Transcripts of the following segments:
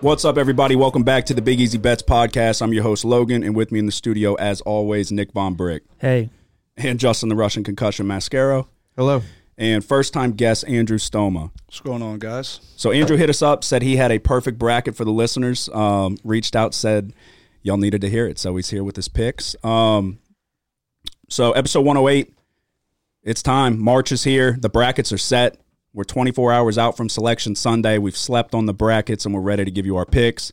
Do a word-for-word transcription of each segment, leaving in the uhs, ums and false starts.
What's up, everybody? Welcome back to the Big Easy Bets podcast. I'm your host, Logan, and with me in the studio, as always, Nick Von Brick. Hey. And Justin the Russian Concussion Mascaro. Hello. And first-time guest, Andrew Stoma. What's going on, guys? So Andrew hit us up, said he had a perfect bracket for the listeners, um, reached out, said y'all needed to hear it, so he's here with his picks. Um, so episode one oh eight, it's time. March is here. The brackets are set. We're twenty-four hours out from Selection Sunday. We've slept on the brackets, and we're ready to give you our picks.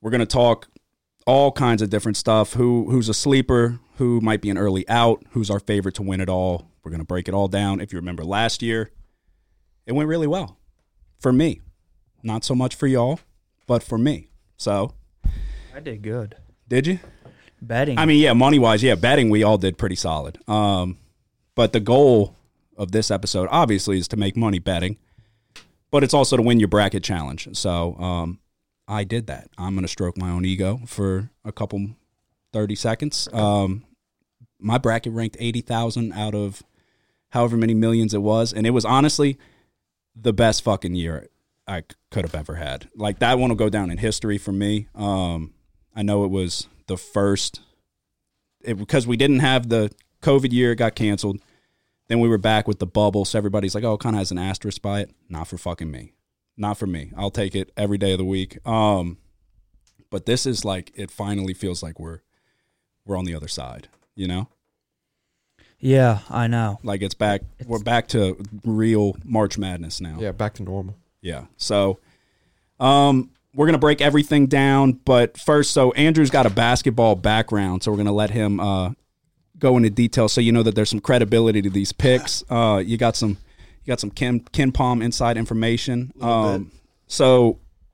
We're going to talk all kinds of different stuff, who who's a sleeper, who might be an early out, who's our favorite to win it all. We're going to break it all down. If you remember last year, it went really well for me. Not so much for y'all, but for me. So I did good. Did you? Betting. I mean, yeah, money-wise, yeah, betting we all did pretty solid. Um, but the goal of this episode, obviously, is to make money betting, but it's also to win your bracket challenge. So um, I did that. I'm going to stroke my own ego for a couple, thirty seconds. Um, my bracket ranked eighty thousand out of however many millions it was, and it was honestly the best fucking year I could have ever had. Like, that one will go down in history for me. Um, I know it was the first, it, because we didn't have the COVID year, it got canceled. Then we were back with the bubble, so everybody's like, oh, it kind of has an asterisk by it. Not for fucking me. Not for me. I'll take it every day of the week. Um, but this is like, it finally feels like we're we're on the other side, you know? Yeah, I know. Like, it's back. It's, we're back to real March Madness now. Yeah, back to normal. Yeah. So um, we're going to break everything down, but first, so Andrew's got a basketball background, so we're going to let him uh, – go into detail so you know that there's some credibility to these picks. Uh, you got some, you got some Ken, Ken Palm inside information. Um, so,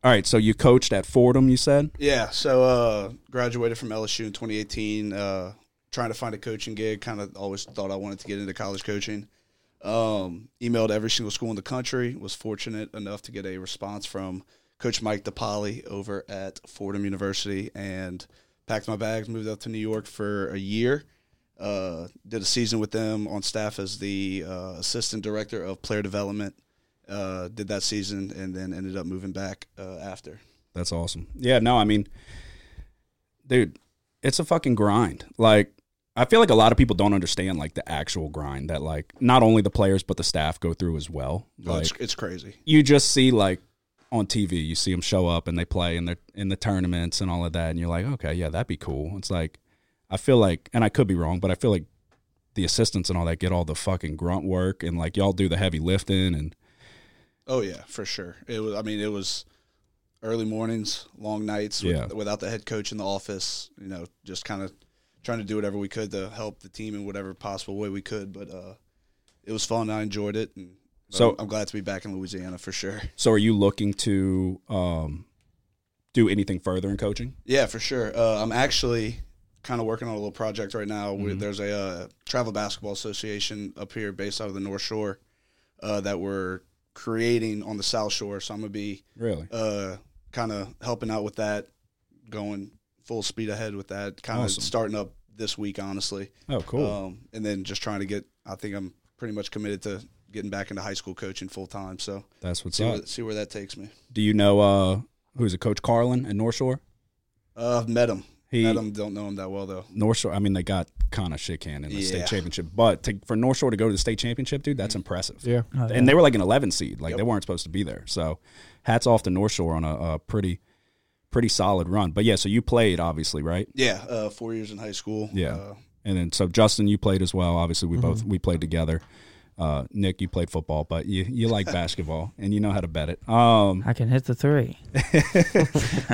all right. So you coached at Fordham, you said? Yeah. So, uh, graduated from L S U in twenty eighteen, uh, trying to find a coaching gig. Kind of always thought I wanted to get into college coaching. Um, emailed every single school in the country, was fortunate enough to get a response from Coach Mike DePaoli over at Fordham University, and packed my bags, moved up to New York for a year. Uh, did a season with them on staff as the uh, assistant director of player development. Uh, did that season and then ended up moving back uh, after. That's awesome. Yeah, no, I mean, dude, it's a fucking grind. Like, I feel like a lot of people don't understand, like, the actual grind that, like, not only the players but the staff go through as well. Like, oh, it's, it's crazy. You just see, like, on T V, you see them show up and they play and they're in the tournaments and all of that, and you're like, okay, yeah, that'd be cool. It's like, I feel like, and I could be wrong, but I feel like the assistants and all that get all the fucking grunt work, and like y'all do the heavy lifting. And oh yeah, for sure. It was. I mean, it was early mornings, long nights, yeah. with, without the head coach in the office. You know, just kind of trying to do whatever we could to help the team in whatever possible way we could. But uh, it was fun. I enjoyed it, and so I'm glad to be back in Louisiana for sure. So, are you looking to um, do anything further in coaching? Yeah, for sure. Uh, I'm actually kind of working on a little project right now. Mm-hmm. There's a uh, travel basketball association up here based out of the North Shore uh, that we're creating on the South Shore. So I'm going to be really uh, kind of helping out with that, going full speed ahead with that, kind of awesome. Starting up this week, honestly. Oh, cool. Um, and then just trying to get, I think I'm pretty much committed to getting back into high school coaching full time. So that's what's see up. Where, see where that takes me. Do you know uh, who's a Coach Carlin at North Shore? Uh, I've met him. He, I don't, don't know him that well, though. North Shore, I mean, they got kind of shit canned in the yeah. state championship. But to, for North Shore to go to the state championship, dude, that's mm-hmm. impressive. Yeah. Oh, yeah. And they were like an eleven seed. Like, yep. They weren't supposed to be there. So hats off to North Shore on a, a pretty pretty solid run. But, yeah, so you played, obviously, right? Yeah, uh, four years in high school. Yeah. Uh, and then, so, Justin, you played as well. Obviously, we mm-hmm. both we played together. Uh, Nick, you played football, but you, you like basketball, and you know how to bet it. Um, I can hit the three.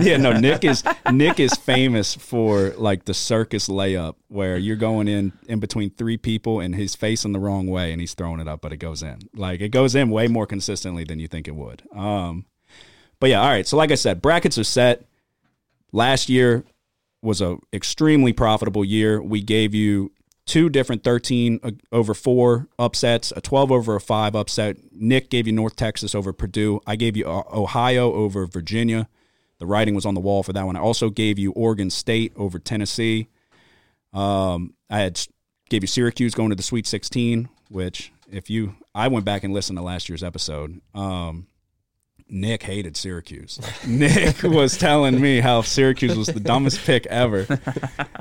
Yeah, no, Nick is Nick is famous for, like, the circus layup where you're going in, in between three people and he's facing the wrong way and he's throwing it up, but it goes in. Like, it goes in way more consistently than you think it would. Um, but, yeah, all right, so like I said, brackets are set. Last year was an extremely profitable year. We gave you two different thirteen over four upsets, a twelve over a five upset. Nick gave you North Texas over Purdue. I gave you Ohio over Virginia. The writing was on the wall for that one. I also gave you Oregon State over Tennessee. Um, I had gave you Syracuse going to the Sweet sixteen, which if you – I went back and listened to last year's episode. Um, Nick hated Syracuse. Nick was telling me how Syracuse was the dumbest pick ever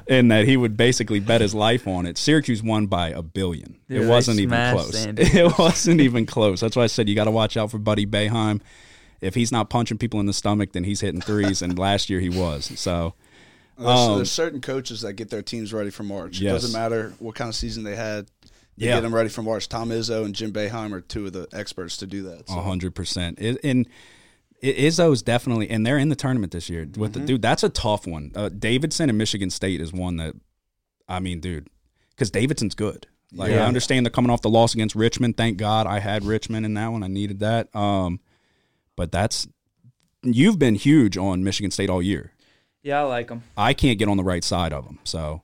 and that he would basically bet his life on it. Syracuse won by a billion. Dude, it wasn't even close. Sandy. It wasn't even close. That's why I said you got to watch out for Buddy Boeheim. If he's not punching people in the stomach, then he's hitting threes, and last year he was. So, um, uh, so there's certain coaches that get their teams ready for March. Yes. It doesn't matter what kind of season they had. They yeah. get them ready for March. Tom Izzo and Jim Boeheim are two of the experts to do that. A hundred percent. And Izzo's definitely – and they're in the tournament this year. With mm-hmm. the, dude, that's a tough one. Uh, Davidson and Michigan State is one that – I mean, dude, because Davidson's good. Like, yeah. I understand they're coming off the loss against Richmond. Thank God I had Richmond in that one. I needed that. Um, but that's – you've been huge on Michigan State all year. Yeah, I like them. I can't get on the right side of them. So,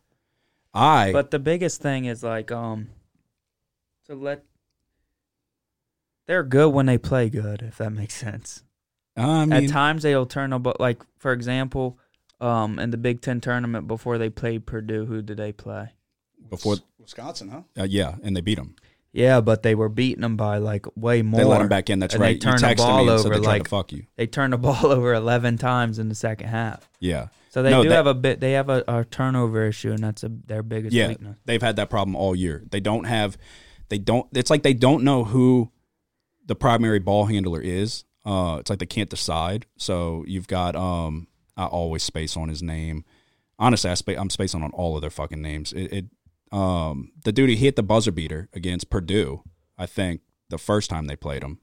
I – But the biggest thing is, like – um. To let they're good when they play good, if that makes sense. I mean, at times they'll turn up, like for example, um, in the Big Ten tournament before they played Purdue, who did they play? Before Wisconsin, huh? Uh, yeah, and they beat them. Yeah, but they were beating them by like way more. They let them back in. That's and right. They turned the ball over so like fuck you. They turned the ball over eleven times in the second half. Yeah. So they no, do that, have a bit. They have a, a turnover issue, and that's a, their biggest yeah, weakness. They've had that problem all year. They don't have. They don't. It's like they don't know who the primary ball handler is. Uh, it's like they can't decide. So you've got. Um, I always space on his name. Honestly, I sp- I'm spacing on all of their fucking names. It. it um, the dude who hit the buzzer beater against Purdue, I think, the first time they played him.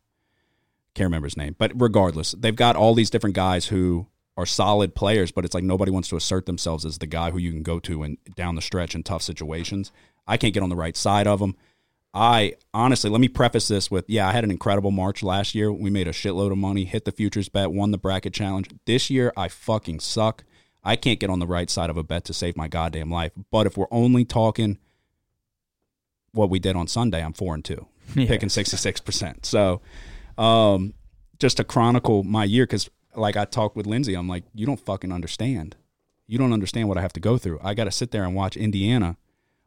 Can't remember his name, but regardless, they've got all these different guys who are solid players, but it's like nobody wants to assert themselves as the guy who you can go to and down the stretch in tough situations. I can't get on the right side of them. I honestly, let me preface this with, yeah, I had an incredible March last year. We made a shitload of money, hit the futures bet, won the bracket challenge. This year, I fucking suck. I can't get on the right side of a bet to save my goddamn life. But if we're only talking what we did on Sunday, I'm four and two, yeah. picking sixty-six percent. So um, just to chronicle my year, because like I talked with Lindsay, I'm like, you don't fucking understand. You don't understand what I have to go through. I got to sit there and watch Indiana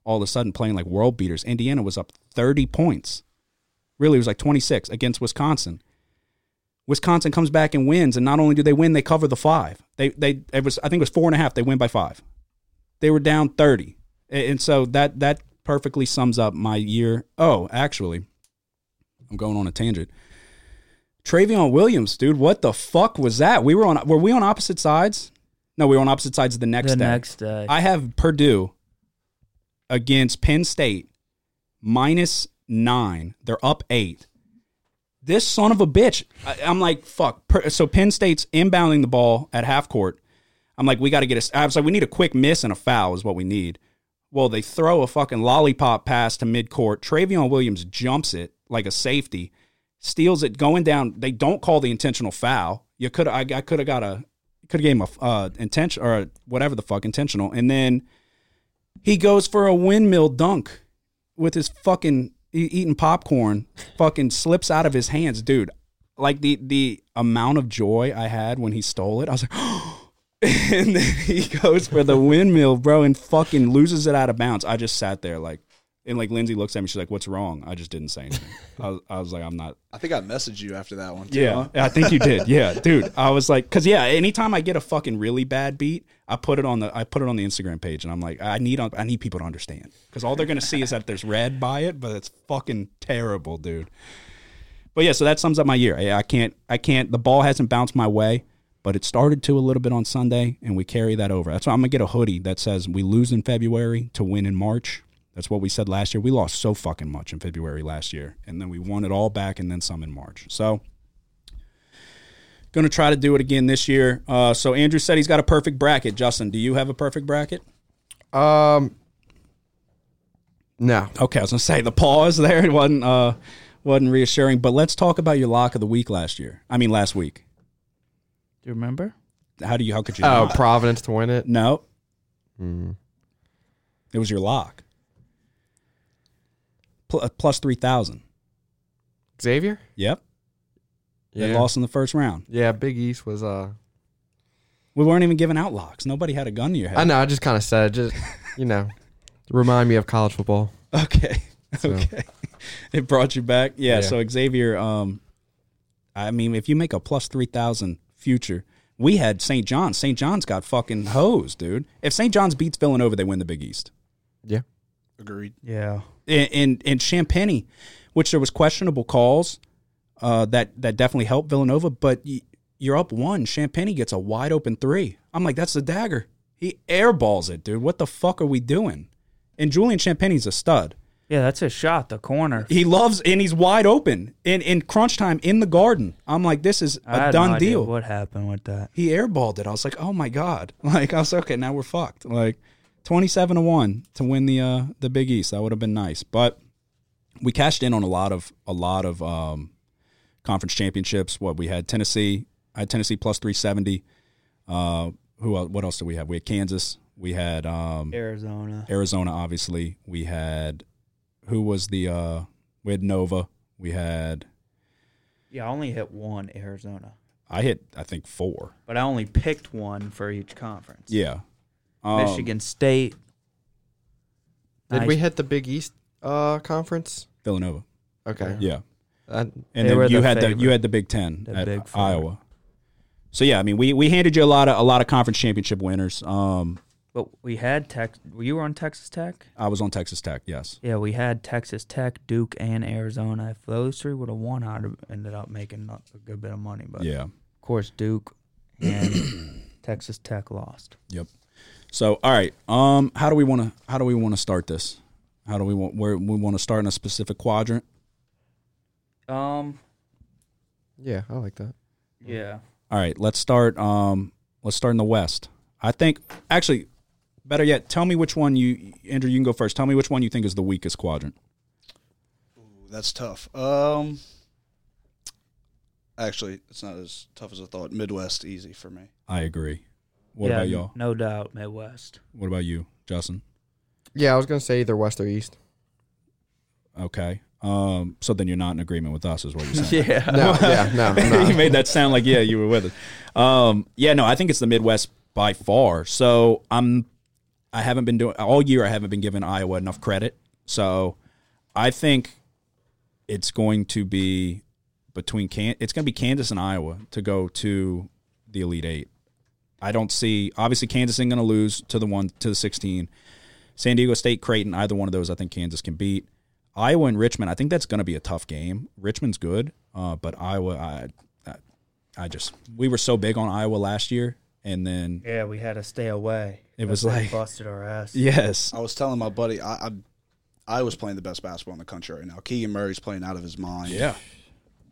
all of a sudden playing like world beaters. Indiana was up thirty points. Really, it was like twenty-six against Wisconsin. Wisconsin comes back and wins, and not only do they win, they cover the five. They they it was I think it was four and a half. They win by five. They were down thirty. And so that that perfectly sums up my year. Oh, actually, I'm going on a tangent. Travion Williams, dude, what the fuck was that? We were on were we on opposite sides? No, we were on opposite sides the next the day. The next day. I have Purdue against Penn State, minus nine. They're up eight. This son of a bitch. I, I'm like, fuck. So Penn State's inbounding the ball at half court. I'm like, we got to get a – I was like, we need a quick miss and a foul is what we need. Well, they throw a fucking lollipop pass to midcourt. Travion Williams jumps it like a safety, steals it going down. They don't call the intentional foul. You could I, I could have got a – could have gave him a uh, intention or whatever the fuck, intentional. And then – he goes for a windmill dunk with his fucking eating popcorn, fucking slips out of his hands, dude. Like the the amount of joy I had when he stole it, I was like, oh. And then he goes for the windmill, bro, and fucking loses it out of bounds. I just sat there like, and like Lindsay looks at me, she's like, what's wrong? I just didn't say anything. I was, I was like, I'm not. I think I messaged you after that one too. Yeah, huh? I think you did. Yeah, dude. I was like, because yeah, anytime I get a fucking really bad beat, I put it on the I put it on the Instagram page, and I'm like, I need I need people to understand, because all they're gonna see is that there's red by it, but it's fucking terrible, dude. But yeah, so that sums up my year. I, I can't I can't. The ball hasn't bounced my way, but it started to a little bit on Sunday, and we carry that over. That's why I'm gonna get a hoodie that says "We lose in February to win in March." That's what we said last year. We lost so fucking much in February last year, and then we won it all back, and then some in March. So, going to try to do it again this year. Uh, so Andrew said he's got a perfect bracket. Justin, do you have a perfect bracket? Um, no. Okay, I was going to say the pause there it wasn't uh wasn't reassuring. But let's talk about your lock of the week last year. I mean last week. Do you remember? How do you? How could you? Oh, know? Providence to win it. No. Mm. It was your lock. Pl- plus three thousand. Xavier. Yep. They yeah. lost in the first round. Yeah, Big East was... uh. We weren't even giving out locks. Nobody had a gun to your head. I know, I just kind of said, just, you know, remind me of college football. Okay, so. okay. It brought you back. Yeah, yeah. So Xavier, um, I mean, if you make a plus three thousand future, we had Saint John's. Saint John's got fucking hosed, dude. If Saint John's beats Villanova, they win the Big East. Yeah. Agreed. Yeah. And, and, and Champaign, which there was questionable calls uh, that, that definitely helped Villanova, but you're up one. Champaign gets a wide open three. I'm like, that's the dagger. He airballs it, dude. What the fuck are we doing? And Julian Champagne's a stud. Yeah, that's his shot, the corner. He loves, and he's wide open in, in crunch time in the Garden. I'm like, this is a I done no deal. What happened with that? He airballed it. I was like, oh my God. Like, I was like, okay, now we're fucked. Like, twenty-seven to one to win the uh, the Big East. That would have been nice. But we cashed in on a lot of a lot of um, conference championships. What we had Tennessee. I had Tennessee plus three seventy. Uh, who else, what else did we have? We had Kansas. We had um, Arizona. Arizona, obviously. We had. Who was the uh, – we had Nova. We had – Yeah, I only hit one Arizona. I hit, I think, four. But I only picked one for each conference. Yeah. Um, Michigan State. Did I, we hit the Big East uh, conference? Villanova. Okay. Yeah. I, and then you the had the you had the Big Ten the at Big Iowa. So, yeah, I mean, we, we handed you a lot of a lot of conference championship winners. Um But we had Tex. You were on Texas Tech? I was on Texas Tech, yes. Yeah, we had Texas Tech, Duke, and Arizona. If those three would have won, I would have ended up making a good bit of money. But, yeah. Of course, Duke and Texas Tech lost. Yep. So, all right. Um, how do we want to? How do we want to start this? How do we want? Where we want to start in a specific quadrant? Um. Yeah, I like that. Yeah. All right. Let's start. Um. Let's start in the West. I think actually. Better yet, tell me which one you, Andrew, you can go first. Tell me which one you think is the weakest quadrant. Ooh, that's tough. Um, actually, it's not as tough as I thought. Midwest, easy for me. I agree. What yeah, about y'all? No doubt, Midwest. What about you, Justin? Yeah, I was going to say either West or East. Okay. Um, so then you're not in agreement with us is what you're saying. yeah. No, yeah, no. no. You made that sound like, yeah, you were with us. Um, yeah, no, I think it's the Midwest by far. So I'm... I haven't been doing all year. I haven't been giving Iowa enough credit, so I think it's going to be between Can. It's going to be Kansas and Iowa to go to the Elite Eight. I don't see. Obviously, Kansas ain't going to lose to the one to the sixteen. San Diego State, Creighton, either one of those, I think Kansas can beat. Iowa and Richmond, I think that's going to be a tough game. Richmond's good, uh, but Iowa, I, I, I just we were so big on Iowa last year. And then yeah, we had to stay away. It was like busted our ass. Yes, I was telling my buddy, I, I, I was playing the best basketball in the country right now. Keegan Murray's playing out of his mind. Yeah,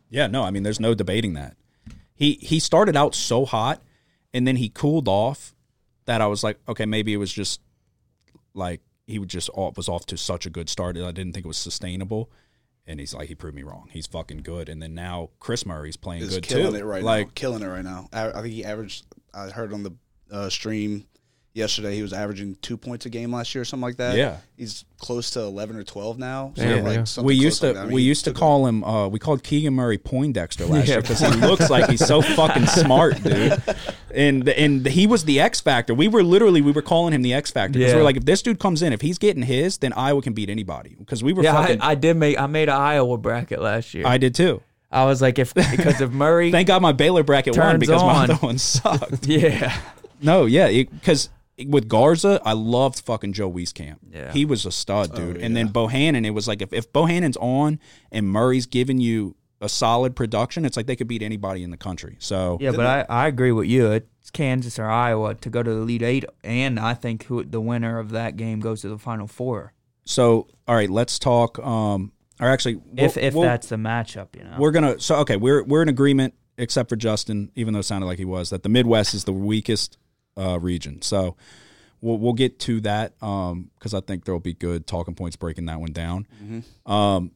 yeah. No, I mean, there's no debating that. He he started out so hot, and then he cooled off. That I was like, okay, maybe it was just like he would just off, was off to such a good start. I didn't think it was sustainable. And he's like, he proved me wrong. He's fucking good. And then now Chris Murray's playing good too. He's killing it right now. Killing it right now. I, I think he averaged. I heard on the uh, stream yesterday he was averaging two points a game last year or something like that. Yeah, he's close to eleven or twelve now. So yeah, like yeah. we used to like I mean, we used to call him. Uh, we called Keegan Murray Poindexter last yeah. year because he looks like he's so fucking smart, dude. And and he was the X factor. We were literally we were calling him the X factor because yeah. we we're like, if this dude comes in, if he's getting his, then Iowa can beat anybody. Because we were yeah, fucking. I, I did make I made an Iowa bracket last year. I did too. I was like, if because if Murray thank God my Baylor bracket won because on. my other one sucked. yeah. No, yeah, because with Garza, I loved fucking Joe Wieskamp. Yeah. He was a stud, dude. Oh, and yeah. then Bohannon, it was like if, if Bohannon's on and Murray's giving you a solid production, it's like they could beat anybody in the country. So yeah, but I, I agree with you. It's Kansas or Iowa to go to the Elite Eight, and I think who, the winner of that game goes to the Final Four. So, all right, let's talk um, – Or actually, we'll, if if we'll, that's the matchup, you know, we're gonna. So okay, we're we're in agreement, except for Justin, even though it sounded like he was, that the Midwest is the weakest uh, region. So we'll we'll get to that because um, I think there'll be good talking points breaking that one down. Mm-hmm. Um,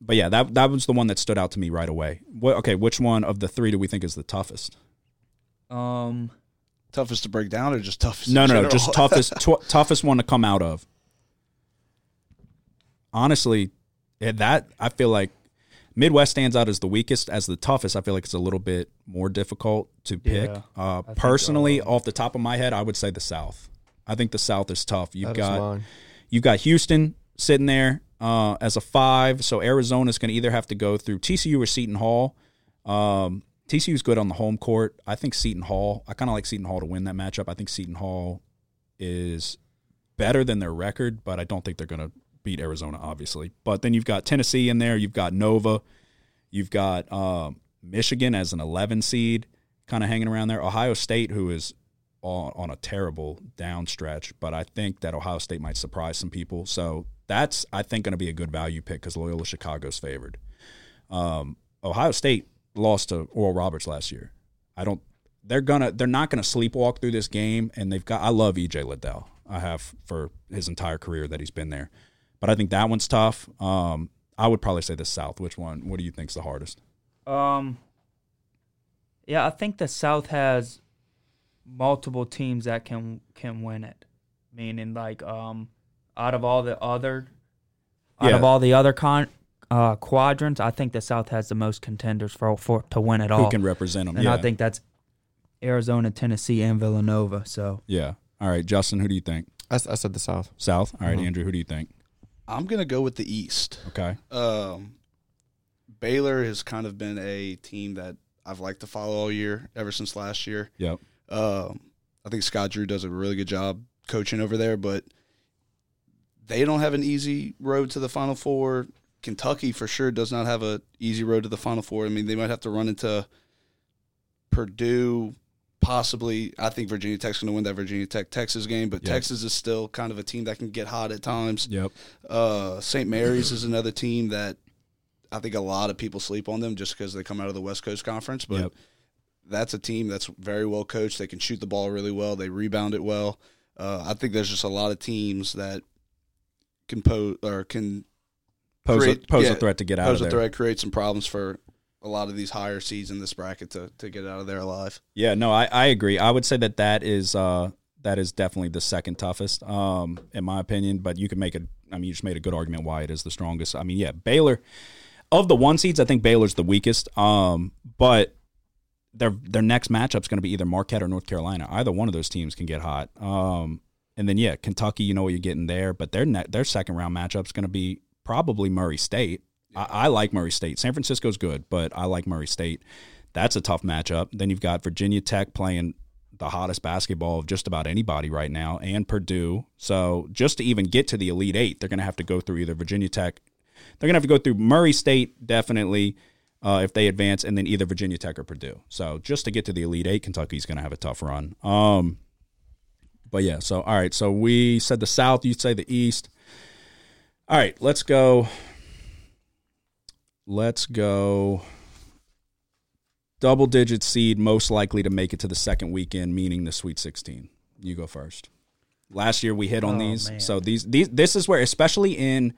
but yeah, that that was the one that stood out to me right away. What, okay, which one of the three do we think is the toughest? Um, toughest to break down, or just toughest? No, in no, general? Just toughest tw- toughest one to come out of. Honestly. Yeah, that I feel like Midwest stands out as the weakest, as the toughest. I feel like it's a little bit more difficult to pick. Yeah, uh, personally, off the top of my head, I would say the South. I think the South is tough. You've that got you've got Houston sitting there uh, as a five, so Arizona's going to either have to go through T C U or Seton Hall. Um, T C U's good on the home court. I think Seton Hall, I kind of like Seton Hall to win that matchup. I think Seton Hall is better than their record, but I don't think they're going to beat Arizona, obviously. But then you've got Tennessee in there. You've got Nova. You've got um, Michigan as an eleven seed kind of hanging around there. Ohio State, who is on, on a terrible down stretch, but I think that Ohio State might surprise some people. So that's, I think, going to be a good value pick because Loyola Chicago's favored. Um, Ohio State lost to Oral Roberts last year. I don't. They're gonna. They're not gonna sleepwalk through this game. And they've got. I love E J Liddell. I have for his entire career that he's been there. But I think that one's tough. Um, I would probably say the South. Which one? What do you think's the hardest? Um. Yeah, I think the South has multiple teams that can can win it. Meaning, like, um, out of all the other, out yeah. of all the other con. Uh, quadrants, I think the South has the most contenders for, for to win it all. Who can represent them? And yeah. I think that's Arizona, Tennessee, and Villanova. So yeah. All right, Justin, who do you think? I, I said the South. South. All right, mm-hmm. Andrew, who do you think? I'm gonna go with the East. Okay. Um, Baylor has kind of been a team that I've liked to follow all year, ever since last year. Yep. Um, I think Scott Drew does a really good job coaching over there, but they don't have an easy road to the Final Four. Kentucky for sure does not have an easy road to the Final Four. I mean, they might have to run into Purdue, possibly. I think Virginia Tech's going to win that Virginia Tech-Texas game, but yep. Texas is still kind of a team that can get hot at times. Yep. Uh, Saint Mary's is another team that I think a lot of people sleep on them just because they come out of the West Coast Conference, but yep. that's a team that's very well coached. They can shoot the ball really well. They rebound it well. Uh, I think there's just a lot of teams that can po- or can – Pose, create, a, pose yeah, a threat to get out of there. Pose a threat, create some problems for a lot of these higher seeds in this bracket to, to get out of there alive. Yeah, no, I, I agree. I would say that that is uh, that is definitely the second toughest, um, in my opinion. But you can make a, I mean, you just made a good argument why it is the strongest. I mean, yeah, Baylor of the one seeds, I think Baylor's the weakest. Um, but their their next matchup's going to be either Marquette or North Carolina. Either one of those teams can get hot. Um, and then yeah, Kentucky, you know what you're getting there. But their ne- their second round matchup's going to be probably Murray State. I, I like Murray State. San Francisco's good, but I like Murray State. That's a tough matchup. Then you've got Virginia Tech playing the hottest basketball of just about anybody right now, and Purdue. So just to even get to the Elite Eight, they're going to have to go through either Virginia Tech. They're going to have to go through Murray State, definitely, uh, if they advance, and then either Virginia Tech or Purdue. So just to get to the Elite Eight, Kentucky's going to have a tough run. Um, but, yeah, so all right. So we said the South. You'd say the East. All right, let's go. Let's go. Double-digit seed most likely to make it to the second weekend, meaning the Sweet sixteen. You go first. Last year we hit on oh, these, man. so these these this is where, especially in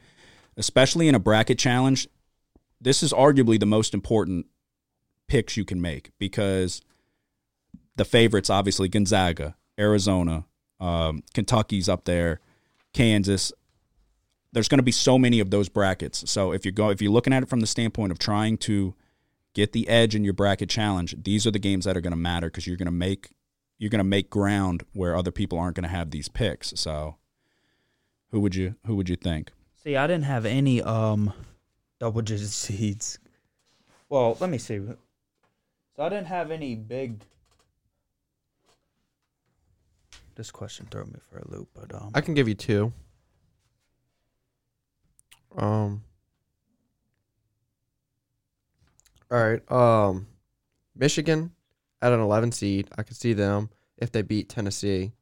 especially in a bracket challenge, this is arguably the most important picks you can make because the favorites, obviously Gonzaga, Arizona, um, Kentucky's up there, Kansas. There's going to be so many of those brackets. So if you're go, if you're looking at it from the standpoint of trying to get the edge in your bracket challenge, these are the games that are going to matter because you're going to make you're going to make ground where other people aren't going to have these picks. So who would you who would you think? See, I didn't have any um, double-digit seeds. Well, let me see. So I didn't have any big. This question threw me for a loop, but um, I can give you two. Um. All right. Um, Michigan at an eleven seed. I could see them if they beat Tennessee.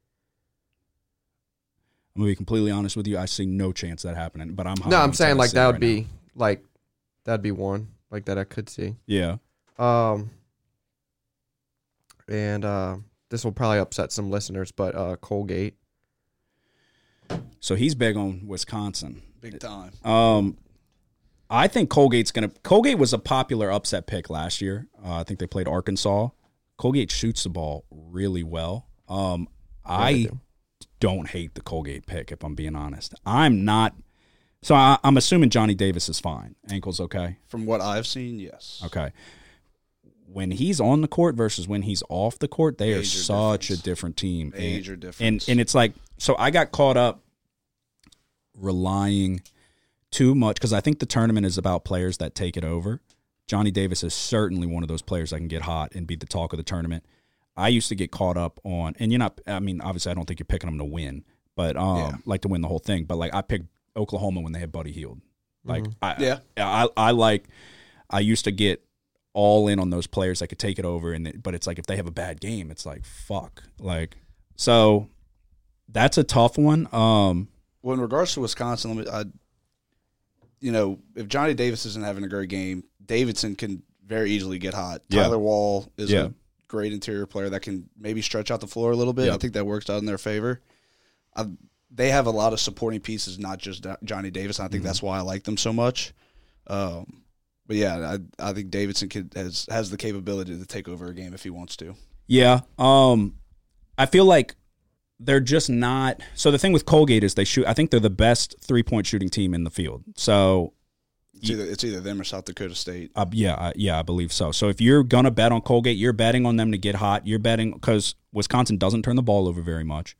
I'm gonna be completely honest with you. I see no chance of that happening. But I'm high no. I'm saying Tennessee like that would right be now. like that'd be one like that I could see. Yeah. Um. And uh, this will probably upset some listeners, but uh, Colgate. So he's big on Wisconsin. Big time. Um, I think Colgate's going to – Colgate was a popular upset pick last year. Uh, I think they played Arkansas. Colgate shoots the ball really well. Um, yeah, I do. don't hate the Colgate pick, if I'm being honest. I'm not – so I, I'm assuming Johnny Davis is fine. Ankle's okay? From what I've seen, yes. Okay. When he's on the court versus when he's off the court, they Major are such difference. a different team. Major and, difference. And, and it's like – so I got caught up relying too much because I think the tournament is about players that take it over. Johnny Davis is certainly one of those players that can get hot and be the talk of the tournament. I used to get caught up on, and you're not, I mean, obviously I don't think you're picking them to win, but um, yeah. like to win the whole thing. But like I picked Oklahoma when they had Buddy Hield. Like mm-hmm. I, yeah. I, I, I like, I used to get all in on those players that could take it over. And, it, but it's like, if they have a bad game, it's like, fuck. Like, so that's a tough one. Um, well, in regards to Wisconsin, let me, I, you know, if Johnny Davis isn't having a great game, Davidson can very easily get hot. Yeah. Tyler Wall is yeah. a great interior player that can maybe stretch out the floor a little bit. Yep. I think that works out in their favor. I, they have a lot of supporting pieces, not just Johnny Davis. I think mm-hmm. that's why I like them so much. Um, but, yeah, I, I think Davidson could, has, has the capability to take over a game if he wants to. Yeah. Um, I feel like they're just not – so the thing with Colgate is they shoot – I think they're the best three-point shooting team in the field. So – It's either, it's either them or South Dakota State. Uh, yeah, uh, yeah, I believe so. So if you're going to bet on Colgate, you're betting on them to get hot. You're betting because Wisconsin doesn't turn the ball over very much.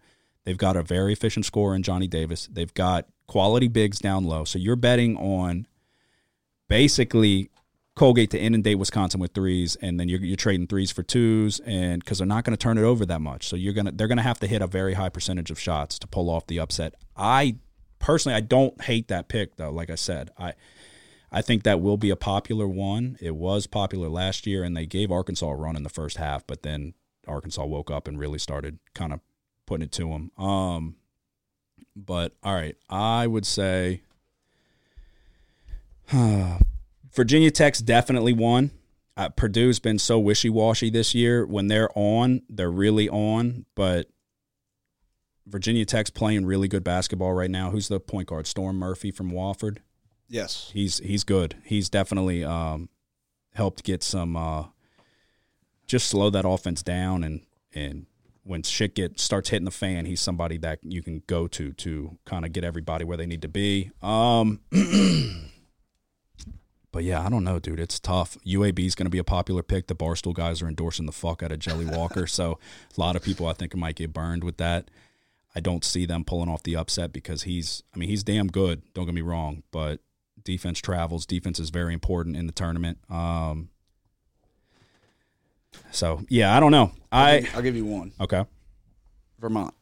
They've got a very efficient scorer in Johnny Davis. They've got quality bigs down low. So you're betting on basically Colgate to inundate Wisconsin with threes, and then you're, you're trading threes for twos, and because they're not going to turn it over that much. So you're gonna they're going to have to hit a very high percentage of shots to pull off the upset. I personally, I don't hate that pick, though, like I said. I – I think that will be a popular one. It was popular last year, and they gave Arkansas a run in the first half, but then Arkansas woke up and really started kind of putting it to them. Um, but, all right, I would say uh, Virginia Tech's definitely won. Uh, Purdue's been so wishy-washy this year. When they're on, they're really on, but Virginia Tech's playing really good basketball right now. Who's the point guard? Storm Murphy from Wofford? Yes. He's he's good. He's definitely um, helped get some uh, – just slow that offense down, and, and when shit get, starts hitting the fan, he's somebody that you can go to to kind of get everybody where they need to be. Um, but, yeah, I don't know, dude. It's tough. U A B is going to be a popular pick. The Barstool guys are endorsing the fuck out of Jelly Walker, so a lot of people I think might get burned with that. I don't see them pulling off the upset because he's – I mean, he's damn good. Don't get me wrong, but – defense travels. Defense is very important in the tournament. Um, so, yeah, I don't know. I, I'll, give, I'll give you one. Okay. Vermont.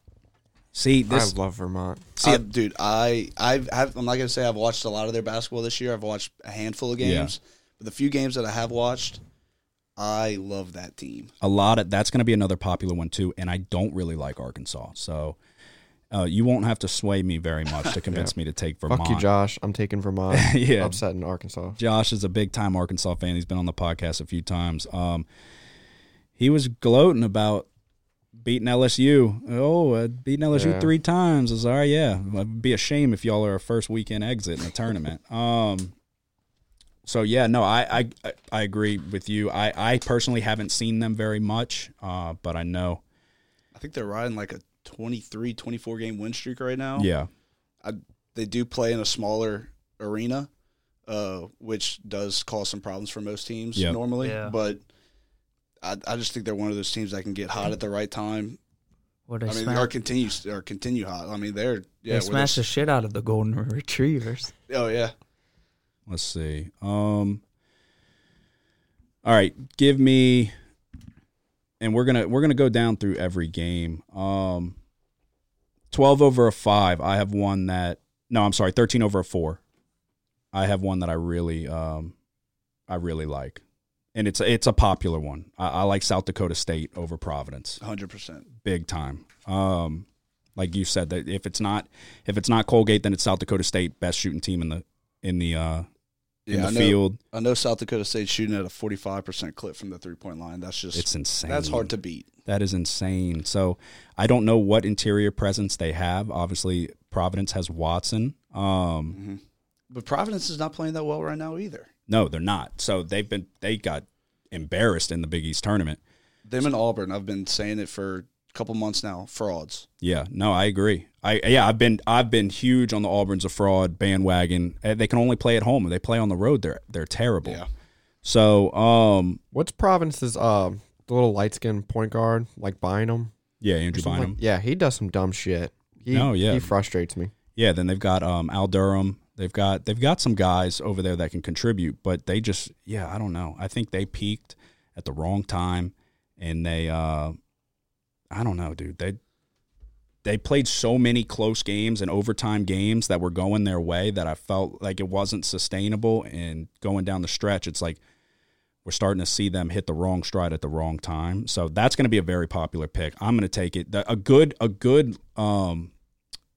See, this, I love Vermont. See, uh, dude, I, I've, I've, I'm not going to say I've watched a lot of their basketball this year. I've watched a handful of games. Yeah. But the few games that I have watched, I love that team. A lot of that's going to be another popular one, too. And I don't really like Arkansas. So, Uh, you won't have to sway me very much to convince yeah. me to take Vermont. Fuck you, Josh. I'm taking Vermont. yeah. Upset in Arkansas. Josh is a big-time Arkansas fan. He's been on the podcast a few times. Um, he was gloating about beating L S U. Oh, uh, beating L S U yeah. three times. I was like, all right, yeah. It would be a shame if y'all are a first weekend exit in a tournament. um, so, yeah, no, I, I I agree with you. I, I personally haven't seen them very much, uh, but I know. I think they're riding like a twenty-three, twenty-four game win streak right now. Yeah. I, they do play in a smaller arena, uh, which does cause some problems for most teams yep. normally. Yeah. But I, I just think they're one of those teams that can get hot at the right time. What I mean, smash- they are, continues, they are continue hot. I mean, they're yeah, – They smashed the shit out of the Golden Retrievers. Oh, yeah. Let's see. Um, all right, give me – and we're gonna we're gonna go down through every game. Um, twelve over a five. I have one that no, I'm sorry, thirteen over a four. I have one that I really um, I really like, and it's it's a popular one. I, I like South Dakota State over Providence, one hundred percent, big time. Um, like you said, that if it's not if it's not Colgate, then it's South Dakota State, best shooting team in the in the uh, in yeah, the I know, field. I know South Dakota State's shooting at a forty-five percent clip from the three-point line. That's just – It's insane. That's hard to beat. That is insane. So, I don't know what interior presence they have. Obviously, Providence has Watson. Um, mm-hmm. But Providence is not playing that well right now either. No, they're not. So, they've been – they got embarrassed in the Big East tournament. Them and Auburn, I've been saying it for a couple months now, frauds. Yeah, no, I agree. I yeah, I've been I've been huge on the Auburn's a fraud bandwagon. They can only play at home. They play on the road. They're they're terrible. Yeah. So, um, what's Providence's uh, the little light skinned point guard like Bynum? Yeah, Andrew Bynum. Like, yeah, he does some dumb shit. He, no, yeah, he frustrates me. Yeah. Then they've got um, Al Durham. They've got they've got some guys over there that can contribute, but they just yeah I don't know. I think they peaked at the wrong time, and they uh, I don't know, dude. They they played so many close games and overtime games that were going their way that I felt like it wasn't sustainable. And going down the stretch, it's like we're starting to see them hit the wrong stride at the wrong time. So that's going to be a very popular pick. I'm going to take it. A good a good um,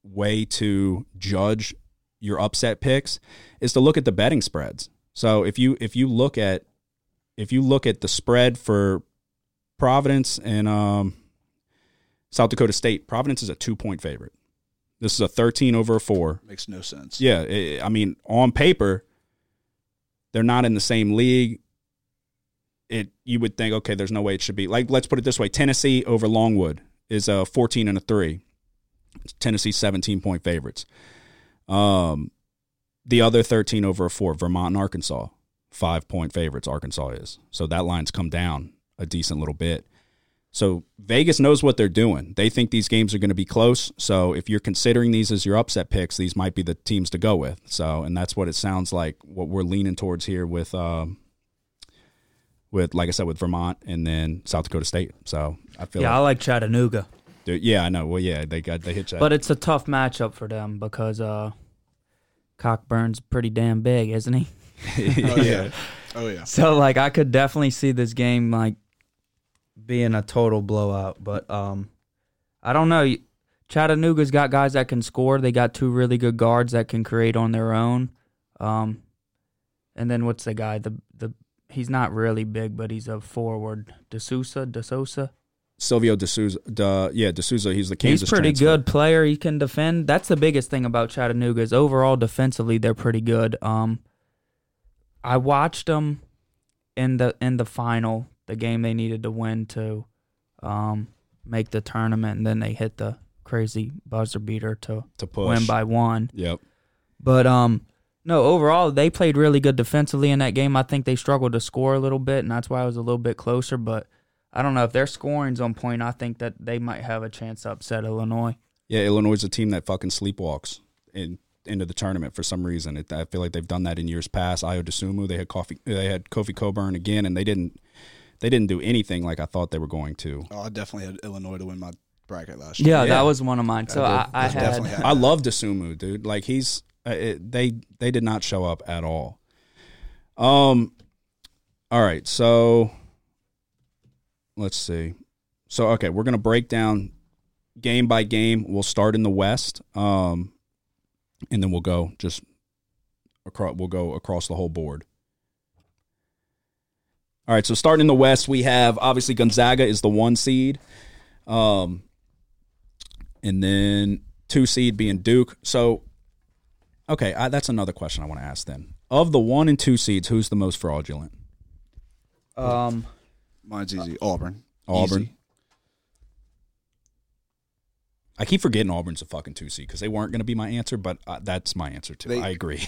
way to judge your upset picks is to look at the betting spreads. So if you if you look at if you look at the spread for Providence and um, South Dakota State, Providence is a two point favorite. This is a thirteen over a four. Makes no sense. Yeah, it, I mean, on paper, they're not in the same league. It you would think, okay, there's no way it should be like. Let's put it this way: Tennessee over Longwood is a fourteen and a three. Tennessee seventeen point favorites. Um, the other thirteen over a four, Vermont and Arkansas, five point favorites. Arkansas is. So that line's come down a decent little bit. So Vegas knows what they're doing. They think these games are going to be close. So if you're considering these as your upset picks, these might be the teams to go with. So, and that's what it sounds like what we're leaning towards here with, um, with, like I said, with Vermont and then South Dakota State. So I feel yeah, like, I like Chattanooga. Dude, yeah, I know. Well, yeah, they got they hit that. But it's a tough matchup for them because uh, Cockburn's pretty damn big, isn't he? Oh, yeah. Oh, yeah. So, like, I could definitely see this game, like, being a total blowout. But um, I don't know. Chattanooga's got guys that can score. They got two really good guards that can create on their own. Um, and then what's the guy? The the He's not really big, but he's a forward. DeSouza? DeSouza? Silvio D'Souza, D'Souza, yeah, D'Souza, he's the Kansas He's pretty transfer. Good player. He can defend. That's the biggest thing about Chattanooga is overall defensively they're pretty good. Um, I watched them in the in the final, the game they needed to win to um, make the tournament, and then they hit the crazy buzzer beater to, to push. Win by one. Yep. But, um, no, overall they played really good defensively in that game. I think they struggled to score a little bit, and that's why it was a little bit closer, but I don't know if their scoring's on point. I think that they might have a chance to upset Illinois. Yeah, Illinois is a team that fucking sleepwalks in, into the tournament for some reason. It, I feel like they've done that in years past. Ayo Dosunmu, they had coffee, they had Kofi Coburn again, and they didn't they didn't do anything like I thought they were going to. Oh, I definitely had Illinois to win my bracket last year. Yeah, yeah. That was one of mine. So I, I, I had, had I love Dosunmu, dude. Like he's uh, it, they they did not show up at all. Um, all right, so. Let's see. So, okay, we're going to break down game by game. We'll start in the West, um, and then we'll go just across. We'll go across the whole board. All right. So, starting in the West, we have obviously Gonzaga is the one seed, um, and then two seed being Duke. So, okay, I, that's another question I want to ask. Then, of the one and two seeds, who's the most fraudulent? Um. Mine's easy. Auburn. Auburn. Easy. I keep forgetting Auburn's a fucking two seed because they weren't going to be my answer, but uh, that's my answer too. They, I agree.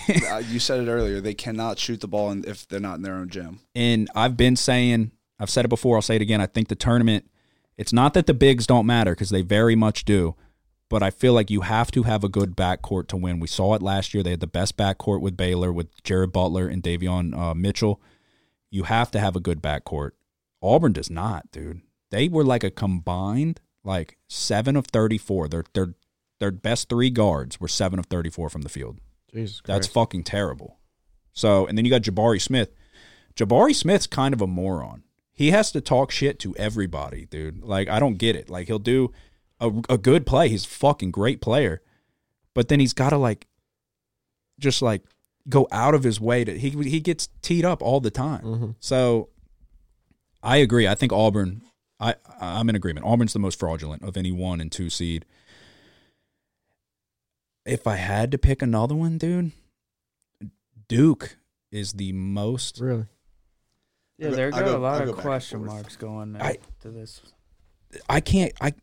You said it earlier. They cannot shoot the ball if they're not in their own gym. And I've been saying, I've said it before, I'll say it again. I think the tournament, it's not that the bigs don't matter because they very much do, but I feel like you have to have a good backcourt to win. We saw it last year. They had the best backcourt with Baylor, with Jared Butler and Davion uh, Mitchell. You have to have a good backcourt. Auburn does not, dude. They were like a combined like seven of thirty-four. Their their their best three guards were seven of thirty-four from the field. Jesus Christ. That's fucking terrible. So, and then you got Jabari Smith. Jabari Smith's kind of a moron. He has to talk shit to everybody, dude. Like, I don't get it. Like, he'll do a, a good play. He's a fucking great player. But then he's got to like just like go out of his way to he he gets teed up all the time. Mm-hmm. So I agree. I think Auburn, I, I'm in agreement. Auburn's the most fraudulent of any one and two seed. If I had to pick another one, dude, Duke is the most. Really? Yeah, there go, go a lot go of question marks going there I, to this. I can't. I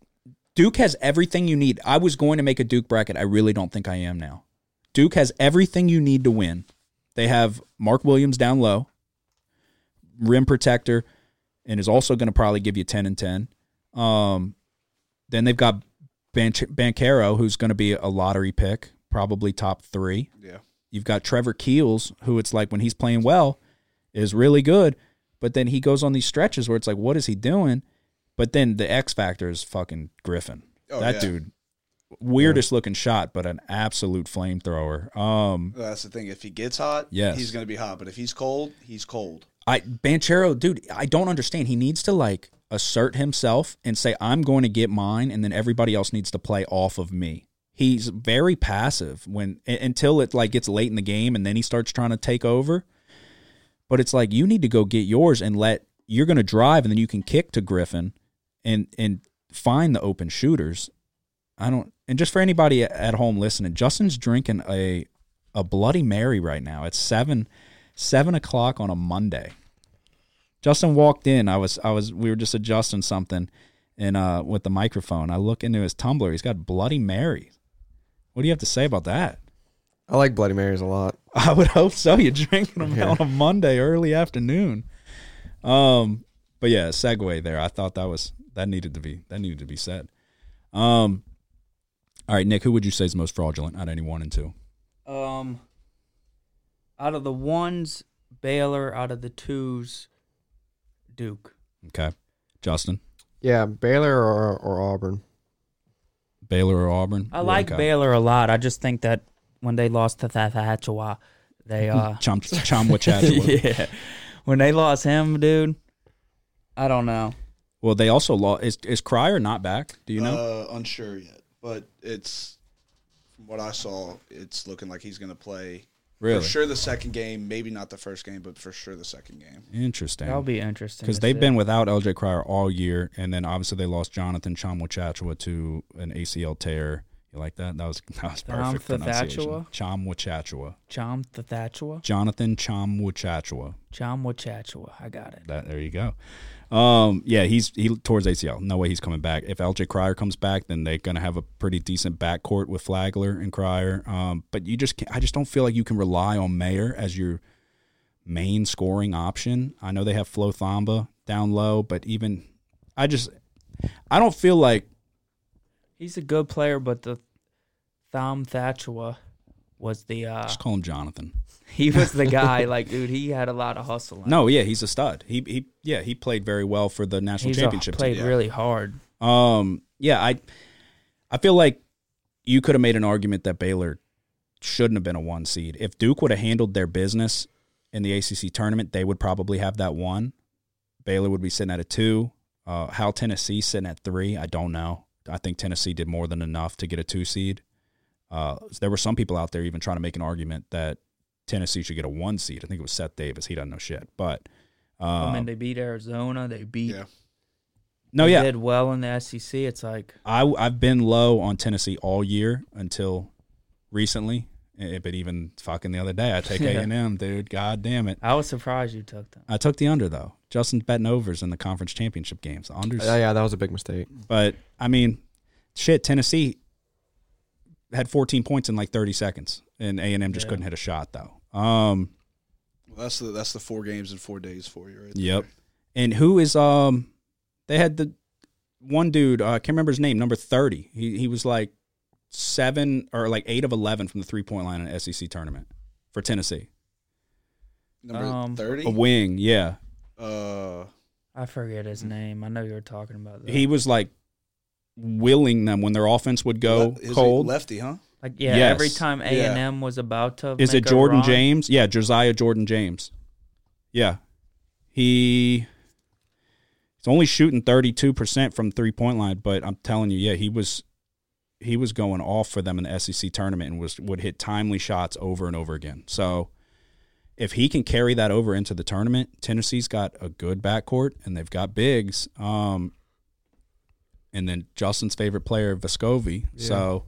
Duke has everything you need. I was going to make a Duke bracket. I really don't think I am now. Duke has everything you need to win. They have Mark Williams down low, rim protector, and is also going to probably give you ten and ten. Um, then they've got Banchero, who's going to be a lottery pick, probably top three. Yeah. You've got Trevor Keels, who it's like when he's playing well is really good, but then he goes on these stretches where it's like, what is he doing? But then the X factor is fucking Griffin. Oh, that yeah. dude, weirdest yeah. looking shot, but an absolute flamethrower. Um, That's the thing. If he gets hot, yes. he's going to be hot. But if he's cold, he's cold. I Banchero, dude, I don't understand. He needs to like assert himself and say, I'm going to get mine, and then everybody else needs to play off of me. He's very passive when until it like gets late in the game, and then he starts trying to take over. But it's like you need to go get yours and let you're going to drive, and then you can kick to Griffin and and find the open shooters. I don't. And just for anybody at home listening, Justin's drinking a a Bloody Mary right now. It's seven. Seven o'clock on a Monday. Justin walked in. I was, I was, we were just adjusting something, and uh, with the microphone, I look into his tumbler. He's got Bloody Mary. What do you have to say about that? I like Bloody Marys a lot. I would hope so. You're drinking them yeah. on a Monday, early afternoon. Um, but yeah, segue there. I thought that was that needed to be that needed to be said. Um, all right, Nick, who would you say is most fraudulent out of any one and two? Um. Out of the ones, Baylor. Out of the twos, Duke. Okay. Justin? Yeah, Baylor or, or Auburn. Baylor or Auburn? I yeah, like okay. Baylor a lot. I just think that when they lost to Thathachua, they... Uh, Chom- Chomwachachua. Yeah. When they lost him, dude, I don't know. Well, they also lost... Is, is Cryer not back? Do you know? Uh, unsure yet, but it's... From what I saw, it's looking like he's going to play... Really? For sure the second game, maybe not the first game, but for sure the second game. Interesting. That'll be interesting. Because they've see. been without L J Cryer all year, and then obviously they lost Jonathan Chomwachachua to an A C L tear. You like that? That was that was perfect pronunciation. Chomwachachua. Chomwachachua. Jonathan Chomwachachua. Chomwachachua. I got it. That, there you go. Um, yeah, he's he towards A C L. No way he's coming back. If L J Cryer comes back, then they're gonna have a pretty decent backcourt with Flagler and Cryer. Um, but you just can't, I just don't feel like you can rely on Mayer as your main scoring option. I know they have Flo Thamba down low, but even I just I don't feel like. He's a good player, but the Chomwachachua was the uh, – just call him Jonathan. He was the guy. Like, dude, he had a lot of hustle. No, yeah, he's a stud. He, he, yeah, he played very well for the national he's championship. He played team. really hard. Um, yeah, I, I feel like you could have made an argument that Baylor shouldn't have been a one seed. If Duke would have handled their business in the A C C tournament, they would probably have that one. Baylor would be sitting at a two. Uh, how Tennessee sitting at three, I don't know. I think Tennessee did more than enough to get a two seed. Uh, there were some people out there even trying to make an argument that Tennessee should get a one seed. I think it was Seth Davis. He doesn't know shit. But um, I mean, they beat Arizona. They beat. Yeah. No, they yeah, did well in the S E C. It's like I I've been low on Tennessee all year until recently. But even fucking the other day, I take yeah. A and M, dude. God damn it. I was surprised you took them. I took the under, though. Justin's betting overs in the conference championship games. Unders. Uh, yeah, that was a big mistake. But, I mean, shit, Tennessee had fourteen points in like thirty seconds, and A and M just yeah. couldn't hit a shot, though. Um, well, that's, the, that's the four games in four days for you right Yep. there. And who is – um? They had the one dude, uh, I can't remember his name, number thirty. He He was like – Seven or like eight of eleven from the three point line in an S E C tournament for Tennessee. Number thirty, um, a wing, yeah. Uh, I forget his name. I know you were talking about that. He was like willing them when their offense would go Le- cold. Lefty, huh? Like yeah. Yes. Every time A and M was about to, is make it Jordan a run? James? Yeah, Josiah Jordan James. Yeah, he. He's only shooting thirty two percent from three point line, but I'm telling you, yeah, he was. He was going off for them in the S E C tournament and was would hit timely shots over and over again. So if he can carry that over into the tournament, Tennessee's got a good backcourt and they've got bigs. Um, and then Justin's favorite player, Vescovi. Yeah. So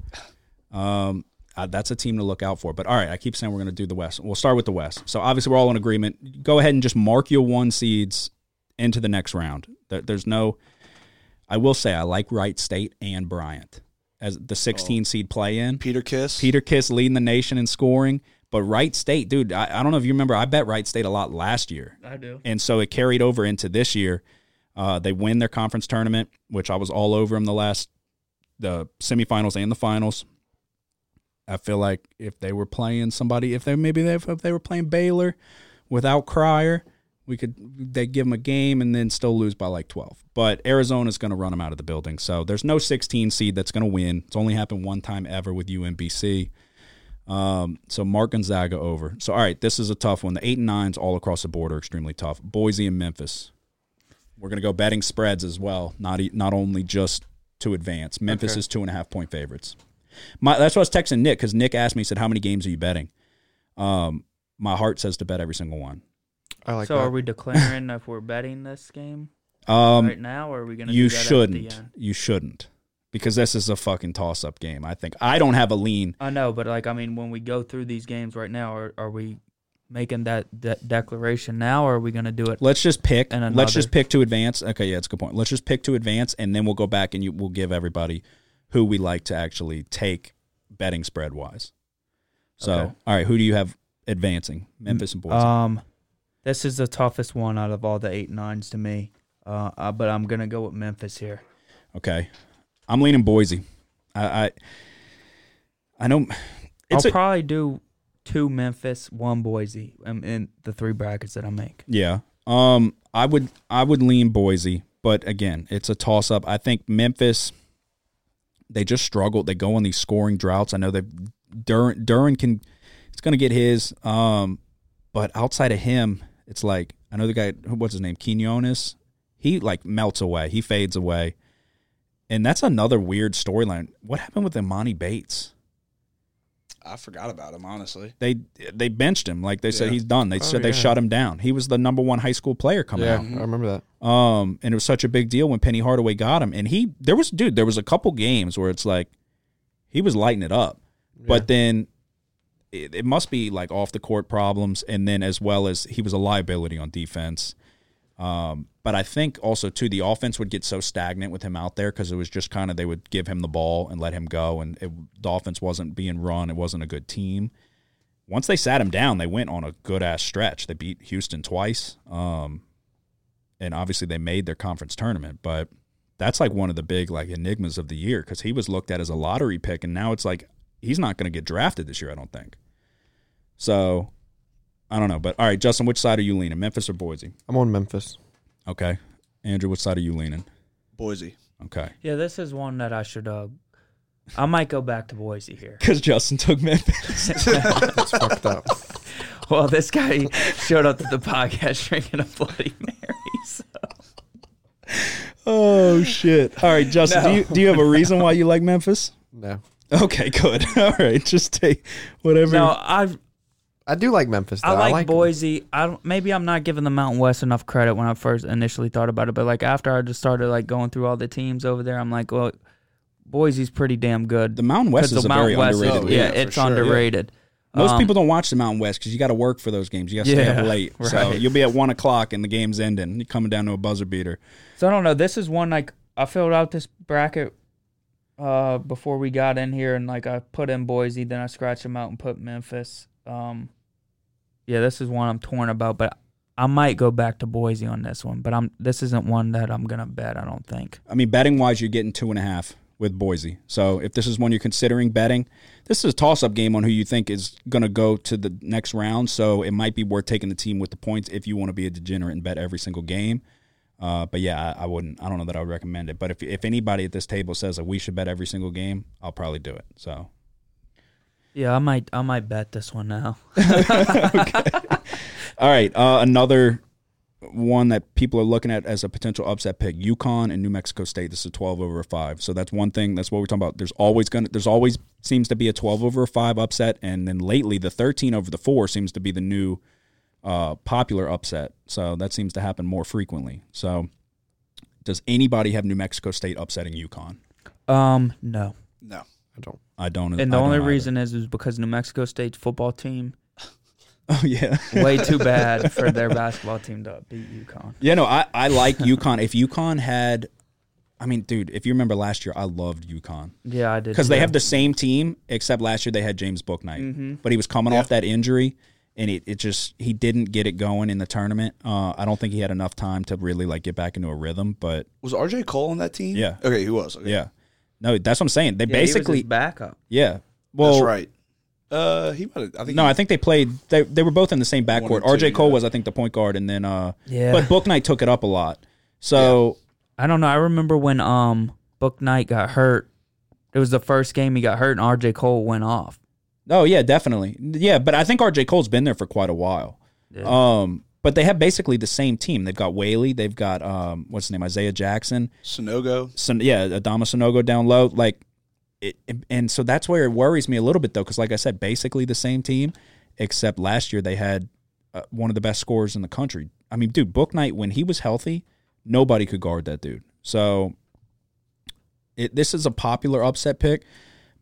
um, uh, that's a team to look out for. But, all right, I keep saying we're going to do the West. We'll start with the West. So, obviously, we're all in agreement. Go ahead and just mark your one seeds into the next round. There, there's no – I will say I like Wright State and Bryant. As the sixteen seed play-in. Peter Kiss. Peter Kiss leading the nation in scoring. But Wright State, dude, I, I don't know if you remember, I bet Wright State a lot last year. I do. And so it carried over into this year. Uh, they win their conference tournament, which I was all over them the last, the semifinals and the finals. I feel like if they were playing somebody, if they maybe they, if they were playing Baylor without Cryer, we could they give them a game and then still lose by like twelve. But Arizona's going to run them out of the building. So there's no sixteen seed that's going to win. It's only happened one time ever with U M B C. Um, so Mark Gonzaga over. So all right, this is a tough one. The eight and nines all across the board are extremely tough. Boise and Memphis. We're going to go betting spreads as well. Not not only just to advance. Memphis okay. is two and a half point favorites. My, that's why I was texting Nick, because Nick asked me, he said, how many games are you betting? Um, my heart says to bet every single one. I like so that. Are we declaring if we're betting this game um, right now, or are we going to do that shouldn't. At the end? You shouldn't, because this is a fucking toss-up game, I think. I don't have a lean. I know, but, like, I mean, when we go through these games right now, are, are we making that de- declaration now, or are we going to do it? Let's just pick. Let's just pick to advance. Okay, yeah, that's a good point. Let's just pick to advance, and then we'll go back and you, we'll give everybody – who we like to actually take betting spread wise. So, okay. All right, who do you have advancing? Memphis and Boise. Um, this is the toughest one out of all the eight nines to me, uh, uh, but I'm gonna go with Memphis here. Okay, I'm leaning Boise. I, I, I know. I'll a, probably do two Memphis, one Boise, in, in the three brackets that I make. Yeah. Um, I would, I would lean Boise, but again, it's a toss up. I think Memphis. They just struggle. They go on these scoring droughts. I know they've Duran, Duran can – it's going to get his. Um, but outside of him, it's like – I know the guy – what's his name? Quinones. He, like, melts away. He fades away. And that's another weird storyline. What happened with Imani Bates? I forgot about him, honestly. They they benched him. Like, they yeah. said he's done. They oh, said yeah. they shut him down. He was the number one high school player coming yeah, out. Yeah, I remember that. Um, and it was such a big deal when Penny Hardaway got him. And he – there was – dude, there was a couple games where it's like he was lighting it up. Yeah. But then it, it must be, like, off-the-court problems, and then as well as he was a liability on defense. Um, but I think also, too, the offense would get so stagnant with him out there because it was just kind of they would give him the ball and let him go, and it, the offense wasn't being run. It wasn't a good team. Once they sat him down, they went on a good-ass stretch. They beat Houston twice, um, and obviously they made their conference tournament. But that's like one of the big like enigmas of the year because he was looked at as a lottery pick, and now it's like he's not going to get drafted this year, I don't think. So – I don't know, but all right, Justin, which side are you leaning, Memphis or Boise? I'm on Memphis. Okay. Andrew, which side are you leaning? Boise. Okay. Yeah, this is one that I should uh, – I might go back to Boise here. Because Justin took Memphis. That's fucked up. Well, this guy showed up to the podcast drinking a Bloody Mary, so. Oh, shit. All right, Justin, no. do you do you have a reason why you like Memphis? No. Okay, good. All right, just take whatever. No, I've – I do like Memphis, though. I like, I like Boise. Them. I don't, maybe I'm not giving the Mountain West enough credit when I first initially thought about it, but like after I just started like going through all the teams over there, I'm like, well, Boise's pretty damn good. The Mountain West is a very underrated. Yeah, it's underrated. Most people don't watch the Mountain West because you got to work for those games. You got to stay yeah, up late, right. So you'll be at one o'clock and the game's ending. You're coming down to a buzzer beater. So I don't know. This is one like I filled out this bracket uh, before we got in here, and like I put in Boise, then I scratched them out and put Memphis. Um, yeah, this is one I'm torn about, but I might go back to Boise on this one. But I'm this isn't one that I'm gonna bet. I don't think. I mean, betting wise, you're getting two and a half with Boise. So if this is one you're considering betting, this is a toss up game on who you think is gonna go to the next round. So it might be worth taking the team with the points if you want to be a degenerate and bet every single game. Uh, but yeah, I, I wouldn't. I don't know that I would recommend it. But if if anybody at this table says that we should bet every single game, I'll probably do it. So. Yeah, I might I might bet this one now. Okay. All right, uh, another one that people are looking at as a potential upset pick, UConn and New Mexico State. This is a twelve over a five. So that's one thing. That's what we're talking about. There's always going there's always seems to be a twelve over a five upset, and then lately the thirteen over the four seems to be the new uh, popular upset. So that seems to happen more frequently. So does anybody have New Mexico State upsetting UConn? Um, no. No. I don't. I don't. And the I only reason is is because New Mexico State's football team. Oh yeah, way too bad for their basketball team to beat UConn. Yeah, no, I, I like UConn. If UConn had, I mean, dude, if you remember last year, I loved UConn. Yeah, I did. Because they have the same team, except last year they had James Bouknight, mm-hmm. but he was coming yeah. off that injury, and it, it just he didn't get it going in the tournament. Uh, I don't think he had enough time to really like get back into a rhythm. But was R J Cole on that team? Yeah. Okay, he was. Okay. Yeah. No, that's what I'm saying. They yeah, basically he was his backup. Yeah, well, that's right. Uh, he might have, I think. No, he, I think they played. They they were both in the same backcourt. R J Cole yeah. was, I think, the point guard, and then uh, yeah. But Bouknight took it up a lot. So yeah. I don't know. I remember when um Bouknight got hurt. It was the first game he got hurt, and R J Cole went off. Oh yeah, definitely. Yeah, but I think R J Cole's been there for quite a while. Yeah. Um, but they have basically the same team. They've got Whaley. They've got um, what's his name, Isaiah Jackson, Sanogo. Son- yeah, Adama Sanogo down low, like. It, and so that's where it worries me a little bit, though, because like I said, basically the same team, except last year they had uh, one of the best scorers in the country. I mean, dude, Bouknight, when he was healthy, nobody could guard that dude. So it, this is a popular upset pick.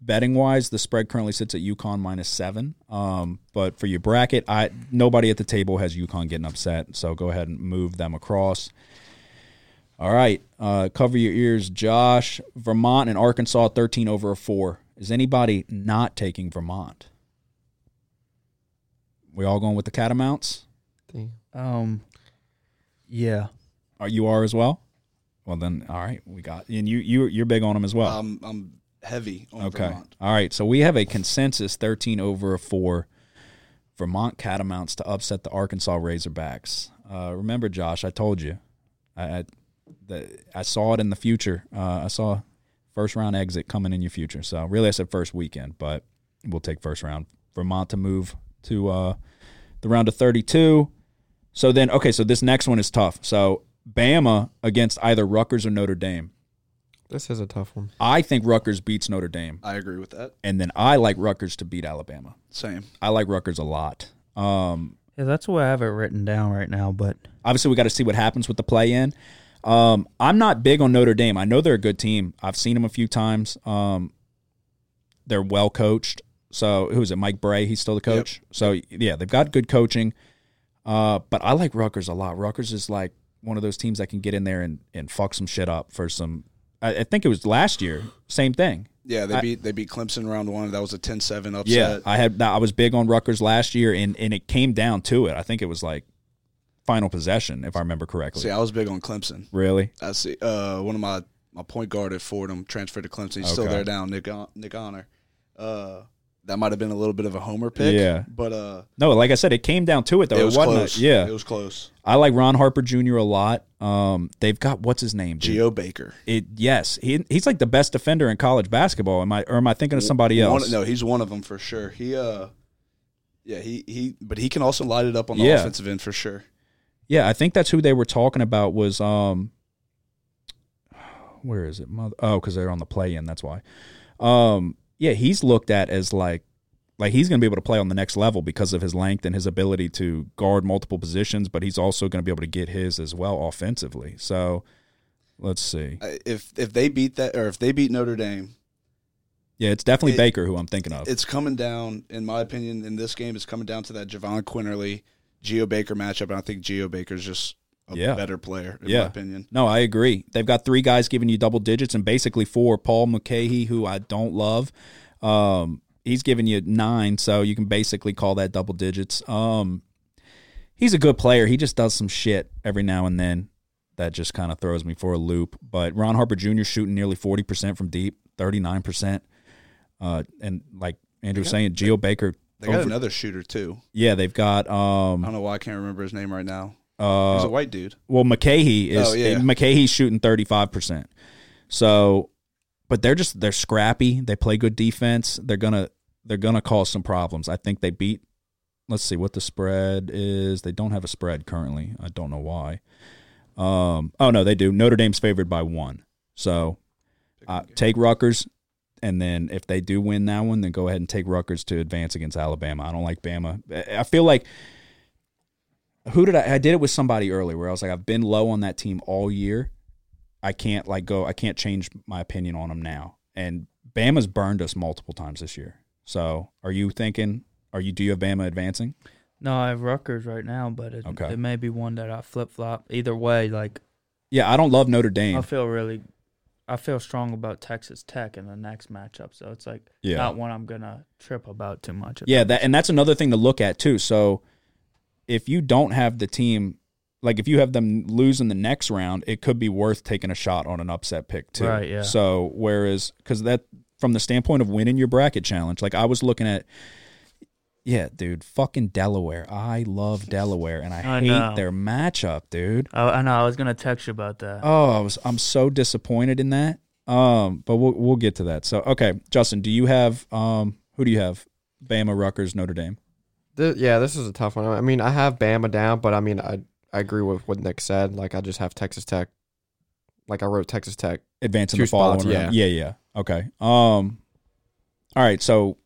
Betting-wise, the spread currently sits at UConn minus seven. Um, but for your bracket, I nobody at the table has UConn getting upset, so go ahead and move them across. All right, uh, cover your ears, Josh. Vermont and Arkansas, thirteen over a four. Is anybody not taking Vermont? We all going with the Catamounts? Um, yeah. Are you are as well? Well then, all right, we got and you you you're big on them as well. I'm I'm heavy on okay. Vermont. All right, so we have a consensus thirteen over a four. Vermont Catamounts to upset the Arkansas Razorbacks. Uh, remember, Josh, I told you. I. I The, I saw it in the future. Uh, I saw first round exit coming in your future. So really, I said first weekend, but we'll take first round. Vermont to move to uh, the round of thirty-two. So then, okay, so this next one is tough. So Bama against either Rutgers or Notre Dame. This is a tough one. I think Rutgers beats Notre Dame. I agree with that. And then I like Rutgers to beat Alabama. Same. I like Rutgers a lot. Um, yeah, that's what I have it written down right now. But obviously, we got to see what happens with the play in. Um, I'm not big on Notre Dame. I know they're a good team. I've seen them a few times. Um, they're well coached. So who is it? Mike Bray. He's still the coach. Yep. So yeah, they've got good coaching. Uh, but I like Rutgers a lot. Rutgers is like one of those teams that can get in there and, and fuck some shit up for some. I, I think it was last year. Same thing. Yeah, they I, beat they beat Clemson round one. That was a ten seven upset. Yeah, I had I was big on Rutgers last year, and and it came down to it. I think it was like. Final possession, if I remember correctly. See, I was big on Clemson. Really? I see. Uh, one of my, my point guard at Fordham transferred to Clemson. He's okay. still there now, Nick Nick Honor. Uh, that might have been a little bit of a homer pick. Yeah. But uh, no, like I said, it came down to it though. It was it wasn't close. A, yeah, it was close. I like Ron Harper Junior a lot. Um, they've got what's his name, dude? Geo Baker. It yes, he he's like the best defender in college basketball. Am I or am I thinking of somebody else? One, no, he's one of them for sure. He uh, yeah, he he, but he can also light it up on the yeah. offensive end for sure. Yeah, I think that's who they were talking about was um, – where is it? Mother- oh, because they're on the play-in, that's why. Um, yeah, he's looked at as like – like he's going to be able to play on the next level because of his length and his ability to guard multiple positions, but he's also going to be able to get his as well offensively. So let's see. If if they beat that – or if they beat Notre Dame – Yeah, it's definitely it, Baker who I'm thinking of. It's coming down, in my opinion, in this game, it's coming down to that Javon Quinterly – Geo Baker matchup, and I think Geo Baker's just a yeah. better player, in yeah. my opinion. No, I agree. They've got three guys giving you double digits, and basically four. Paul Mulcahy, who I don't love, um, he's giving you nine, so you can basically call that double digits. Um, he's a good player. He just does some shit every now and then that just kind of throws me for a loop. But Ron Harper Junior shooting nearly forty percent from deep, thirty-nine percent. Uh, and like Andrew was saying, Geo Baker – They got Over, another shooter, too. Yeah, they've got... Um, I don't know why I can't remember his name right now. Uh, He's a white dude. Well, McKay is... Oh, yeah. McKay's shooting thirty-five percent. So, but they're just... They're scrappy. They play good defense. They're going to they're gonna cause some problems. I think they beat... Let's see what the spread is. They don't have a spread currently. I don't know why. Um, oh, no, they do. Notre Dame's favored by one. So, uh, take Rutgers... And then if they do win that one, then go ahead and take Rutgers to advance against Alabama. I don't like Bama. I feel like who did I? I did it with somebody earlier where I was like, I've been low on that team all year. I can't like go. I can't change my opinion on them now. And Bama's burned us multiple times this year. So are you thinking? Are you? Do you have Bama advancing? No, I have Rutgers right now, but it, okay. it may be one that I flip flop. Either way, like yeah, I don't love Notre Dame. I feel really. I feel strong about Texas Tech in the next matchup, so it's like yeah. not one I'm gonna trip about too much. Yeah, that and that's another thing to look at too. So if you don't have the team, like if you have them lose in the next round, it could be worth taking a shot on an upset pick too. Right. Yeah. So whereas, because that from the standpoint of winning your bracket challenge, like I was looking at Yeah, dude, fucking Delaware. I love Delaware, and I, I hate know. their matchup, dude. Oh, I know. I was gonna text you about that. Oh, I was. I'm so disappointed in that. Um, but we'll we'll get to that. So, okay, Justin, do you have um? Who do you have? Bama, Rutgers, Notre Dame. The, yeah, this is a tough one. I mean, I have Bama down, but I mean, I I agree with what Nick said. Like, I just have Texas Tech. Like, I wrote Texas Tech advancing the following spots, round. Yeah, yeah, yeah. Okay. Um. All right, so.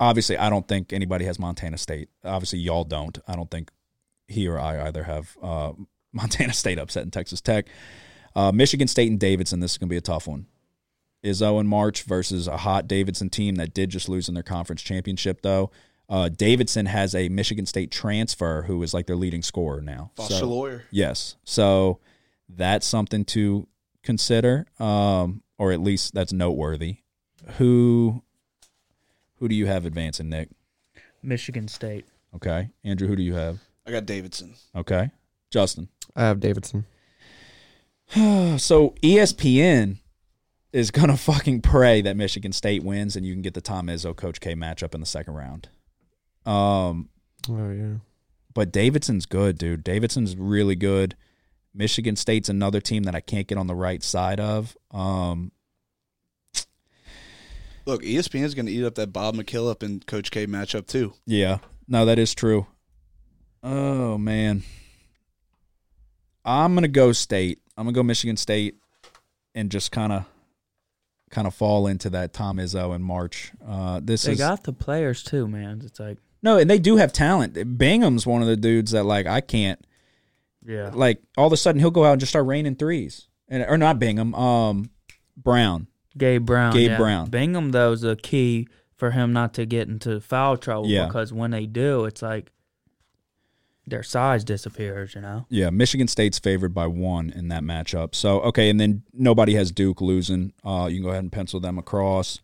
Obviously, I don't think anybody has Montana State. Obviously, y'all don't. I don't think he or I either have uh, Montana State upset in Texas Tech. Uh, Michigan State and Davidson, this is going to be a tough one. Izzo in March versus a hot Davidson team that did just lose in their conference championship, though. Uh, Davidson has a Michigan State transfer who is like their leading scorer now. Foster so, lawyer. Yes. So that's something to consider, um, or at least that's noteworthy. Who... Who do you have advancing, Nick? Michigan State. Okay. Andrew, who do you have? I got Davidson. Okay. Justin? I have Davidson. So E S P N is going to fucking pray that Michigan State wins and you can get the Tom Izzo Coach K matchup in the second round. Um, oh, yeah. But Davidson's good, dude. Davidson's really good. Michigan State's another team that I can't get on the right side of. Um Look, E S P N is going to eat up that Bob McKillop and Coach K matchup too. Yeah, no, that is true. Oh man, I'm going to go State. I'm going to go Michigan State, and just kind of, kind of fall into that Tom Izzo in March. Uh, this they is, got the players too, man. It's like no, and they do have talent. Bingham's one of the dudes that like I can't. Yeah, like all of a sudden he'll go out and just start raining threes, and or not Bingham, um, Brown. Gabe Brown. Gabe yeah. Brown. Bingham, though, is a key for him not to get into foul trouble yeah. because when they do, it's like their size disappears, you know? Yeah, Michigan State's favored by one in that matchup. So, okay, and then nobody has Duke losing. Uh, you can go ahead and pencil them across.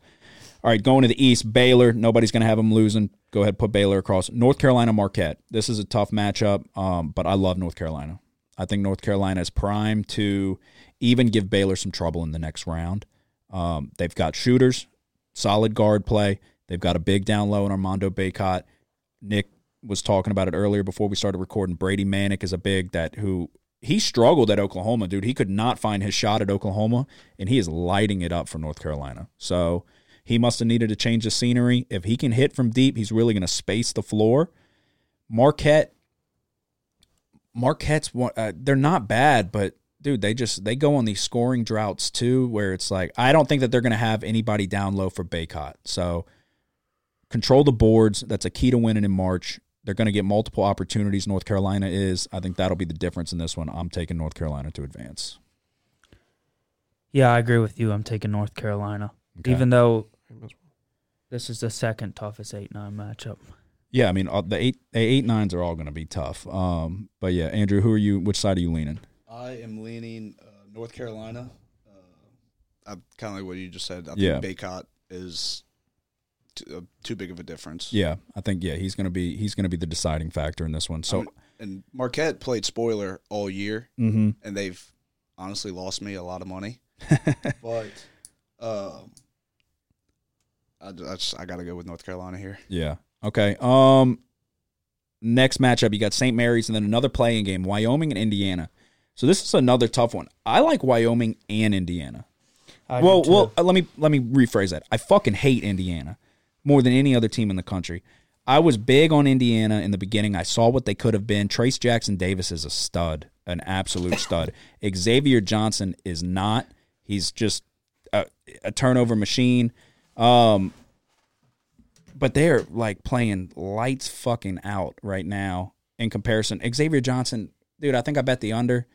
All right, going to the East, Baylor. Nobody's going to have them losing. Go ahead and put Baylor across. North Carolina, Marquette. This is a tough matchup, um, but I love North Carolina. I think North Carolina is primed to even give Baylor some trouble in the next round. Um, they've got shooters, solid guard play. They've got a big down low in Armando Bacot. Nick was talking about it earlier before we started recording. Brady Manick is a big that who he struggled at Oklahoma, dude. He could not find his shot at Oklahoma, and he is lighting it up for North Carolina. So he must have needed to change the scenery. If he can hit from deep, he's really going to space the floor. Marquette, Marquette's one, uh, they're not bad, but. Dude, they just they go on these scoring droughts too, where it's like I don't think that they're going to have anybody down low for Bacot. So control the boards. That's a key to winning in March. They're going to get multiple opportunities. North Carolina is. I think that'll be the difference in this one. I'm taking North Carolina to advance. Yeah, I agree with you. I'm taking North Carolina, okay. Even though this is the second toughest eight nine matchup. Yeah, I mean the eight the eight nines are all going to be tough. Um, but yeah, Andrew, who are you? Which side are you leaning? I am leaning uh, North Carolina. Uh, kind of like what you just said. I yeah. think Bacot is t- uh, too big of a difference. Yeah, I think yeah he's gonna be he's gonna be the deciding factor in this one. So I mean, and Marquette played spoiler all year, mm-hmm. and they've honestly lost me a lot of money. but um, I, I, just, I gotta go with North Carolina here. Yeah. Okay. Um, next matchup, you got Saint Mary's, and then another play-in game: Wyoming and Indiana. So this is another tough one. I like Wyoming and Indiana. I well, well, let me let me rephrase that. I fucking hate Indiana more than any other team in the country. I was big on Indiana in the beginning. I saw what they could have been. Trace Jackson Davis is a stud, an absolute stud. Xavier Johnson is not. He's just a, a turnover machine. Um, but they're like playing lights fucking out right now in comparison. Xavier Johnson, dude, I think I bet the under.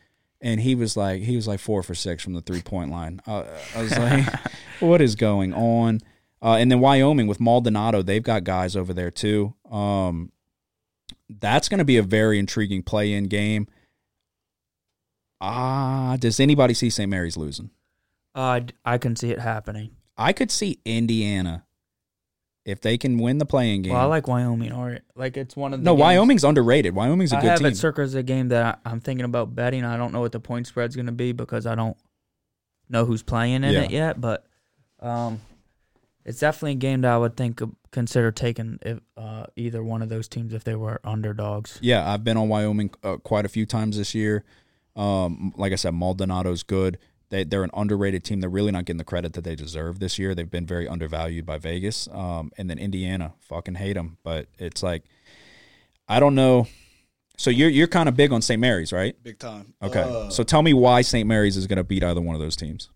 And he was like, he was like four for six from the three point line. Uh, I was like, what is going on? Uh, and then Wyoming with Maldonado, they've got guys over there too. Um, that's going to be a very intriguing play-in game. Ah, does anybody see Saint Mary's losing? Uh, I can see it happening. I could see Indiana if they can win the play-in game. Well, I like Wyoming. Or like it's one of the no. Games. Wyoming's underrated. Wyoming's a I good have team. It circa as a game that I, I'm thinking about betting. I don't know what the point spread's going to be because I don't know who's playing in yeah. it yet. But um, it's definitely a game that I would think consider taking if, uh, either one of those teams if they were underdogs. Yeah, I've been on Wyoming uh, quite a few times this year. Um, like I said, Maldonado's good. They, they're an underrated team. They're really not getting the credit that they deserve this year. They've been very undervalued by Vegas. Um, and then Indiana, fucking hate them. But it's like, I don't know. So you're you're kind of big on Saint Mary's, right? Big time. Okay. Uh, so tell me why Saint Mary's is going to beat either one of those teams.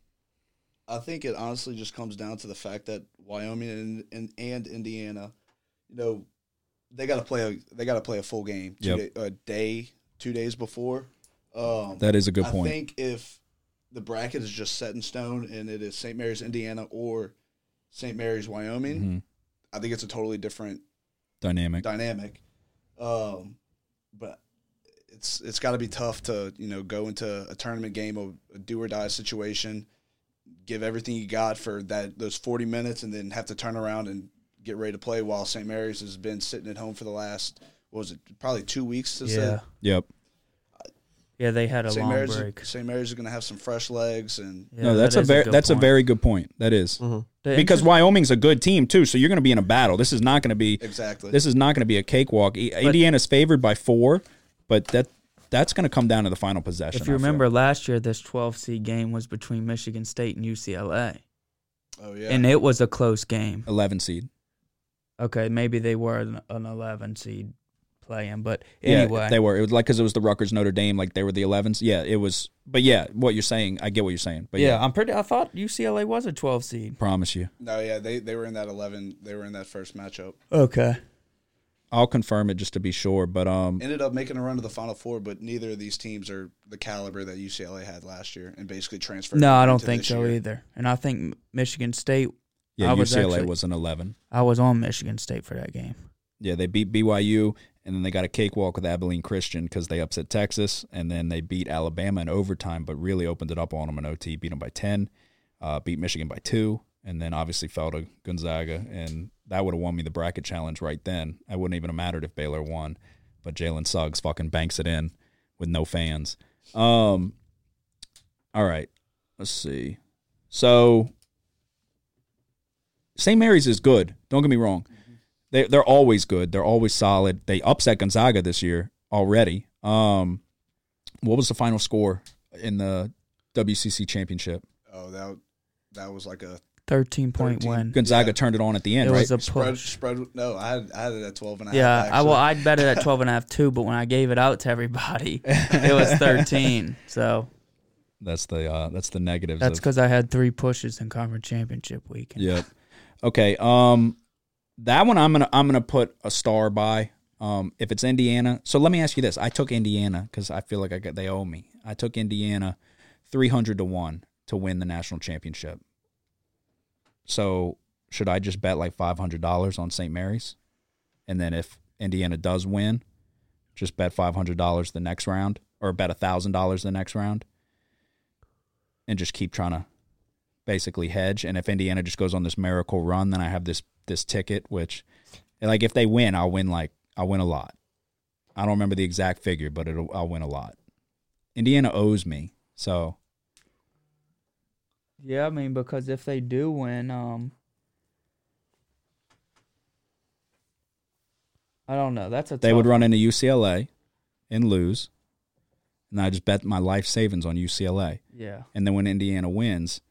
I think it honestly just comes down to the fact that Wyoming and and, and Indiana, you know, they got to play a they got to play a full game, two yep. day, a day, two days before. Um, that is a good I point. I think if the bracket is just set in stone and it is Saint Mary's, Indiana, or Saint Mary's, Wyoming, mm-hmm. I think it's a totally different dynamic. Dynamic. Um, but it's it's got to be tough to, you know, go into a tournament game, a, a do or die situation, give everything you got for that those forty minutes, and then have to turn around and get ready to play. While Saint Mary's has been sitting at home for the last, what was it, probably two weeks? Yeah. Say. Yep. Yeah, they had a Saint long Mary's, break. Saint Mary's is going to have some fresh legs, and yeah, no, that's that a very a that's point. a very good point. That is mm-hmm. because Wyoming's a good team too, so you're going to be in a battle. This is not going to be exactly. This is not going to be a cakewalk. But Indiana's favored by four, but that that's going to come down to the final possession. If you I remember feel. last year, this twelve seed game was between Michigan State and U C L A. Oh yeah, and it was a close game. Eleven seed. Okay, maybe they were an, an eleven seed. Playing, but anyway, yeah, they were. It was like because it was the Rutgers Notre Dame, like they were the elevens. Yeah, it was. But yeah, what you're saying, I get what you're saying. But yeah, yeah. I'm pretty. I thought U C L A was a twelve seed. Promise you. No, yeah, they they were in that eleven. They were in that first matchup. Okay, I'll confirm it just to be sure. But um, ended up making a run to the Final Four, but neither of these teams are the caliber that U C L A had last year, and basically transferred. No, I don't think so year. either. And I think Michigan State. Yeah, I U C L A was, actually, was an eleven. I was on Michigan State for that game. Yeah, they beat B Y U. And then they got a cakewalk with Abilene Christian because they upset Texas, and then they beat Alabama in overtime, but really opened it up on them in O T, beat them by ten, uh, beat Michigan by two, and then obviously fell to Gonzaga, and that would have won me the bracket challenge right then. It wouldn't even have mattered if Baylor won, but Jalen Suggs fucking banks it in with no fans. Um, all right, let's see. So Saint Mary's is good. Don't get me wrong. They they're always good. They're always solid. They upset Gonzaga this year already. Um, what was the final score in the W C C championship? Oh, that that was like a thirteen point win. Gonzaga yeah. turned it on at the end. It right? was a spread, spread. No, I had I had it at twelve and a yeah, half. Yeah, I well I bet it at twelve and a half too. But when I gave it out to everybody, it was thirteen. So. That's the uh, that's the negatives. That's because I had three pushes in conference championship week. Yep. Okay. Um. That one I'm gonna I'm gonna put a star by. Um, if it's Indiana, so let me ask you this: I took Indiana because I feel like I got, they owe me. I took Indiana three hundred to one to win the national championship. So should I just bet like five hundred dollars on Saint Mary's, and then if Indiana does win, just bet five hundred dollars the next round, or bet a thousand dollars the next round, and just keep trying to basically hedge. And if Indiana just goes on this miracle run, then I have this. this ticket, which like if they win, I'll win like I'll win a lot. I don't remember the exact figure, but it'll I'll win a lot. Indiana owes me, so yeah, I mean because if they do win, um I don't know. That's a they would one. run into U C L A and lose. And I just bet my life savings on U C L A. Yeah. And then when Indiana wins,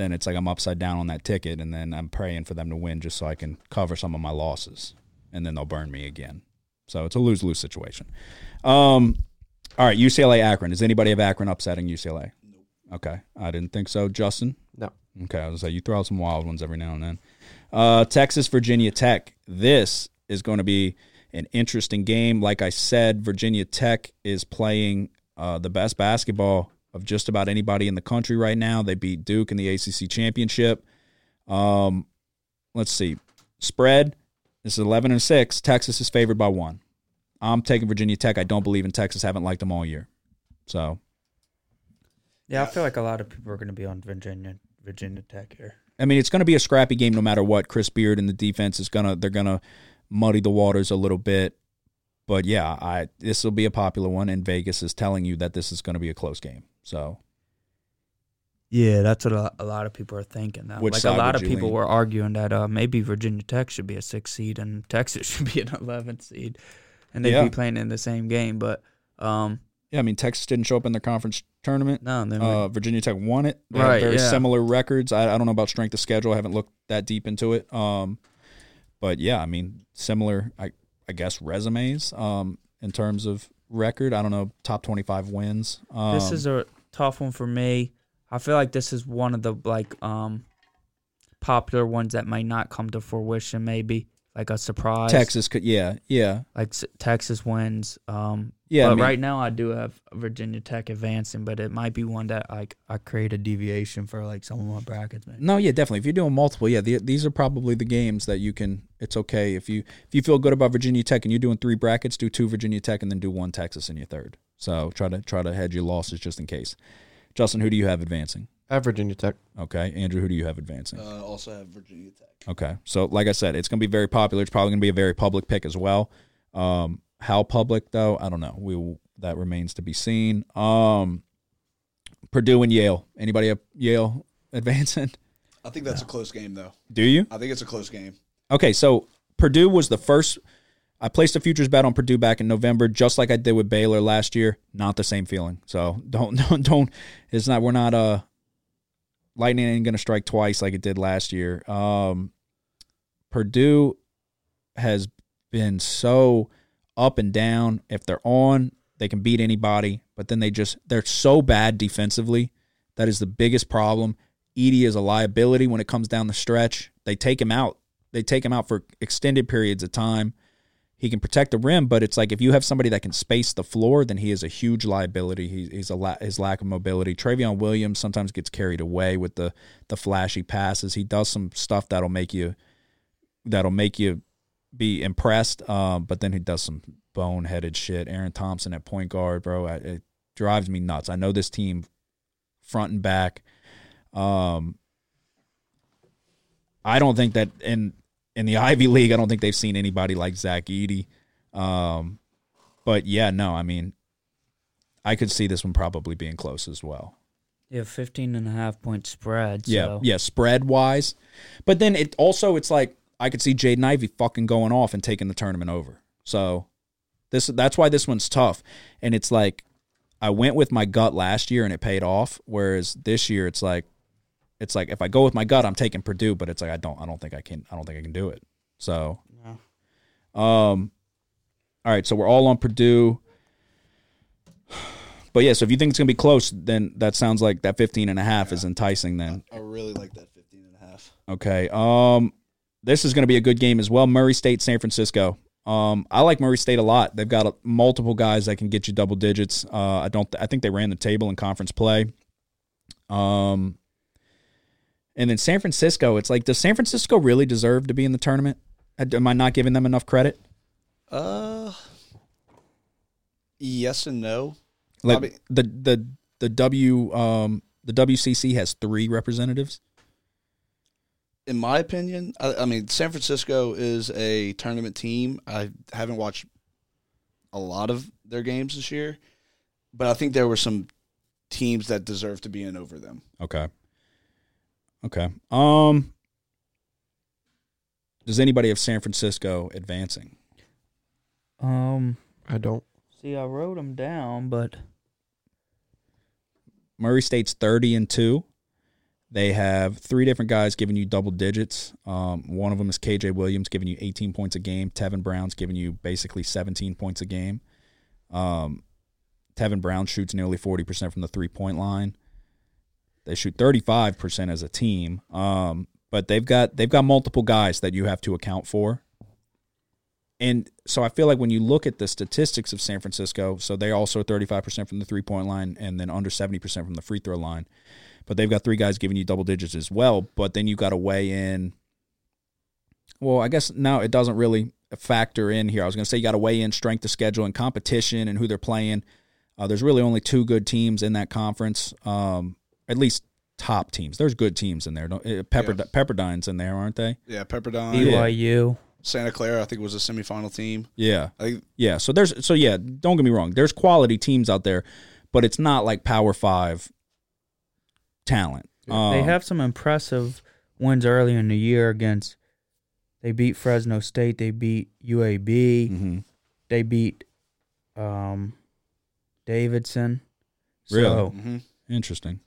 then it's like I'm upside down on that ticket, and then I'm praying for them to win just so I can cover some of my losses, and then they'll burn me again. So it's a lose-lose situation. Um, all right, U C L A Akron. Does anybody have Akron upsetting U C L A? Nope. Okay, I didn't think so. Justin? No. Okay, I was like, you throw out some wild ones every now and then. Uh, Texas, Virginia Tech. This is going to be an interesting game. Like I said, Virginia Tech is playing uh, the best basketball of just about anybody in the country right now. They beat Duke in the A C C championship. Um, let's see. Spread, this is eleven and six. Texas is favored by one. I'm taking Virginia Tech. I don't believe in Texas. Haven't liked them all year. So, yeah, I feel like a lot of people are going to be on Virginia Virginia Tech here. I mean, it's going to be a scrappy game no matter what. Chris Beard and the defense is going to they're going to muddy the waters a little bit. But, yeah, I this will be a popular one, and Vegas is telling you that this is going to be a close game. So, Yeah, that's what a, a lot of people are thinking. Which like side a lot of people lean? were arguing that uh, maybe Virginia Tech should be a six seed and Texas should be an eleven seed, and they'd yeah. be playing in the same game. But um, yeah, I mean Texas didn't show up in the conference tournament. No, then uh, Virginia Tech won it. They right, had very yeah. similar records. I, I don't know about strength of schedule. I haven't looked that deep into it. Um, but yeah, I mean similar. I I guess resumes um, in terms of record. I don't know top twenty-five wins. Um, this is a tough one for me. I feel like this is one of the like um, popular ones that might not come to fruition. Maybe like a surprise. Texas could, yeah, yeah. Like Texas wins. Um, yeah, but I mean, right now I do have Virginia Tech advancing, but it might be one that like I create a deviation for like some of my brackets. Man. No, yeah, definitely. If you're doing multiple, yeah, the, these are probably the games that you can. It's okay if you if you feel good about Virginia Tech and you're doing three brackets, do two Virginia Tech and then do one Texas in your third. So try to try to hedge your losses just in case. Justin, who do you have advancing? I have Virginia Tech. Okay. Andrew, who do you have advancing? I uh, also have Virginia Tech. Okay. So, like I said, it's going to be very popular. It's probably going to be a very public pick as well. Um, how public, though? I don't know. We will, that remains to be seen. Um, Purdue and Yale. Anybody have Yale advancing? I think that's no. a close game, though. Do you? I think it's a close game. Okay. So, Purdue was the first. I placed a futures bet on Purdue back in November, just like I did with Baylor last year. Not the same feeling. So don't, don't, don't. It's not. We're not. Uh, lightning ain't gonna strike twice like it did last year. Um, Purdue has been so up and down. If they're on, they can beat anybody. But then they just they're so bad defensively. That is the biggest problem. Edey is a liability when it comes down the stretch. They take him out. They take him out for extended periods of time. He can protect the rim, but it's like if you have somebody that can space the floor, then he is a huge liability. He, he's a la- his lack of mobility. Travion Williams sometimes gets carried away with the the flashy passes. He does some stuff that'll make you that'll make you be impressed. Um, but then he does some boneheaded shit. Aaron Thompson at point guard, bro, I, it drives me nuts. I know this team front and back. Um, I don't think that in. In the Ivy League, I don't think they've seen anybody like Zach Edey. Um, but, yeah, no, I mean, I could see this one probably being close as well. Yeah, fifteen and a half point spread. So. Yeah, yeah, spread-wise. But then it also it's like I could see Jaden Ivey fucking going off and taking the tournament over. So this that's why this one's tough. And it's like I went with my gut last year and it paid off, whereas this year it's like, It's like if I go with my gut, I'm taking Purdue, but it's like I don't I don't think I can I don't think I can do it. So no. um all right, so we're all on Purdue. But yeah, so if you think it's gonna be close, then that sounds like that fifteen and a half yeah. is enticing then. I, I really like that fifteen and a half. Okay. Um this is gonna be a good game as well. Murray State, San Francisco. Um, I like Murray State a lot. They've got a, multiple guys that can get you double digits. Uh I don't I think they ran the table in conference play. Um And then San Francisco, it's like, does San Francisco really deserve to be in the tournament? Am I not giving them enough credit? Uh, yes and no. Like Bobby. the the the W um the W C C has three representatives. In my opinion, I, I mean San Francisco is a tournament team. I haven't watched a lot of their games this year, but I think there were some teams that deserve to be in over them. Okay. Okay. Um, does anybody have San Francisco advancing? Um, I don't. See, I wrote them down, but Murray State's thirty and two. They have three different guys giving you double digits. Um, one of them is K J Williams giving you eighteen points a game. Tevin Brown's giving you basically seventeen points a game. Um, Tevin Brown shoots nearly forty percent from the three-point line. They shoot thirty-five percent as a team, um, but they've got they've got multiple guys that you have to account for. And so I feel like when you look at the statistics of San Francisco, so they're also thirty-five percent from the three-point line and then under seventy percent from the free throw line. But they've got three guys giving you double digits as well, but then you got to weigh in. Well, I guess now it doesn't really factor in here. I was going to say you got to weigh in strength of schedule and competition and who they're playing. Uh, there's really only two good teams in that conference. Um At least top teams. There's good teams in there. Pepper, yeah. Pepperdine's in there, aren't they? Yeah, Pepperdine. B Y U. Santa Clara, I think, was a semifinal team. Yeah. I think, yeah, so there's – so, yeah, don't get me wrong. There's quality teams out there, but it's not like Power Five talent. Um, they have some impressive wins early in the year against. They beat Fresno State. They beat U A B. Mm-hmm. They beat um, Davidson. Really? So, mm-hmm. Interesting.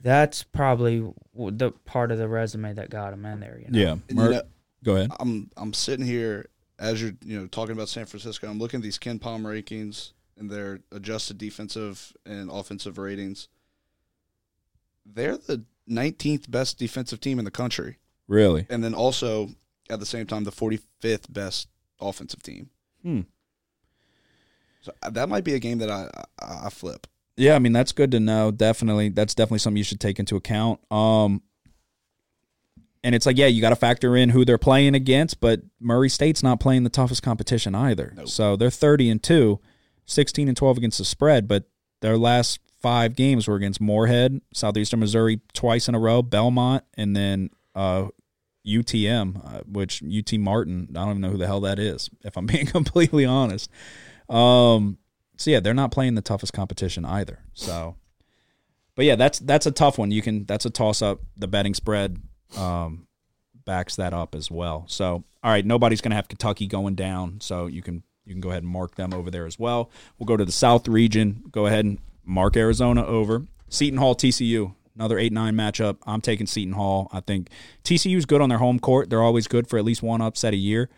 That's probably the part of the resume that got him in there. You know? Yeah. Mark, you know, go ahead. I'm I'm sitting here as you're you know talking about San Francisco. I'm looking at these Ken Palm rankings and their adjusted defensive and offensive ratings. They're the nineteenth best defensive team in the country. Really? And then also, at the same time, the forty-fifth best offensive team. Hmm. So that might be a game that I, I, I flip. Yeah, I mean, that's good to know. Definitely. That's definitely something you should take into account. Um, and it's like, yeah, you got to factor in who they're playing against, but Murray State's not playing the toughest competition either. Nope. So they're thirty and two, sixteen and twelve against the spread, but their last five games were against Moorhead, Southeastern Missouri twice in a row, Belmont, and then uh, U T M, uh, which U T Martin, I don't even know who the hell that is, if I'm being completely honest. Um, so, yeah, they're not playing the toughest competition either. So, but, yeah, that's that's a tough one. You can That's a toss-up. The betting spread um, backs that up as well. So, all right, nobody's going to have Kentucky going down, so you can you can go ahead and mark them over there as well. We'll go to the South region. Go ahead and mark Arizona over. Seton Hall, T C U, another eight nine matchup. I'm taking Seton Hall. I think T C U's good on their home court. They're always good for at least one upset a year.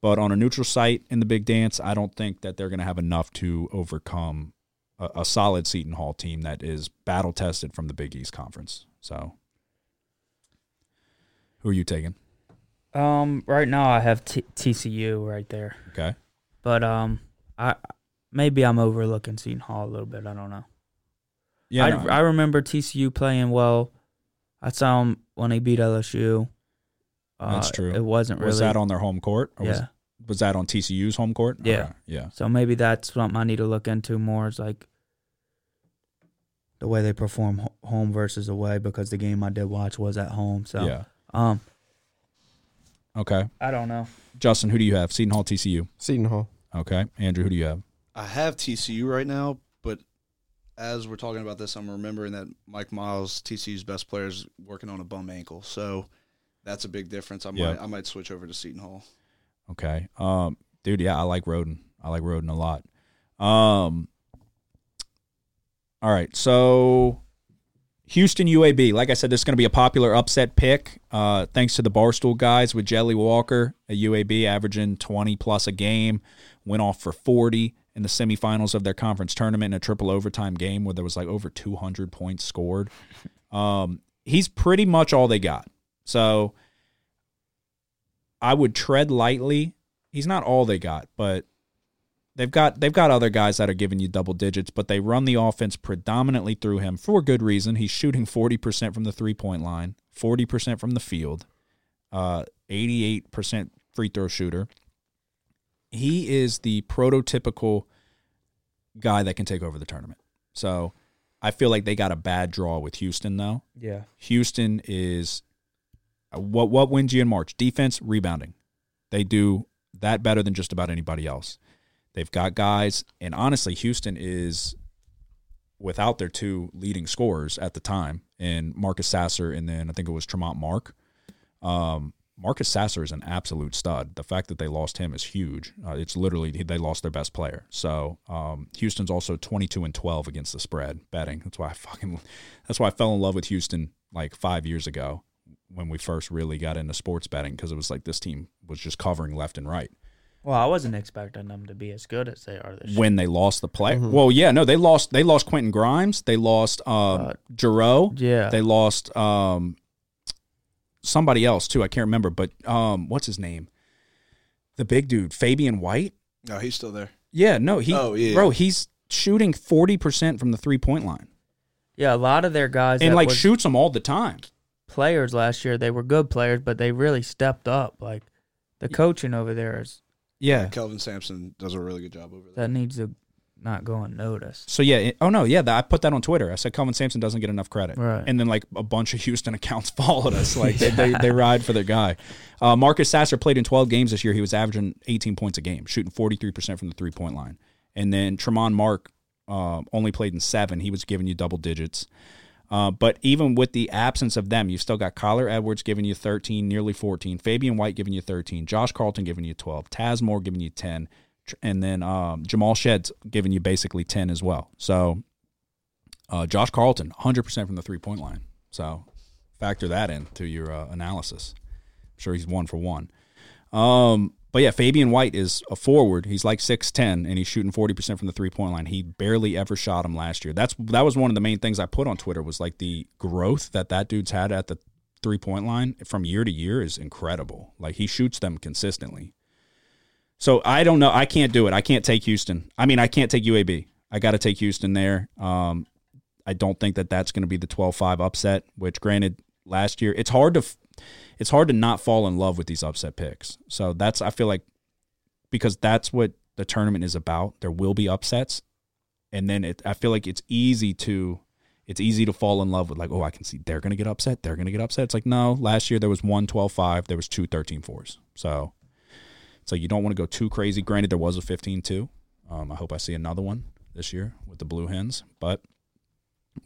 But on a neutral site in the Big Dance, I don't think that they're going to have enough to overcome a, a solid Seton Hall team that is battle-tested from the Big East Conference. So who are you taking? Um, right now I have t- TCU right there. Okay. But um, I – maybe I'm overlooking Seton Hall a little bit. I don't know. Yeah, I, no. I remember T C U playing well. I saw them when they beat L S U. Uh, That's true. It wasn't really. Was that on their home court? Or yeah. Was, was that on T C U's home court? Yeah. Right. Yeah. So maybe that's something I need to look into more is like the way they perform home versus away because the game I did watch was at home. So yeah. Um. Okay. I don't know. Justin, who do you have? Seton Hall, T C U? Seton Hall. Okay. Andrew, who do you have? I have T C U right now, but as we're talking about this, I'm remembering that Mike Miles, T C U's best player, is working on a bum ankle. So that's a big difference. I might yep. I might switch over to Seton Hall. Okay. Um, dude, yeah, I like Roden. I like Roden a lot. Um, all right, so Houston U A B. Like I said, this is going to be a popular upset pick uh, thanks to the Barstool guys with Jelly Walker at U A B, averaging twenty-plus a game, went off for forty in the semifinals of their conference tournament in a triple overtime game where there was like over two hundred points scored. Um, he's pretty much all they got. So I would tread lightly. He's not all they got, but they've got they've got other guys that are giving you double digits, but they run the offense predominantly through him for good reason. He's shooting forty percent from the three-point line, forty percent from the field, uh, eighty-eight percent free throw shooter. He is the prototypical guy that can take over the tournament. So I feel like they got a bad draw with Houston, though. Yeah. Houston is what, what wins you in March? Defense, rebounding. They do that better than just about anybody else. They've got guys, and honestly, Houston is without their two leading scorers at the time, and Marcus Sasser, and then I think it was Tremont Mark. Um Marcus Sasser is an absolute stud. The fact that they lost him is huge. Uh, it's literally they lost their best player. So um, Houston's also twenty-two and twelve against the spread betting. That's why I fucking. That's why I fell in love with Houston like five years ago when we first really got into sports betting because it was like this team was just covering left and right. Well, I wasn't expecting them to be as good as they are this year. When they lost the play. Mm-hmm. Well, yeah, no, they lost. They lost Quentin Grimes. They lost um, uh, Giroux. Yeah, they lost. Um, Somebody else, too. I can't remember, but um, what's his name? The big dude, Fabian White? No, he's still there. Yeah, no, he, oh, yeah. Bro, he's shooting forty percent from the three-point line. Yeah, a lot of their guys. And, like, shoots them all the time. Players last year, they were good players, but they really stepped up. Like, the coaching over there is. Yeah. yeah Kelvin Sampson does a really good job over there. That needs to not go unnoticed. So, yeah. It, oh, no. Yeah. That, I put that on Twitter. I said, Kelvin Sampson doesn't get enough credit. Right. And then, like, a bunch of Houston accounts followed us. Like, yeah. they, they, they ride for their guy. Uh, Marcus Sasser played in twelve games this year. He was averaging eighteen points a game, shooting forty-three percent from the three-point line. And then Tremont Mark uh, only played in seven. He was giving you double digits. Uh, but even with the absence of them, you've still got Kyler Edwards giving you thirteen, nearly fourteen. Fabian White giving you thirteen. Josh Carlton giving you twelve. Taz Moore giving you ten. And then um, Jamal Shedd's giving you basically ten as well. So uh, Josh Carlton, one hundred percent from the three-point line. So factor that into your uh, analysis. I'm sure he's one for one. Um, but, yeah, Fabian White is a forward. He's like six ten, and he's shooting forty percent from the three-point line. He barely ever shot him last year. That's That was one of the main things I put on Twitter was, like, the growth that that dude's had at the three-point line from year to year is incredible. Like, he shoots them consistently. So, I don't know. I can't do it. I can't take Houston. I mean, I can't take U A B. I got to take Houston there. Um, I don't think that that's going to be the twelve five upset, which, granted, last year, it's hard to – it's hard to not fall in love with these upset picks. So that's, I feel like, because that's what the tournament is about. There will be upsets. And then it, I feel like it's easy to, it's easy to fall in love with, like, oh, I can see they're going to get upset. They're going to get upset. It's like, no, last year there was one twelve five. There was two thirteen fours. So, so you don't want to go too crazy. Granted, there was a fifteen two. Um, I hope I see another one this year with the Blue Hens, but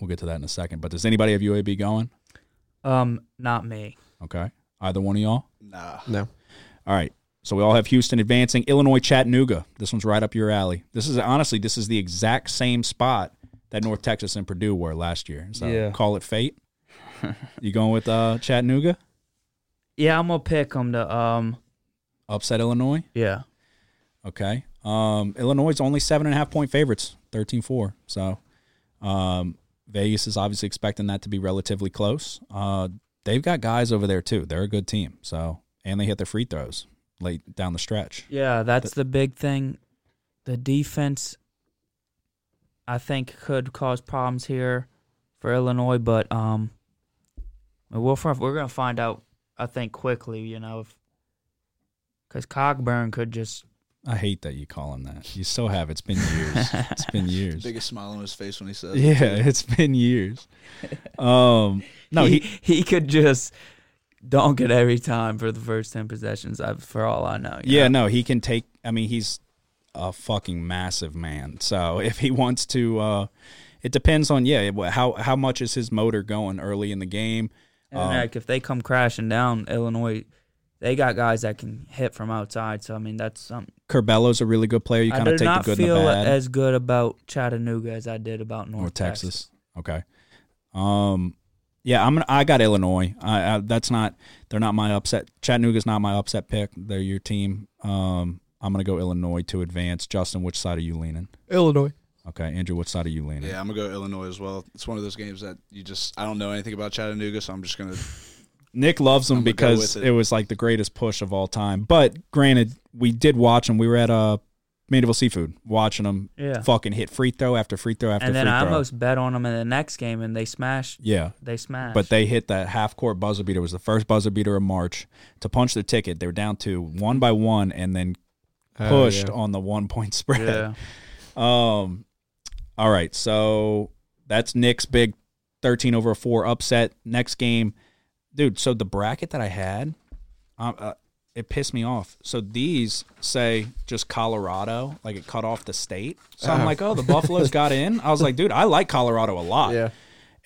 we'll get to that in a second. But does anybody have U A B going? Um, not me. Okay. Either one of y'all? Nah. No. All right. So we all have Houston advancing. Illinois, Chattanooga. This one's right up your alley. This is honestly, this is the exact same spot that North Texas and Purdue were last year. So yeah. Call it fate. You going with uh, Chattanooga? Yeah, I'm gonna pick them to um, upset Illinois. Yeah. Okay. Um, Illinois is only seven and a half point favorites, thirteen four. So um, Vegas is obviously expecting that to be relatively close. Uh, They've got guys over there, too. They're a good team. So, and they hit their free throws late down the stretch. Yeah, that's the, the big thing. The defense, I think, could cause problems here for Illinois, but um, we'll, we're going to find out, I think, quickly, you know, because Cogburn could just... I hate that you call him that. You so have. It's been years. It's been years. The biggest smile on his face when he says yeah, it. Yeah, it's been years. Um, no, he, he he could just dunk it every time for the first ten possessions, I've, for all I know. Yeah, know? no, he can take – I mean, he's a fucking massive man. So if he wants to uh, – it depends on, yeah, how, how much is his motor going early in the game. And, um, heck, if they come crashing down, Illinois – they got guys that can hit from outside, so, I mean, that's something. Curbello's a really good player. You kind of take the good and the bad. I did not feel as good about Chattanooga as I did about North, North Texas. Texas. Okay. Um, yeah, I'm. I got Illinois. I, I, that's not – they're not my upset. Chattanooga's not my upset pick. They're your team. Um, I'm going to go Illinois to advance. Justin, which side are you leaning? Illinois. Okay, Andrew, what side are you leaning? Yeah, I'm going to go Illinois as well. It's one of those games that you just – I don't know anything about Chattanooga, so I'm just going to – Nick loves them because it. it was like the greatest push of all time. But granted, we did watch them. We were at uh, Mandeville Seafood watching them yeah. fucking hit free throw after free throw after free throw. And then I almost bet on them in the next game, and they smashed. Yeah. They smashed. But they hit that half-court buzzer beater. It was the first buzzer beater of March to punch their ticket. They were down two, one by one, and then pushed oh, yeah. on the one-point spread. Yeah. Um. All right, so that's Nick's big thirteen over four upset. Next game. Dude, so the bracket that I had, um, uh, it pissed me off. So these say just Colorado, like it cut off the state. So uh-huh. I'm like, oh, the Buffaloes got in? I was like, dude, I like Colorado a lot. Yeah.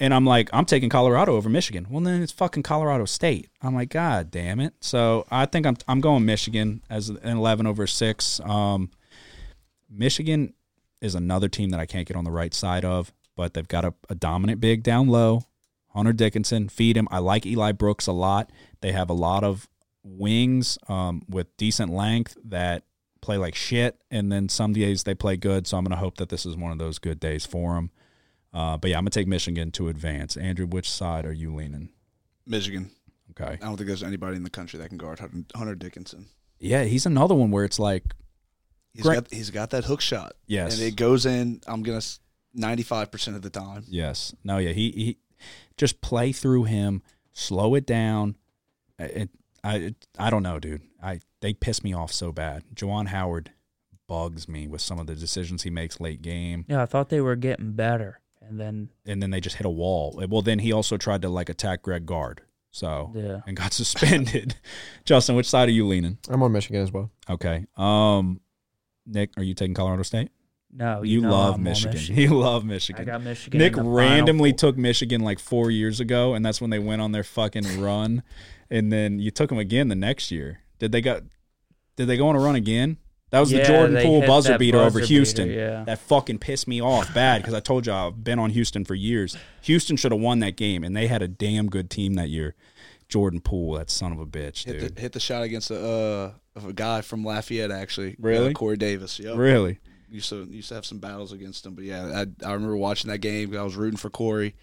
And I'm like, I'm taking Colorado over Michigan. Well, then it's fucking Colorado State. I'm like, God damn it. So I think I'm I'm going Michigan as an eleven over six. Um, Michigan is another team that I can't get on the right side of, but they've got a, a dominant big down low. Hunter Dickinson, feed him. I like Eli Brooks a lot. They have a lot of wings um, with decent length that play like shit, and then some days they play good, so I'm going to hope that this is one of those good days for them. Uh, but, yeah, I'm going to take Michigan to advance. Andrew, which side are you leaning? Michigan. Okay. I don't think there's anybody in the country that can guard Hunter Dickinson. Yeah, he's another one where it's like he's got, he's got that hook shot. Yes. And it goes in, I'm going to ninety-five percent of the time. Yes. No, yeah, he he – just play through him, slow it down. It, I it, I don't know, dude. I they piss me off so bad. Juwan Howard bugs me with some of the decisions he makes late game. Yeah, I thought they were getting better, and then and then they just hit a wall. Well, then he also tried to like attack Greg Gard, so yeah. and got suspended. Justin, which side are you leaning? I'm on Michigan as well. Okay. Um, Nick, are you taking Colorado State? No, you, you know love Michigan. Michigan. You love Michigan. I got Michigan. Nick randomly took Michigan like four years ago, and that's when they went on their fucking run. And then you took them again the next year. Did they got? Did they go on a run again? That was yeah, the Jordan Poole buzzer beater buzzer over Houston. Beater, yeah. That fucking pissed me off bad because I told you I've been on Houston for years. Houston should have won that game, and they had a damn good team that year. Jordan Poole, that son of a bitch, dude. Hit the, hit the shot against a, uh, of a guy from Lafayette, actually. Really? Uh, Corey Davis. Yep. Really? Used to, used to have some battles against him. But, yeah, I, I remember watching that game. I was rooting for Corey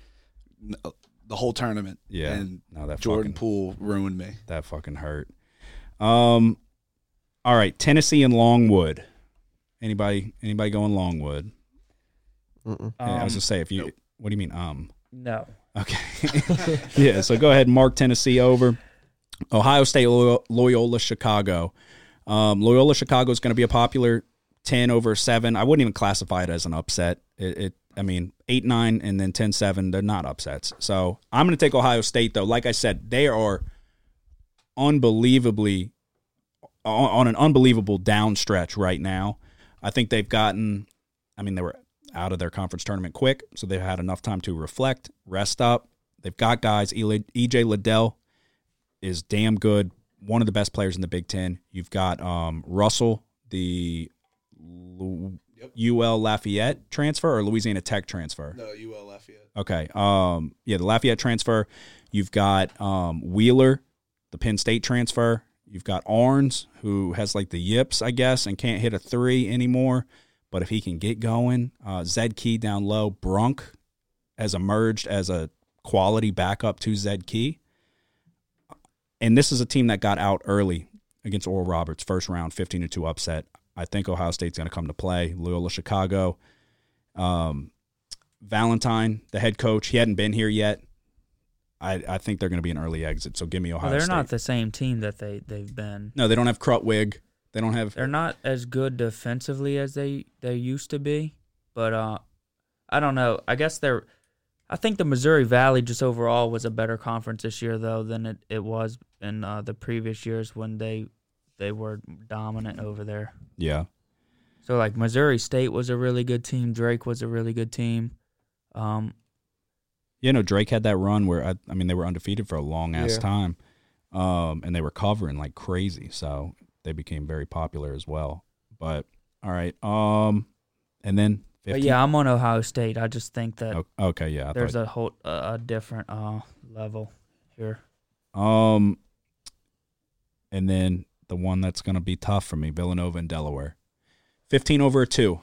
the whole tournament. Yeah. And no, that Jordan fucking, Poole ruined me. That fucking hurt. Um, all right, Tennessee and Longwood. Anybody anybody going Longwood? Um, I was going to say, if you, nope. What do you mean, um? No. Okay. Yeah, so go ahead and mark Tennessee over. Ohio State, Loyola, Chicago. Um, Loyola, Chicago is going to be a popular ten over seven. I wouldn't even classify it as an upset. It, it I mean, eight nine and then ten seven, they're not upsets. So I'm going to take Ohio State, though. Like I said, they are unbelievably on, on an unbelievable down stretch right now. I think they've gotten – I mean, they were – out of their conference tournament quick, so they've had enough time to reflect, rest up. They've got guys. E J Liddell is damn good, one of the best players in the Big Ten. You've got um, Russell, the U L Lafayette transfer or Louisiana Tech transfer? No, U L Lafayette. Okay. Um, yeah, the Lafayette transfer. You've got um, Wheeler, the Penn State transfer. You've got Arns, who has like the yips, I guess, and can't hit a three anymore. But if he can get going, uh, Zed Key down low. Brunk has emerged as a quality backup to Zed Key. And this is a team that got out early against Oral Roberts, first round, fifteen to two upset. I think Ohio State's going to come to play. Loyola Chicago. Um, Valentine, the head coach, he hadn't been here yet. I, I think they're going to be an early exit, so give me Ohio well, they're State. They're not the same team that they, they've been. No, they don't have Krutwig. They don't have. They're not as good defensively as they, they used to be, but uh, I don't know. I guess they're. I think the Missouri Valley just overall was a better conference this year though than it, it was in uh, the previous years when they they were dominant over there. Yeah. So like Missouri State was a really good team. Drake was a really good team. Um. You know, Drake had that run where I, I mean they were undefeated for a long ass yeah. time, um, and they were covering like crazy. So. They became very popular as well. But, all right. Um, and then fifteen. But, yeah, I'm on Ohio State. I just think that okay, yeah, I there's thought... a whole uh, a different uh, level here. Um, And then the one that's going to be tough for me, Villanova and Delaware. fifteen over a two.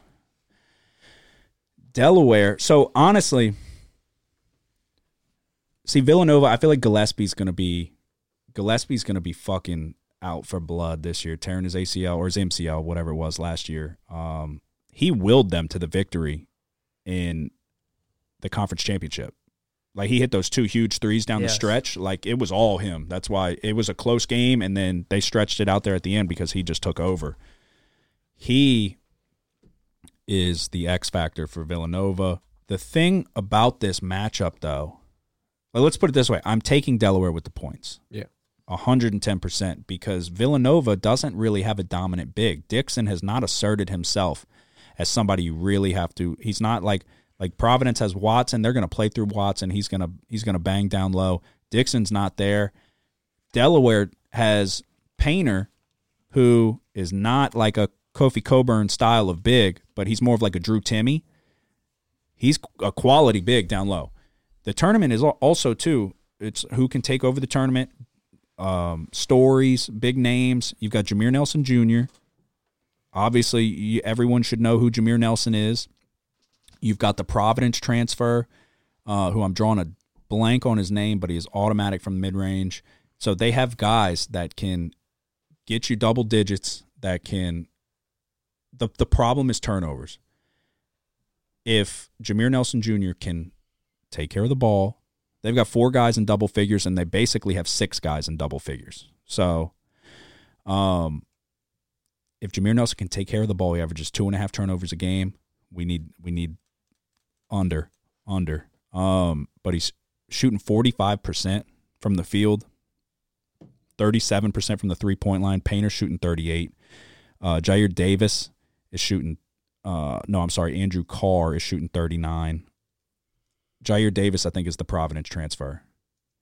Delaware. So, honestly, see, Villanova, I feel like Gillespie's going to be – Gillespie's going to be fucking – out for blood this year, tearing his A C L or his M C L, whatever it was last year. Um, he willed them to the victory in the conference championship. Like, he hit those two huge threes down yes. the stretch. Like, it was all him. That's why it was a close game, and then they stretched it out there at the end because he just took over. He is the X factor for Villanova. The thing about this matchup, though, well, let's put it this way. I'm taking Delaware with the points. Yeah. one hundred ten percent because Villanova doesn't really have a dominant big. Dixon has not asserted himself as somebody you really have to. He's not like like Providence has Watson. They're going to play through Watson. He's going to he's going to bang down low. Dixon's not there. Delaware has Painter, who is not like a Kofi Coburn style of big, but he's more of like a Drew Timme. He's a quality big down low. The tournament is also too. It's who can take over the tournament. Um, stories, big names. You've got Jameer Nelson Junior Obviously, you, everyone should know who Jameer Nelson is. You've got the Providence transfer, uh, who I'm drawing a blank on his name, but he is automatic from mid-range. So they have guys that can get you double digits, that can – the the problem is turnovers. If Jameer Nelson Junior can take care of the ball, they've got four guys in double figures, and they basically have six guys in double figures. So um, if Jameer Nelson can take care of the ball, he averages two and a half turnovers a game. We need we need under, under. Um, but he's shooting forty-five percent from the field, thirty-seven percent from the three-point line. Painter's shooting thirty-eight. Uh, Jair Davis is shooting Uh, no, I'm sorry. Andrew Carr is shooting thirty-nine. Jair Davis, I think, is the Providence transfer.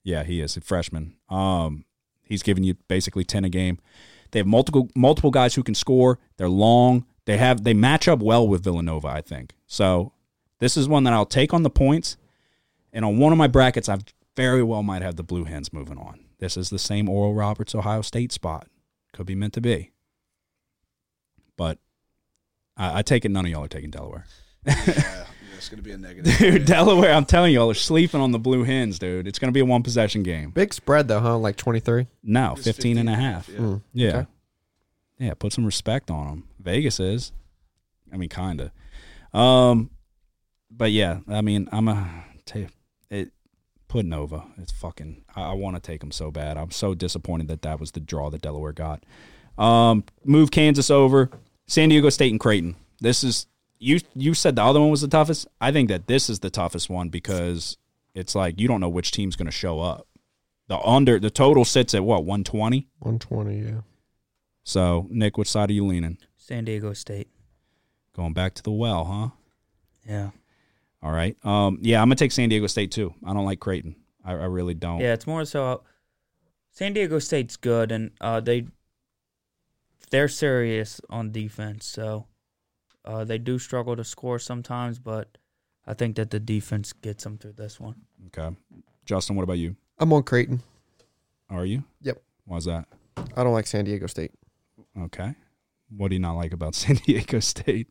Yeah, he is a freshman. Um, he's giving you basically ten a game. They have multiple multiple guys who can score. They're long. They have they match up well with Villanova, I think. So this is one that I'll take on the points. And on one of my brackets, I very well might have the Blue Hens moving on. This is the same Oral Roberts, Ohio State spot. Could be meant to be. But I, I take it none of y'all are taking Delaware. Yeah. It's going to be a negative. Dude, game. Delaware, I'm telling you, y'all are sleeping on the Blue Hens, dude. It's going to be a one-possession game. Big spread, though, huh? Like twenty-three? No, fifteen, fifteen and a half. Yeah. Mm, yeah. Okay. Yeah, put some respect on them. Vegas is. I mean, kind of. Um, but, yeah, I mean, I'm a t- – it, put Nova. It's fucking – I, I want to take them so bad. I'm so disappointed that that was the draw that Delaware got. Um, move Kansas over. San Diego State and Creighton. This is – You you said the other one was the toughest. I think that this is the toughest one because it's like you don't know which team's going to show up. The under the total sits at what, one twenty? one twenty, yeah. So, Nick, which side are you leaning? San Diego State. Going back to the well, huh? Yeah. All right. Um, yeah, I'm going to take San Diego State too. I don't like Creighton. I, I really don't. Yeah, it's more so San Diego State's good, and uh, they they're serious on defense, so Uh, they do struggle to score sometimes, but I think that the defense gets them through this one. Okay. Justin, what about you? I'm on Creighton. Are you? Yep. Why's that? I don't like San Diego State. Okay. What do you not like about San Diego State?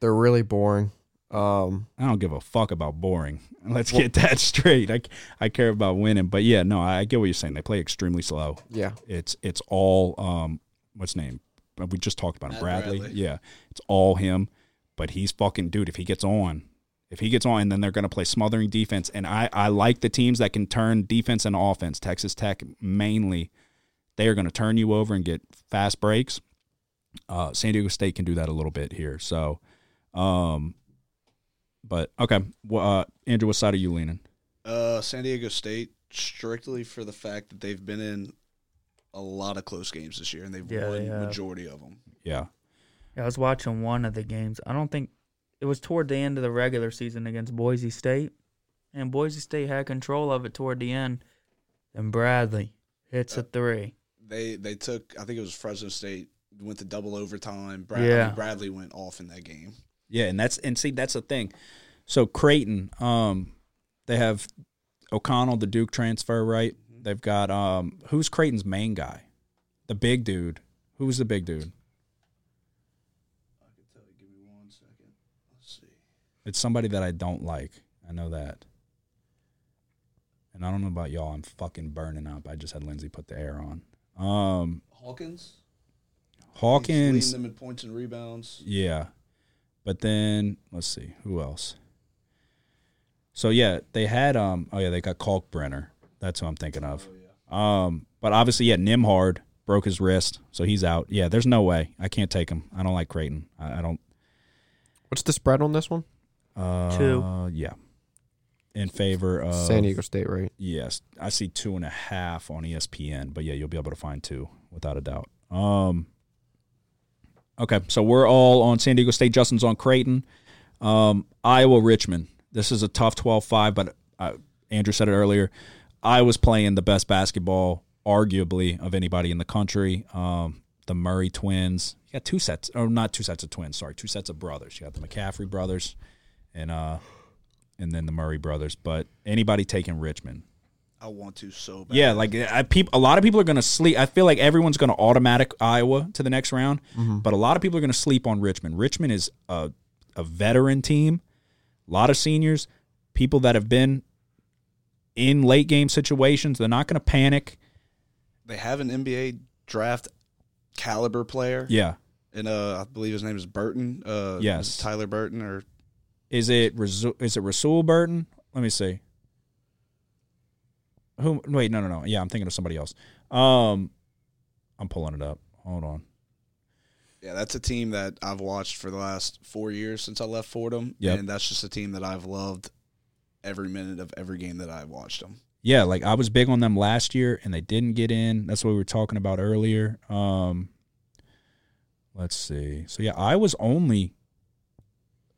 They're really boring. Um, I don't give a fuck about boring. Let's well, get that straight. I, I care about winning. But, yeah, no, I get what you're saying. They play extremely slow. Yeah. It's it's all um, – what's his name? We just talked about him. Bradley. Bradley. Yeah. It's all him. But he's fucking, dude, if he gets on, if he gets on, then they're going to play smothering defense. And I, I like the teams that can turn defense into offense. Texas Tech mainly, they are going to turn you over and get fast breaks. Uh, San Diego State can do that a little bit here. So, um, but, okay. Well, uh, Andrew, what side are you leaning? Uh, San Diego State, strictly for the fact that they've been in a lot of close games this year, and they've yeah, won the they majority of them. Yeah. I was watching one of the games. I don't think – it was toward the end of the regular season against Boise State, and Boise State had control of it toward the end, and Bradley hits uh, a three. They they took – I think it was Fresno State, went to double overtime. Bradley, yeah. Bradley went off in that game. Yeah, and that's and see, that's the thing. So Creighton, um, they have O'Connell, the Duke transfer, right? They've got um, – who's Creighton's main guy? The big dude. Who's the big dude? It's somebody that I don't like. I know that. And I don't know about y'all. I'm fucking burning up. I just had Lindsay put the air on. Um, Hawkins? Hawkins. He's leading them in points and rebounds. Yeah. But then, let's see. Who else? So, yeah, they had, um, oh, yeah, they got Kalkbrenner. That's who I'm thinking of. Oh, yeah. Um, but obviously, yeah, Nimhard broke his wrist, so he's out. Yeah, there's no way. I can't take him. I don't like Creighton. I, I don't. What's the spread on this one? Uh, two. Yeah. In favor of San Diego State, right? Yes. I see two and a half on E S P N, but yeah, you'll be able to find two without a doubt. Um, okay. So we're all on San Diego State. Justin's on Creighton. Um, Iowa, Richmond. This is a tough twelve five, but I, Andrew said it earlier. Iowa's playing the best basketball, arguably, of anybody in the country. Um, the Murray twins. You got two sets, or not two sets of twins, sorry, two sets of brothers. You got the McCaffrey brothers. And uh, and then the Murray brothers. But anybody taking Richmond? I want to so bad. Yeah, like I, peop, a lot of people are going to sleep. I feel like everyone's going to automatic Iowa to the next round. Mm-hmm. But a lot of people are going to sleep on Richmond. Richmond is a, a veteran team, a lot of seniors, people that have been in late game situations. They're not going to panic. They have an N B A draft caliber player. Yeah. And uh, I believe his name is Burton. Uh, yes. Tyler Burton or – Is it is it Rasul Burton? Let me see. Who? Wait, no, no, no. Yeah, I'm thinking of somebody else. Um, I'm pulling it up. Hold on. Yeah, that's a team that I've watched for the last four years since I left Fordham, yep. And that's just a team that I've loved every minute of every game that I watched them. Yeah, like I was big on them last year, and they didn't get in. That's what we were talking about earlier. Um, let's see. So yeah, I was only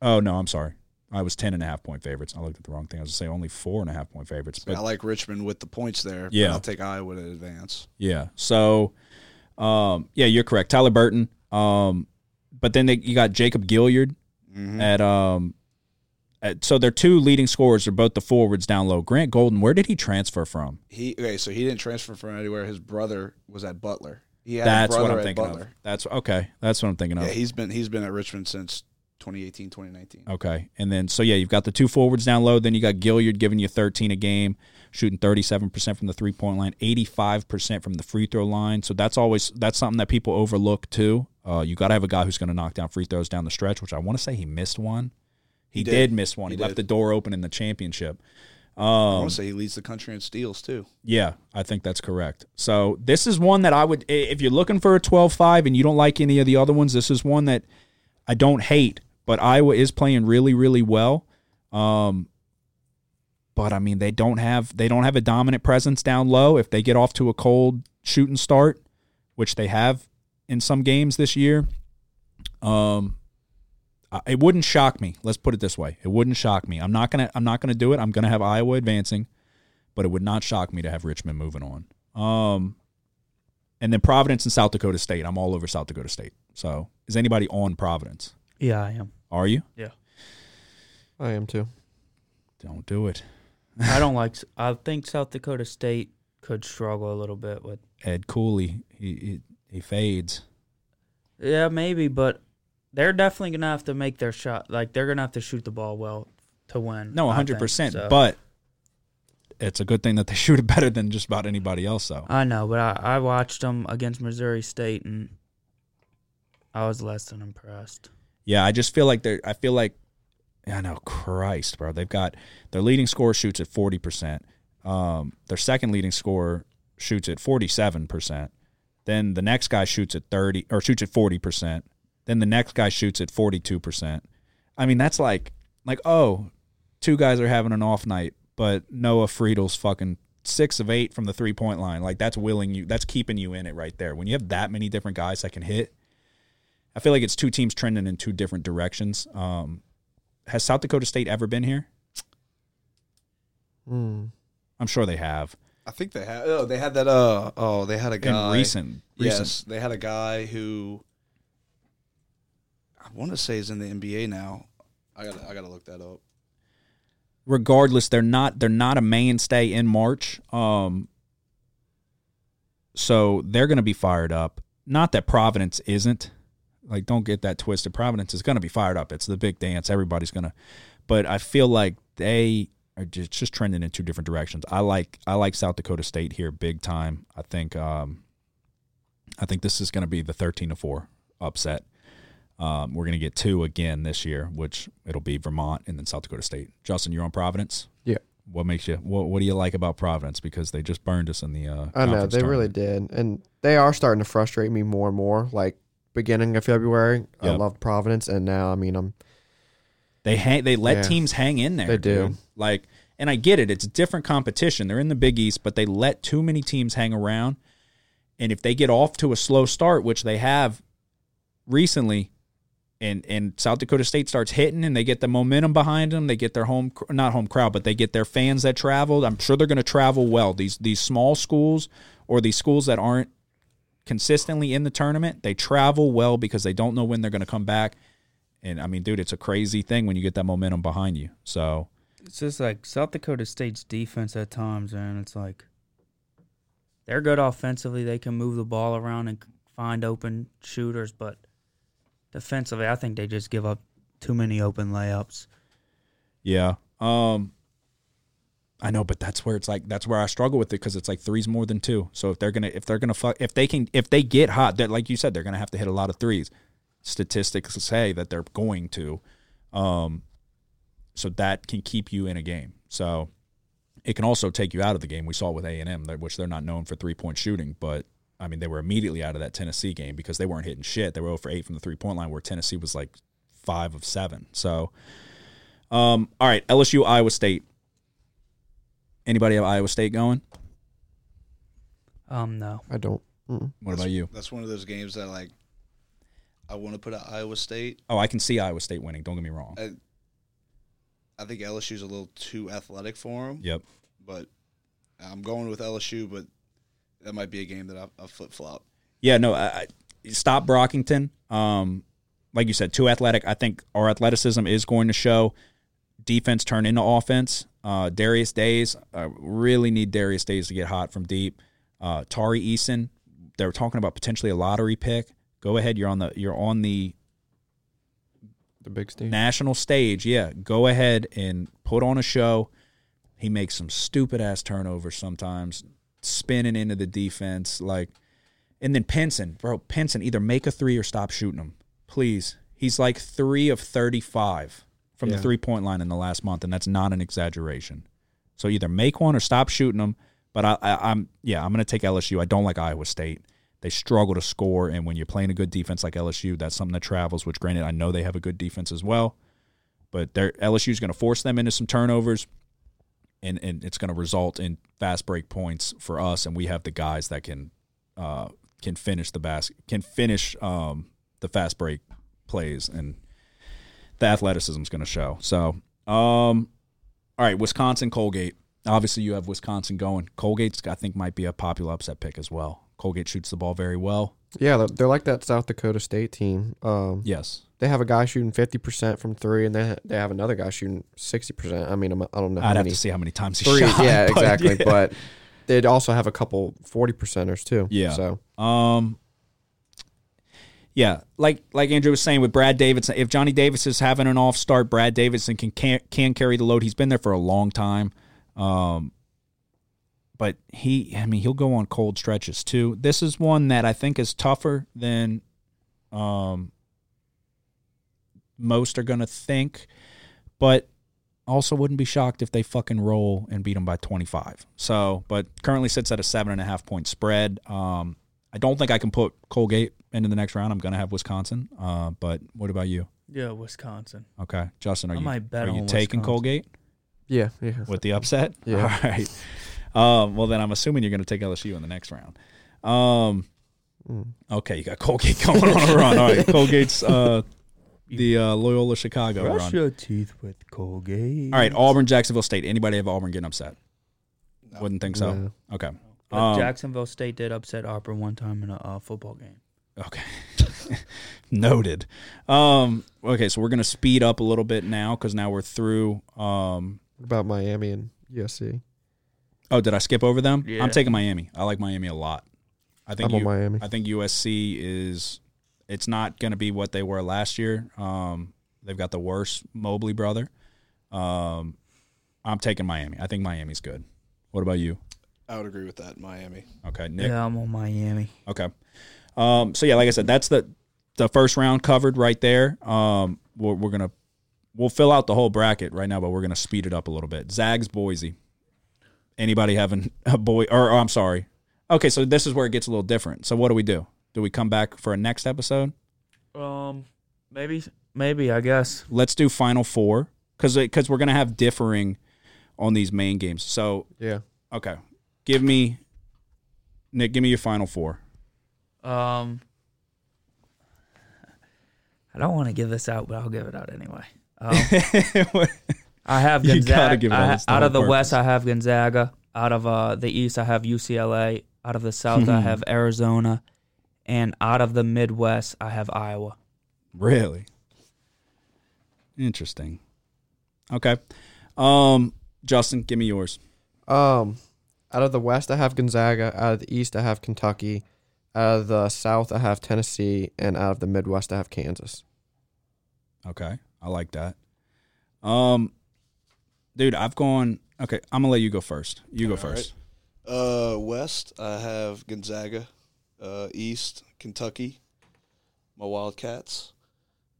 Oh, no, I'm sorry. I was ten and a half point favorites. I looked at the wrong thing. I was going to say only four and a half point favorites. But I like Richmond with the points there. Yeah. But I'll take Iowa to advance. Yeah. So, um, yeah, you're correct. Tyler Burton. Um, but then they, you got Jacob Gilliard mm-hmm. at, um, at, so their two leading scorers are both the forwards down low. Grant Golden, where did he transfer from? He okay, so he didn't transfer from anywhere. His brother was at Butler. He had That's a brother what I'm thinking at Butler. Of. That's okay. That's what I'm thinking yeah, of. Yeah, he's been he's been at Richmond since twenty eighteen, twenty nineteen Okay. And then, so yeah, you've got the two forwards down low. Then you got Gilliard giving you thirteen a game, shooting thirty-seven percent from the three-point line, eighty-five percent from the free throw line. So that's always, that's something that people overlook too. Uh, you got to have a guy who's going to knock down free throws down the stretch, which I want to say he missed one. He, he did. did miss one. He, he left the door open in the championship. Um, I want to say he leads the country in steals too. Yeah, I think that's correct. So this is one that I would, if you're looking for a twelve five and you don't like any of the other ones, this is one that I don't hate. But Iowa is playing really, really well. Um, but I mean, they don't have they don't have a dominant presence down low. If they get off to a cold shooting start, which they have in some games this year, um, it wouldn't shock me. Let's put it this way: it wouldn't shock me. I'm not gonna I'm not gonna do it. I'm gonna have Iowa advancing, but it would not shock me to have Richmond moving on. Um, and then Providence and South Dakota State. I'm all over South Dakota State. So is anybody on Providence? Yeah, I am. Are you? Yeah. I am too. Don't do it. I don't like – I think South Dakota State could struggle a little bit with – Ed Cooley, he, he he fades. Yeah, maybe, but they're definitely going to have to make their shot. Like, they're going to have to shoot the ball well to win. No, one hundred percent, think, so. But it's a good thing that they shoot it better than just about anybody else, though. I know, but I, I watched them against Missouri State, and I was less than impressed. Yeah, I just feel like they're – I feel like – I know, Christ, bro. They've got – their leading scorer shoots at forty percent. Um, their second leading scorer shoots at forty-seven percent. Then the next guy shoots at thirty – or shoots at forty percent. Then the next guy shoots at forty-two percent. I mean, that's like – like, oh, two guys are having an off night, but Noah Friedel's fucking six of eight from the three-point line. Like, that's willing you – that's keeping you in it right there. When you have that many different guys that can hit – I feel like it's two teams trending in two different directions. Um, has South Dakota State ever been here? Mm. I'm sure they have. I think they have. Oh, they had that. Uh, oh, they had a guy. In recent, recent. Yes, they had a guy who I want to say is in the N B A now. I got. I got to look that up. Regardless, they're not. They're not a mainstay in March. Um, so they're going to be fired up. Not that Providence isn't. Like, don't get that twisted. Providence is going to be fired up. It's the big dance. Everybody's going to. But I feel like they are just, just trending in two different directions. I like I like South Dakota State here big time. I think um, I think this is going to be the thirteen to four upset. Um, we're going to get two again this year, which it'll be Vermont and then South Dakota State. Justin, you're on Providence? Yeah. What makes you? What What do you like about Providence? Because they just burned us in the. Uh, I know they tournament. Really did, and they are starting to frustrate me more and more. Like. Beginning of February, yep. I loved Providence, and now I mean I'm. They hang. They let yeah, teams hang in there. They do. Dude. Like, and I get it. It's different competition. They're in the Big East, but they let too many teams hang around. And if they get off to a slow start, which they have recently, and and South Dakota State starts hitting, and they get the momentum behind them, they get their home not home crowd, but they get their fans that traveled. I'm sure they're going to travel well. These these small schools or these schools that aren't consistently in the tournament, they travel well because they don't know when they're going to come back. And I mean, dude, it's a crazy thing when you get that momentum behind you. So it's just like South Dakota State's defense at times, man. It's like they're good offensively; they can move the ball around and find open shooters. But defensively, I think they just give up too many open layups. Yeah, um, I know, but that's where it's like that's where I struggle with it because it's like threes more than two. So if they're gonna if they're gonna fuck if they can if they get hot, that like you said, they're gonna have to hit a lot of threes. Statistics say that they're going to, um, so that can keep you in a game. So it can also take you out of the game. We saw with A and M, which they're not known for three point shooting, but I mean they were immediately out of that Tennessee game because they weren't hitting shit. They were zero for eight from the three point line, where Tennessee was like five of seven. So, um, all right, L S U Iowa State. Anybody have Iowa State going? Um, no, I don't. Mm-mm. What that's, about you? That's one of those games that like I want to put at Iowa State. Oh, I can see Iowa State winning. Don't get me wrong. I, I think L S U's a little too athletic for them. Yep. But I'm going with L S U, but that might be a game that I, I flip-flop. Yeah, no, I, I, stop Brockington. Um, like you said, too athletic. I think our athleticism is going to show. Defense turn into offense. Uh, Darius Days, I really need Darius Days to get hot from deep. Uh, Tari Eason, they were talking about potentially a lottery pick. Go ahead, you're on the you're on the the big stage, national stage. Yeah, go ahead and put on a show. He makes some stupid ass turnovers sometimes, spinning into the defense like. And then Pinson, bro, Pinson, either make a three or stop shooting him, please. He's like three of thirty-five from yeah. the three-point line in the last month, and that's not an exaggeration. So either make one or stop shooting them. But I, I, I'm yeah, I'm going to take L S U. I don't like Iowa State. They struggle to score, and when you're playing a good defense like L S U, that's something that travels, which, granted, I know they have a good defense as well. But L S U is going to force them into some turnovers, and, and it's going to result in fast break points for us, and we have the guys that can uh, can finish the basket, can finish um, the fast break plays, and the athleticism is going to show. So, um, all right, Wisconsin, Colgate. Obviously, you have Wisconsin going. Colgate's, I think, might be a popular upset pick as well. Colgate shoots the ball very well. Yeah, they're like that South Dakota State team. Um, yes. They have a guy shooting fifty percent from three, and then they have another guy shooting sixty percent. I mean, I don't know. I'd have to see how many times he three, shot. Yeah, but exactly. Yeah. But they'd also have a couple forty percenters too. Yeah. So. Um, Yeah, like like Andrew was saying with Brad Davidson, if Johnny Davis is having an off start, Brad Davidson can can, can carry the load. He's been there for a long time. Um, but he, I mean, he'll go on cold stretches too. This is one that I think is tougher than um, most are going to think, but also wouldn't be shocked if they fucking roll and beat them by twenty-five. So, but currently sits at a seven and a half point spread. Um, I don't think I can put Colgate into the next round. I'm going to have Wisconsin. Uh, but what about you? Yeah, Wisconsin. Okay. Justin, are I you, bet are you taking Wisconsin. Colgate? Yeah, yeah. With the upset? Yeah. All right. Um, well, then I'm assuming you're going to take L S U in the next round. Um, mm. Okay, you got Colgate going on a run. All right, Colgate's uh, the uh, Loyola Chicago Brush run. Brush your teeth with Colgate. All right, Auburn, Jacksonville State. Anybody have Auburn getting upset? No. Wouldn't think so? No. Okay. Um, Jacksonville State did upset Auburn one time in a uh, football game. Okay. Noted. Um, okay, so we're going to speed up a little bit now because now we're through. Um, what about Miami and U S C? Oh, did I skip over them? Yeah. I'm taking Miami. I like Miami a lot. I think I'm on Miami. I think U S C is – it's not going to be what they were last year. Um, they've got the worst Mobley brother. Um, I'm taking Miami. I think Miami's good. What about you? I would agree with that, Miami. Okay, Nick. Yeah, I'm on Miami. Okay. Um, so, yeah, like I said, that's the the first round covered right there. Um, we're we're going to – we'll fill out the whole bracket right now, but we're going to speed it up a little bit. Zags, Boise. Anybody having a boy – or oh, I'm sorry. Okay, so this is where it gets a little different. So what do we do? Do we come back for a next episode? Um, Maybe, maybe I guess. Let's do Final Four because because we're going to have differing on these main games. So – yeah. Okay. Give me, Nick, give me your Final Four. Um, I don't want to give this out, but I'll give it out anyway. Um, I have Gonzaga. I, out, out of the purpose. West, I have Gonzaga. Out of uh, the East, I have U C L A. Out of the South, I have Arizona. And out of the Midwest, I have Iowa. Really? Interesting. Okay. Um, Justin, give me yours. Um. Out of the West, I have Gonzaga. Out of the East, I have Kentucky. Out of the South, I have Tennessee. And out of the Midwest, I have Kansas. Okay. I like that. Um, dude, I've gone – okay, I'm going to let you go first. You go All first. Right. Uh, West, I have Gonzaga. Uh, East, Kentucky. My Wildcats.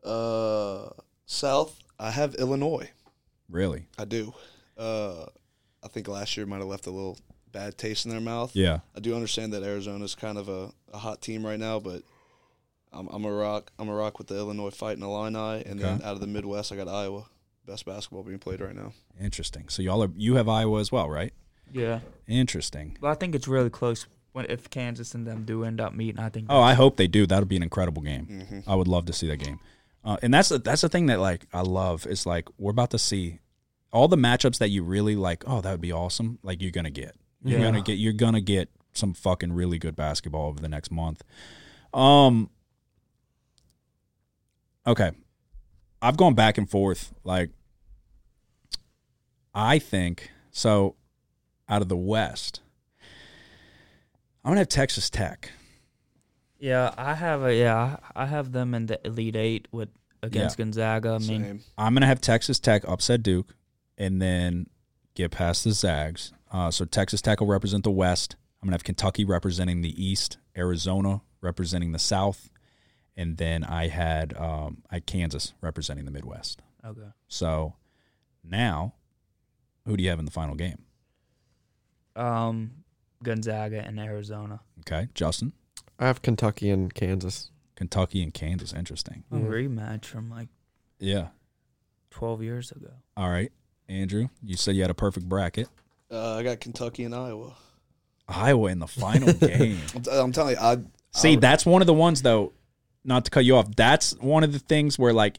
Uh, South, I have Illinois. Really? I do. Uh, I think last year might have left a little – bad taste in their mouth. Yeah. I do understand that Arizona's kind of a, a hot team right now, but I'm I'm a rock I'm a rock with the Illinois Fighting Illini, and okay. Then out of the Midwest I got Iowa. Best basketball being played right now. Interesting. So y'all are you have Iowa as well, right? Yeah. Interesting. Well, I think it's really close when if Kansas and them do end up meeting, I think. Oh, I hope they do. That'll be an incredible game. Mm-hmm. I would love to see that game. Uh, and that's the, that's the thing that like I love is like we're about to see all the matchups that you really like. Oh, that would be awesome. Like you're gonna get, you're yeah. gonna get, you're gonna get some fucking really good basketball over the next month. Um. Okay, I've gone back and forth. Like, I think so. Out of the West, I'm gonna have Texas Tech. Yeah, I have a yeah, I have them in the Elite Eight with against yeah. Gonzaga. I mean, Same. I'm gonna have Texas Tech upset Duke, and then get past the Zags. Uh, so Texas Tech will represent the West. I'm gonna have Kentucky representing the East, Arizona representing the South, and then I had um, I had Kansas representing the Midwest. Okay. So now, who do you have in the final game? Um, Gonzaga and Arizona. Okay, Justin. I have Kentucky and Kansas. Kentucky and Kansas, interesting. A rematch from like yeah, twelve years ago. All right, Andrew, you said you had a perfect bracket. Uh, I got Kentucky and Iowa. Iowa in the final game. I'm, t- I'm telling you, I see I, that's one of the ones though. Not to cut you off, that's one of the things where like,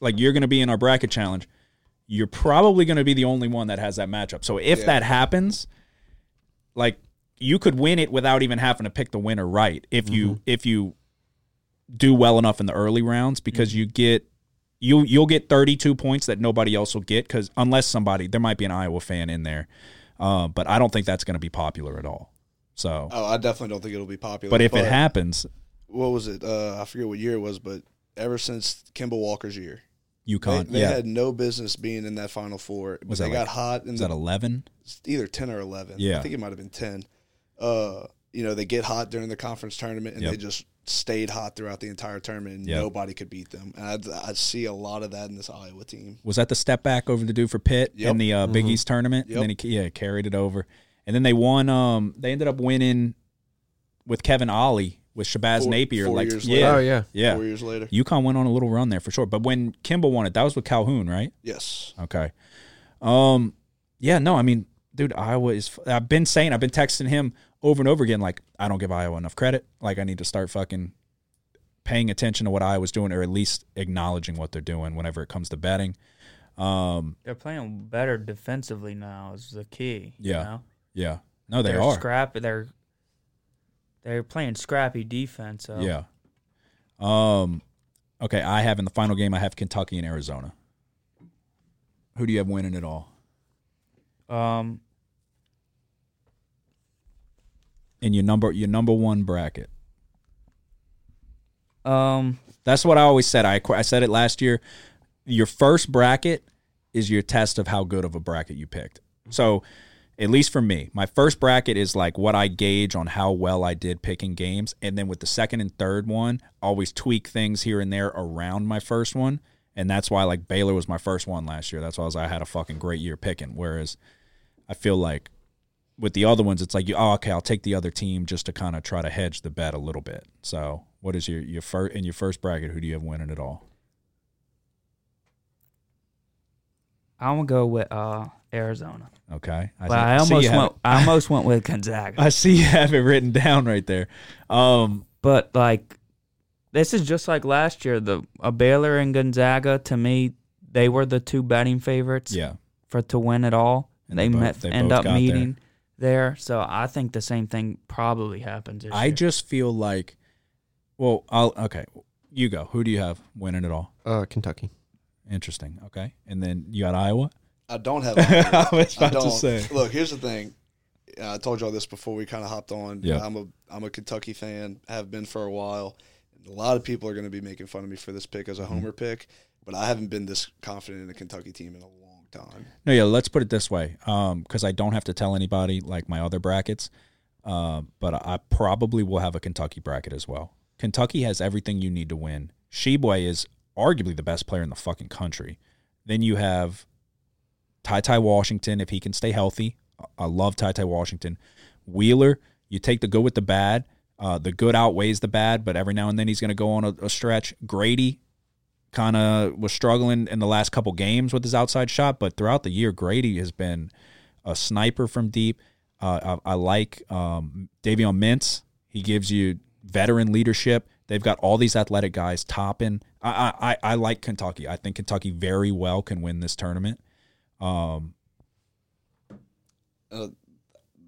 like you're going to be in our bracket challenge. You're probably going to be the only one that has that matchup. So if yeah. that happens, like. You could win it without even having to pick the winner right if you mm-hmm. if you do well enough in the early rounds because mm-hmm. you get you you'll get thirty-two points that nobody else will get because unless somebody there might be an Iowa fan in there, uh, but I don't think that's going to be popular at all. So oh, I definitely don't think it'll be popular. But if but it happens, what was it? Uh, I forget what year it was, but ever since Kemba Walker's year, UConn, they, they yeah. had no business being in that Final Four. But was they like, got hot. In was the, that eleven? Either ten or eleven. Yeah, I think it might have been ten. Uh, you know, they get hot during the conference tournament, and yep. they just stayed hot throughout the entire tournament, and yep. nobody could beat them. And I see a lot of that in this Iowa team. Was that the step back over the dude for Pitt yep. in the uh, mm-hmm. Big East tournament? Yep. And then he yeah, carried it over. And then they won. Um, they ended up winning with Kevin Ollie, with Shabazz four, Napier. Four like, years yeah, later. Oh, yeah. yeah. Four years later. UConn went on a little run there for sure. But when Kimball won it, that was with Calhoun, right? Yes. Okay. Um. Yeah, no, I mean, dude, Iowa is – I've been saying – I've been texting him over and over again, like, I don't give Iowa enough credit. Like, I need to start fucking paying attention to what Iowa's doing or at least acknowledging what they're doing whenever it comes to betting. Um, they're playing better defensively now is the key. Yeah. You know? Yeah. No, they they're are. Scrap, they're they're playing scrappy defense. So. Yeah. Um. Okay, I have in the final game, I have Kentucky and Arizona. Who do you have winning it all? Um. In your number your number one bracket. Um, that's what I always said. I I said it last year. Your first bracket is your test of how good of a bracket you picked. So, at least for me, my first bracket is like what I gauge on how well I did picking games, and then with the second and third one, I always tweak things here and there around my first one, and that's why like Baylor was my first one last year. That's why I, was, I had a fucking great year picking. Whereas, I feel like. With the other ones, it's like, oh, okay, I'll take the other team just to kind of try to hedge the bet a little bit. So what is your, your first in your first bracket, who do you have winning it all? I'm going to go with uh, Arizona. Okay. I, well, I, almost went, I almost went with Gonzaga. I see you have it written down right there. Um, but, like, this is just like last year. The uh, Baylor and Gonzaga, to me, they were the two betting favorites yeah. for to win it all. And they, they, both, met, they end up meeting. There. There, so I think the same thing probably happens. This I year. Just feel like, well, I'll okay. You go. Who do you have winning it all? Uh, Kentucky. Interesting. Okay, and then you got Iowa. I don't have. Iowa. I was about I don't. to say. Look, here's the thing. I told y'all this before we kind of hopped on. Yeah. I'm a I'm a Kentucky fan. Have been for a while. A lot of people are going to be making fun of me for this pick as a homer mm-hmm. pick, but I haven't been this confident in the Kentucky team in a long. Time. No, yeah, let's put it this way, um, because I don't have to tell anybody like my other brackets, uh, but I, I probably will have a Kentucky bracket as well. Kentucky has everything you need to win. Sheboy is arguably the best player in the fucking country. Then you have Ty Ty Washington, if he can stay healthy. I love Ty Ty Washington. Wheeler, you take the good with the bad. Uh, the good outweighs the bad, but every now and then he's going to go on a, a stretch. Grady. Kind of was struggling in the last couple games with his outside shot, but throughout the year, Grady has been a sniper from deep. Uh, I, I like um, Davion Mintz. He gives you veteran leadership. They've got all these athletic guys topping. I, I I like Kentucky. I think Kentucky very well can win this tournament. Um, uh,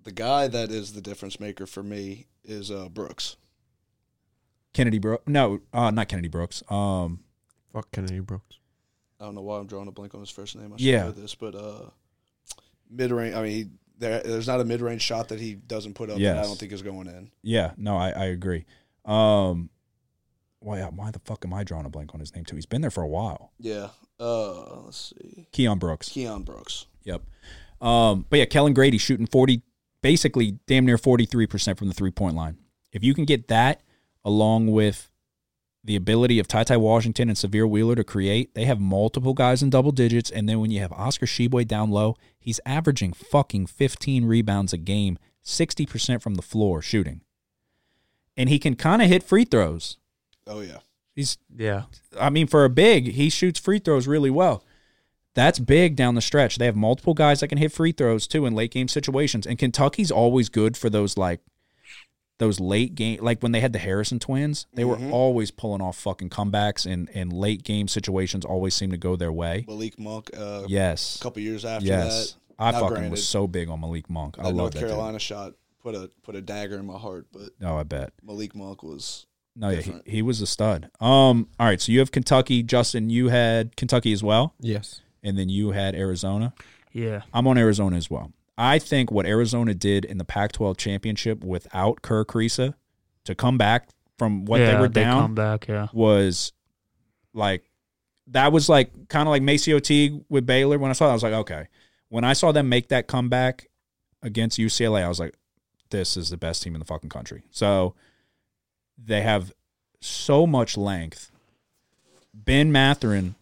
the guy that is the difference maker for me is uh, Brooks. Kennedy Brooks. No, uh, not Kennedy Brooks. Um, Fuck Kennedy Brooks. I don't know why I'm drawing a blank on his first name. I should yeah. know this, but uh, mid-range. I mean, he, there, there's not a mid-range shot that he doesn't put up yes. that I don't think is going in. Yeah, no, I, I agree. Um, why, why the fuck am I drawing a blank on his name too? He's been there for a while. Yeah. Uh, let's see. Keon Brooks. Keon Brooks. Yep. Um, but yeah, Kellen Grady shooting forty, basically damn near forty-three percent from the three-point line. If you can get that along with the ability of Ty-Ty Washington and Severe Wheeler to create, they have multiple guys in double digits, and then when you have Oscar Tshiebwe down low, he's averaging fucking fifteen rebounds a game, sixty percent from the floor shooting. And he can kind of hit free throws. Oh, yeah. He's yeah. I mean, for a big, he shoots free throws really well. That's big down the stretch. They have multiple guys that can hit free throws, too, in late-game situations, and Kentucky's always good for those, like, those late game, like when they had the Harrison twins, they mm-hmm. were always pulling off fucking comebacks, and, and late game situations always seem to go their way. Malik Monk, uh, yes, a couple years after yes. that, I now, fucking granted, was so big on Malik Monk. That I love North that Carolina dude. shot put a put a dagger in my heart, but no, oh, I bet Malik Monk was no, yeah, he, he was a stud. Um, all right, so you have Kentucky, Justin. You had Kentucky as well, yes, and then you had Arizona. Yeah, I'm on Arizona as well. I think what Arizona did in the Pac twelve championship without Kerr Kriisa to come back from what yeah, they were down they come back, yeah. was like that was like kind of like Macy O'Teague with Baylor. When I saw that, I was like, okay. When I saw them make that comeback against U C L A, I was like, this is the best team in the fucking country. So they have so much length. Ben Mathurin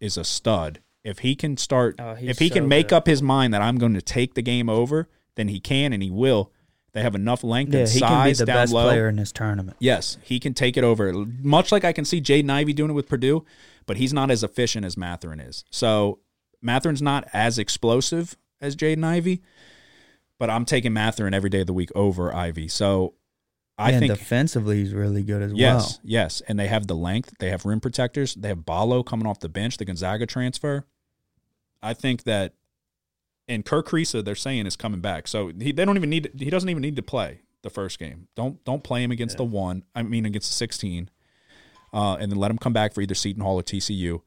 is a stud. If he can start, oh, if he so can make good. up his mind that I'm going to take the game over, then he can and he will. They have enough length yeah, and size down low. He can be the best low. player in this tournament. Yes, he can take it over. Much like I can see Jaden Ivey doing it with Purdue, but he's not as efficient as Mathurin is. So Mathurin's not as explosive as Jaden Ivey, but I'm taking Mathurin every day of the week over Ivey. So I and think defensively he's really good as yes, well. Yes, yes. And they have the length. They have rim protectors. They have Balo coming off the bench, the Gonzaga transfer. I think that, and Kerr Kriisa, they're saying, is coming back. So he they don't even need he doesn't even need to play the first game. Don't don't play him against yeah. the one. I mean against the sixteen, uh, and then let him come back for either Seton Hall or T C U.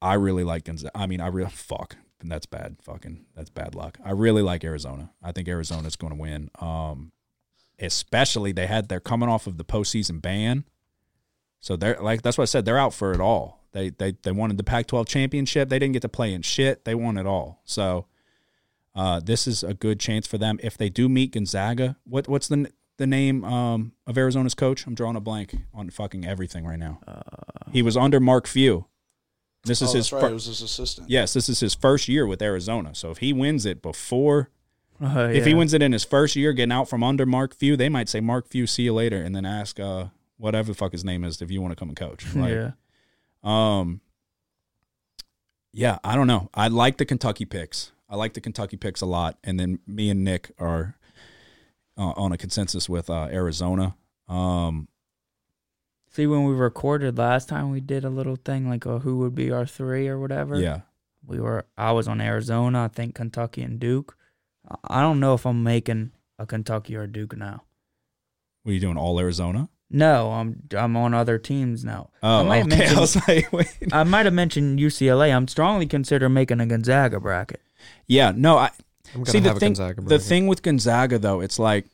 I really like Gonzaga. I mean, I really fuck. And that's bad. Fucking that's bad luck. I really like Arizona. I think Arizona's going to win. Um, especially they had they're coming off of the postseason ban, so they're like that's what I said. They're out for it all. They they they wanted the Pac twelve championship. They didn't get to play in shit. They won it all. So uh, this is a good chance for them if they do meet Gonzaga. What what's the the name um, of Arizona's coach? I'm drawing a blank on fucking everything right now. Uh, he was under Mark Few. This is oh, his. That's right. It was his assistant. Yes, this is his first year with Arizona. So if he wins it before, uh, yeah. if he wins it in his first year, getting out from under Mark Few, they might say Mark Few, see you later, and then ask uh, whatever the fuck his name is if you want to come and coach. Like, yeah. Um. Yeah, I don't know. I like the Kentucky picks. I like the Kentucky picks a lot. And then me and Nick are uh, on a consensus with uh, Arizona. Um. See, when we recorded last time, we did a little thing like a who would be our three or whatever. Yeah. We were. I was on Arizona. I think Kentucky and Duke. I don't know if I'm making a Kentucky or a Duke now. What are you doing? All Arizona? No, I'm I'm on other teams now. Oh, I might okay. Have I, was like, wait. I might have mentioned U C L A. I'm strongly considering making a Gonzaga bracket. Yeah, no, I I'm see the thing. The thing with Gonzaga though, it's like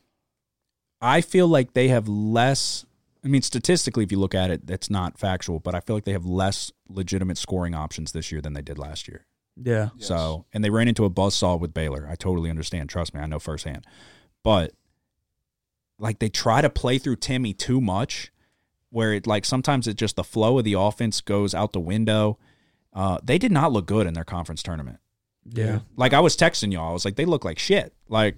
I feel like they have less. I mean, statistically, if you look at it, that's not factual, but I feel like they have less legitimate scoring options this year than they did last year. Yeah. Yes. So, and they ran into a buzzsaw with Baylor. I totally understand. Trust me, I know firsthand. But. Like they try to play through Timmy too much where it like sometimes it just the flow of the offense goes out the window. Uh, they did not look good in their conference tournament. Yeah. Like I was texting y'all. I was like, they look like shit. Like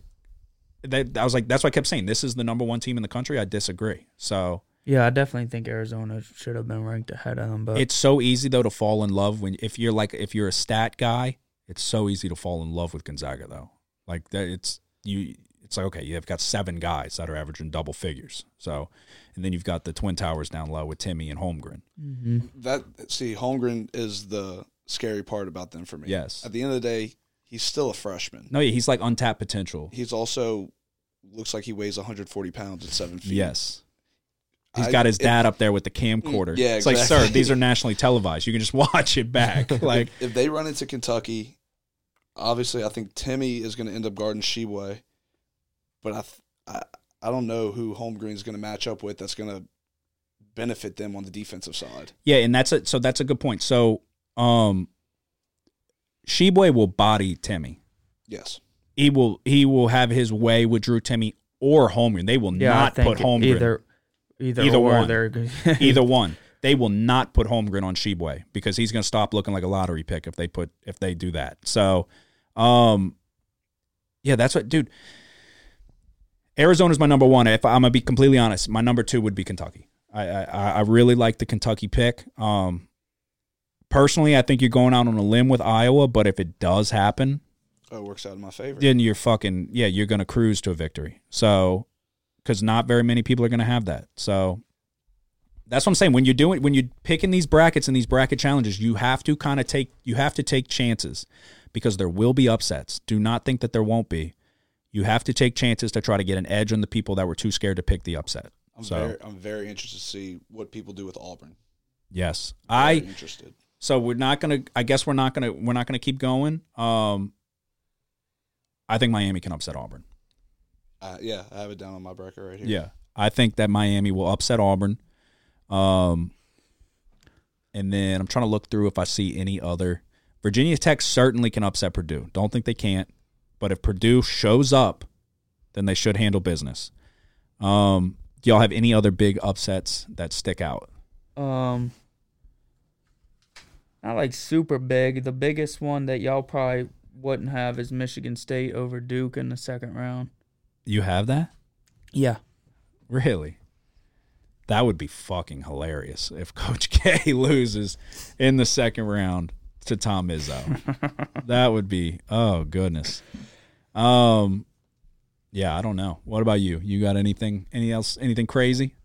they, I was like, that's why I kept saying this is the number one team in the country. I disagree. So yeah, I definitely think Arizona should have been ranked ahead of them. But it's so easy though to fall in love when if you're like if you're a stat guy, it's so easy to fall in love with Gonzaga though. Like it's you it's like, okay, you've got seven guys that are averaging double figures. So, and then you've got the Twin Towers down low with Timmy and Holmgren. Mm-hmm. That see, Holmgren is the scary part about them for me. Yes. At the end of the day, he's still a freshman. No, yeah, he's like untapped potential. He's also looks like he weighs one hundred forty pounds at seven feet. Yes. He's got his dad if, up there with the camcorder. Yeah, exactly. It's like, sir, these are nationally televised. You can just watch it back. Like, if, if they run into Kentucky, obviously, I think Timmy is going to end up guarding Sheway, but I, I, I don't know who Holmgren's going to match up with that's going to benefit them on the defensive side. Yeah, and that's a so that's a good point. So, um, Sheway will body Timmy. Yes, he will. He will have his way with Drew Timmy or Holmgren. They will yeah, not put Holmgren either. Either, either one, either one. They will not put Holmgren on Sheway because he's going to stop looking like a lottery pick if they put if they do that. So, um, yeah, that's what, dude. Arizona's my number one. If I'm gonna be completely honest, my number two would be Kentucky. I I, I really like the Kentucky pick. Um, personally, I think you're going out on a limb with Iowa, but if it does happen, oh, it works out in my favor. Then you're fucking yeah, you're going to cruise to a victory. So. Because not very many people are going to have that, so that's what I'm saying. When you're doing, when you're picking these brackets and these bracket challenges, you have to kind of take, you have to take chances because there will be upsets. Do not think that there won't be. You have to take chances to try to get an edge on the people that were too scared to pick the upset. I'm so, very, I'm very interested to see what people do with Auburn. Yes, I'm very I interested. So we're not going to. I guess we're not going to. We're not going to keep going. Um, I think Miami can upset Auburn. Uh, yeah, I have it down on my bracket right here. Yeah, I think that Miami will upset Auburn. Um, and then I'm trying to look through if I see any other. Virginia Tech certainly can upset Purdue. Don't think they can't. But if Purdue shows up, then they should handle business. Um, do y'all have any other big upsets that stick out? Um, not like super big. The biggest one that y'all probably wouldn't have is Michigan State over Duke in the second round. You have that? Yeah. Really? That would be fucking hilarious if Coach K loses in the second round to Tom Izzo. That would be, oh, goodness. Um, yeah, I don't know. What about you? You got anything, any else, anything crazy?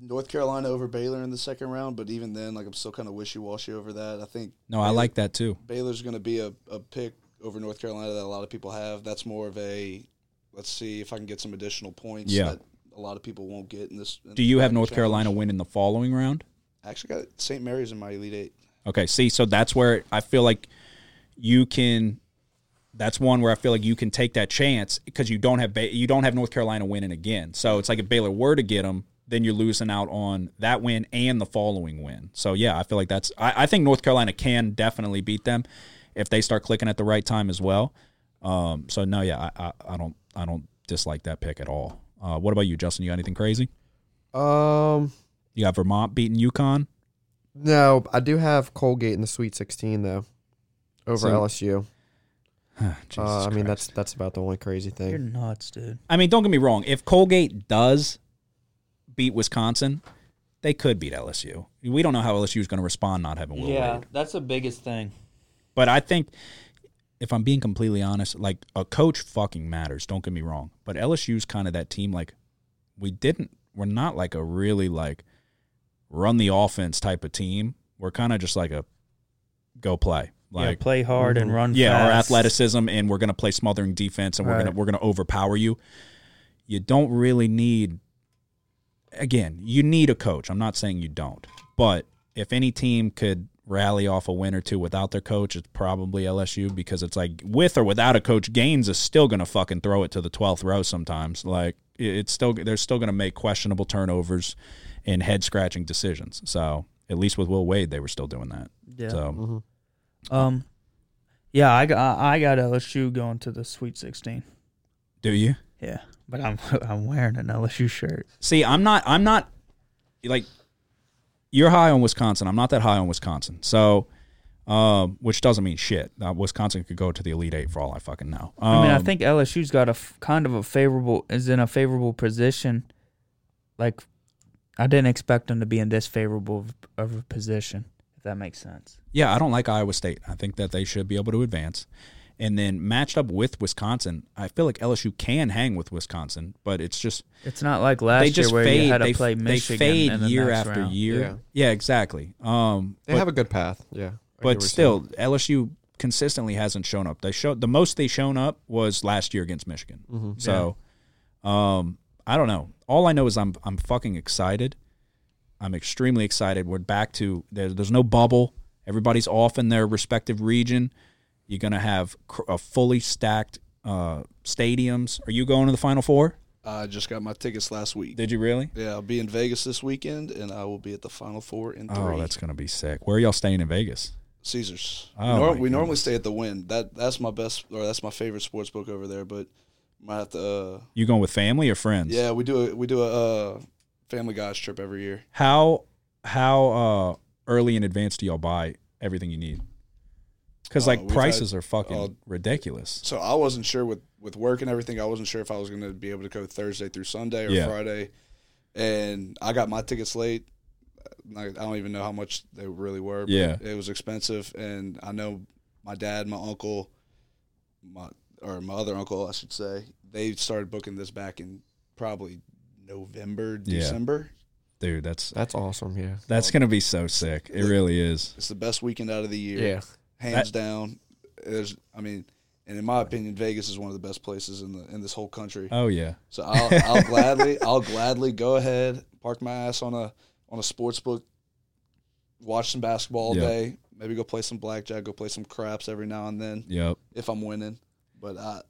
North Carolina over Baylor in the second round, but even then, like, I'm still kind of wishy-washy over that. I think. No, Baylor, I like that too. Baylor's going to be a, a pick over North Carolina that a lot of people have. That's more of a... Let's see if I can get some additional points yeah. that a lot of people won't get in this. In Do you have North challenge. Carolina win in the following round? I actually got Saint Mary's in my Elite Eight. Okay, see, so that's where I feel like you can – that's one where I feel like you can take that chance because you don't have you don't have North Carolina winning again. So it's like if Baylor were to get them, then you're losing out on that win and the following win. So, yeah, I feel like that's – I think North Carolina can definitely beat them if they start clicking at the right time as well. Um, so, no, yeah, I, I, I don't – I don't dislike that pick at all. Uh, what about you, Justin? You got anything crazy? Um, you got Vermont beating UConn? No, I do have Colgate in the Sweet sixteen though, over so, L S U. Huh, Jesus uh, I mean, Christ. that's that's about the only crazy thing. You're nuts, dude. I mean, don't get me wrong. If Colgate does beat Wisconsin, they could beat L S U. We don't know how L S U is going to respond not having Will yeah, Wade. Yeah, that's the biggest thing. But I think. If I'm being completely honest, like a coach fucking matters. Don't get me wrong, but L S U's kind of that team. Like we didn't, we're not like a really like run the offense type of team. We're kind of just like a go play, like yeah, play hard and run. Yeah, fast. Our athleticism, and we're gonna play smothering defense, and we're right. gonna we're gonna overpower you. You don't really need. Again, you need a coach. I'm not saying you don't, but if any team could. Rally off a win or two without their coach, it's probably L S U because it's like with or without a coach, Gaines is still going to fucking throw it to the twelfth row sometimes. Like it's still they're still going to make questionable turnovers and head scratching decisions. So at least with Will Wade, they were still doing that. Yeah. So, mm-hmm. um, yeah, I got I got L S U going to the Sweet sixteen. Do you? Yeah, but I'm I'm wearing an L S U shirt. See, I'm not I'm not like. You're high on Wisconsin. I'm not that high on Wisconsin. So, um, which doesn't mean shit. Uh, Wisconsin could go to the Elite Eight for all I fucking know. Um, I mean, I think L S U's got a f- kind of a favorable, is in a favorable position. Like, I didn't expect them to be in this favorable of a position, if that makes sense. Yeah, I don't like Iowa State. I think that they should be able to advance. and then matched up with Wisconsin. I feel like L S U can hang with Wisconsin, but it's just it's not like last they just year where fade. You had to they, play Michigan. They fade and year after round. Year. Yeah, yeah exactly. Um, they but, have a good path. Yeah, but still, saying. L S U consistently hasn't shown up. They showed the most they shown up was last year against Michigan. Mm-hmm. So, yeah. um, I don't know. All I know is I'm I'm fucking excited. I'm extremely excited. We're back to there, there's no bubble. Everybody's off in their respective region. You're going to have a fully stacked uh, stadiums. Are you going to the Final Four? I just got my tickets last week. Did you really? Yeah, I'll be in Vegas this weekend, and I will be at the Final Four in three. Oh, that's going to be sick. Where are y'all staying in Vegas? Caesars. Oh, Nor- we goodness. normally stay at the Wynn. That that's my best, or that's my favorite sports book over there. But might have to. Uh, you going with family or friends? Yeah, we do a we do a uh, Family Guys trip every year. How how uh, early in advance do y'all buy everything you need? Because, like, uh, prices had, are fucking uh, ridiculous. So, I wasn't sure with, with work and everything. I wasn't sure if I was going to be able to go Thursday through Sunday or yeah. Friday. And I got my tickets late. I don't even know how much they really were. But yeah. It was expensive. And I know my dad, my uncle, my or my other uncle, I should say, they started booking this back in probably November, December. Yeah. Dude, that's that's awesome, yeah. That's going to be so sick. It, it really is. It's the best weekend out of the year. Yeah. Hands that, down, there's. I mean, and in my opinion, Vegas is one of the best places in the in this whole country. Oh yeah. So I'll, I'll gladly, I'll gladly go ahead, park my ass on a on a sports book, watch some basketball all yep. day, maybe go play some blackjack, go play some craps every now and then. Yep. If I'm winning, but I.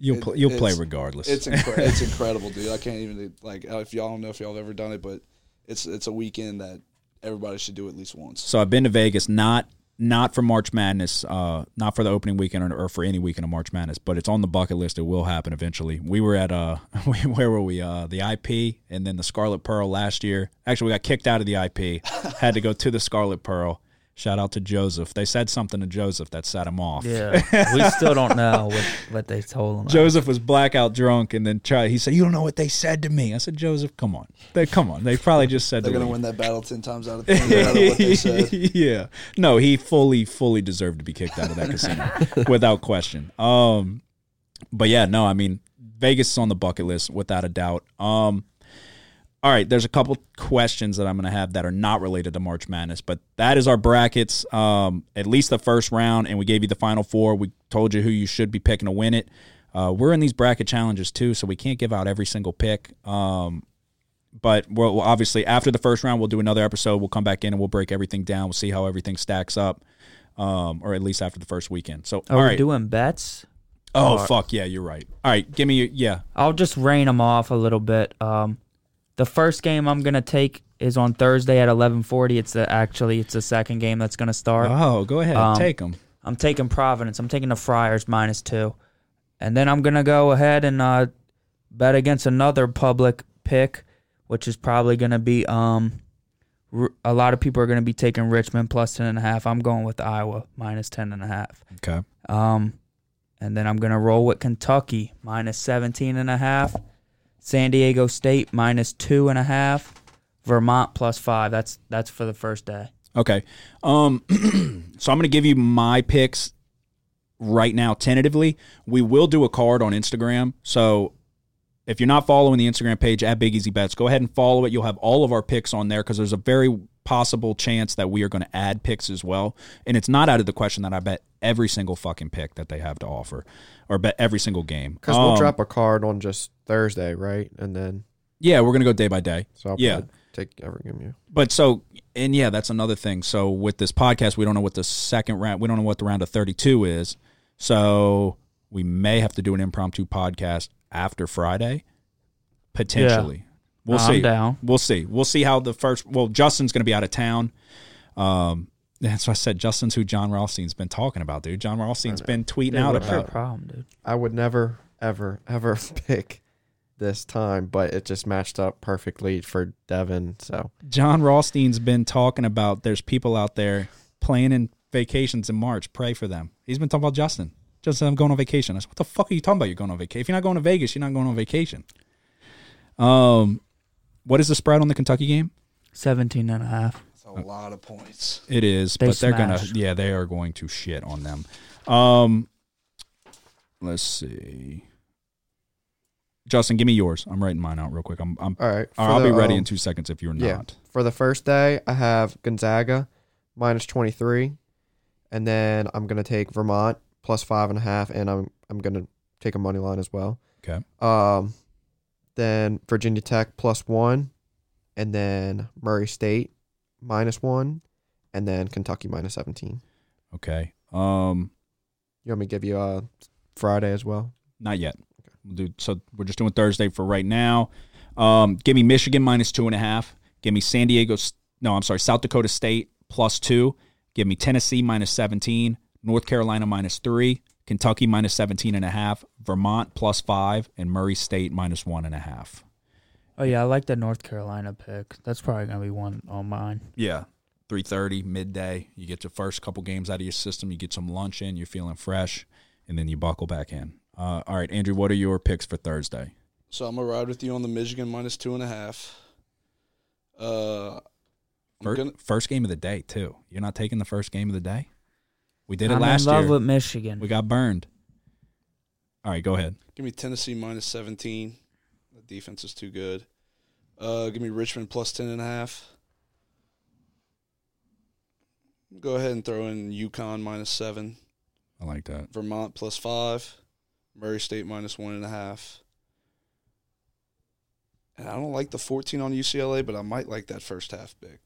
You'll it, play, you'll play regardless. It's incre- it's incredible, dude. I can't even like if y'all don't know if y'all have ever done it, but it's it's a weekend that everybody should do at least once. So I've been to Vegas, not. Not for March Madness, uh, not for the opening weekend or, or for any weekend of March Madness, but it's on the bucket list. It will happen eventually. We were at, uh, where were we? Uh, the I P and then the Scarlet Pearl last year. Actually, we got kicked out of the I P, had to go to the Scarlet Pearl. Shout out to Joseph. They said something to Joseph that set him off. Yeah, we still don't know what, what they told him. Joseph was blackout drunk, and then tried, he said, "You don't know what they said to me." I said, "Joseph, come on, they come on." They probably just said they're going to win that battle ten times out of ten. I don't know what they said. Yeah, no, he fully, fully deserved to be kicked out of that casino without question. Um, but yeah, no, I mean Vegas is on the bucket list without a doubt. Um. All right, there's a couple questions that I'm going to have that are not related to March Madness, but that is our brackets, um, at least the first round, and we gave you the Final Four. We told you who you should be picking to win it. Uh, we're in these bracket challenges too, so we can't give out every single pick. Um, but we'll, we'll obviously, after the first round, we'll do another episode. We'll come back in and we'll break everything down. We'll see how everything stacks up, um, or at least after the first weekend. So, are all right. we doing bets? Oh, or... fuck, yeah, you're right. All right, give me your – yeah. I'll just rain them off a little bit. Um The first game I'm going to take is on Thursday at eleven forty. It's the, actually it's the second game that's going to start. Oh, go ahead. Um, take them. I'm taking Providence. I'm taking the Friars minus two. And then I'm going to go ahead and uh, bet against another public pick, which is probably going to be um, r- a lot of people are going to be taking Richmond plus ten and a half. I'm going with Iowa minus ten and a half. Okay. Um, and then I'm going to roll with Kentucky minus seventeen and a half. San Diego State minus two and a half, Vermont plus five. That's that's for the first day. Okay, um, so I'm going to give you my picks right now tentatively. We will do a card on Instagram. So if you're not following the Instagram page at Big Easy Bets, go ahead and follow it. You'll have all of our picks on there because there's a very possible chance that we are going to add picks as well. And it's not out of the question that I bet every single fucking pick that they have to offer or bet every single game. Because um, we'll drop a card on just Thursday, right? And then... Yeah, we're going to go day by day. So I'll yeah. take every game you... But so... And yeah, that's another thing. So with this podcast, we don't know what the second round... We don't know what the round of thirty-two is. So we may have to do an impromptu podcast after Friday. Potentially. Yeah. We'll I'm see. Down. We'll see. We'll see how the first... Well, Justin's going to be out of town. Um... That's why I said Justin's who John Rothstein's been talking about, dude. John Rothstein's been tweeting dude, out about your problem, dude. I would never, ever, ever pick this time, but it just matched up perfectly for Devin. So John Rothstein's been talking about there's people out there planning vacations in March. Pray for them. He's been talking about Justin. Justin, I'm going on vacation. I said, what the fuck are you talking about? You're going on vacation. If you're not going to Vegas, you're not going on vacation. Um, what is the spread on the Kentucky game? seventeen and a half. A lot of points. It is, they but smash. they're gonna, yeah, they are going to shit on them. Um, Let's see. Justin, give me yours. I'm writing mine out real quick. I'm, I'm all right. I'll the, be ready um, in two seconds if you're not. Yeah. For the first day, I have Gonzaga minus twenty-three, and then I'm gonna take Vermont plus five and a half, and I'm I'm gonna take a money line as well. Okay. Um, then Virginia Tech plus one, and then Murray State minus one, and then Kentucky minus seventeen. Okay. Um, you want me to give you a Friday as well? Not yet. Dude, so we're just doing Thursday for right now. Um, give me Michigan minus two and a half. Give me San Diego. No, I'm sorry. South Dakota State plus two. Give me Tennessee minus seventeen. North Carolina minus three. Kentucky minus seventeen and a half. Vermont plus five. And Murray State minus one and a half. Oh, yeah. I like that North Carolina pick. That's probably going to be one on mine. Yeah. three thirty, midday. You get your first couple games out of your system. You get some lunch in. You're feeling fresh. And then you buckle back in. Uh, all right, Andrew, what are your picks for Thursday? So I'm going to ride with you on the Michigan minus two and a half. Uh, first, gonna... first game of the day, too. You're not taking the first game of the day? We did it I'm last year. I'm in love with Michigan. We got burned. All right, go ahead. Give me Tennessee minus seventeen. The defense is too good. Uh, give me Richmond plus ten and a half. Go ahead and throw in UConn minus seven. I like that. Vermont plus five. Murray State minus one and a half. And I don't like the fourteen on U C L A, but I might like that first half pick.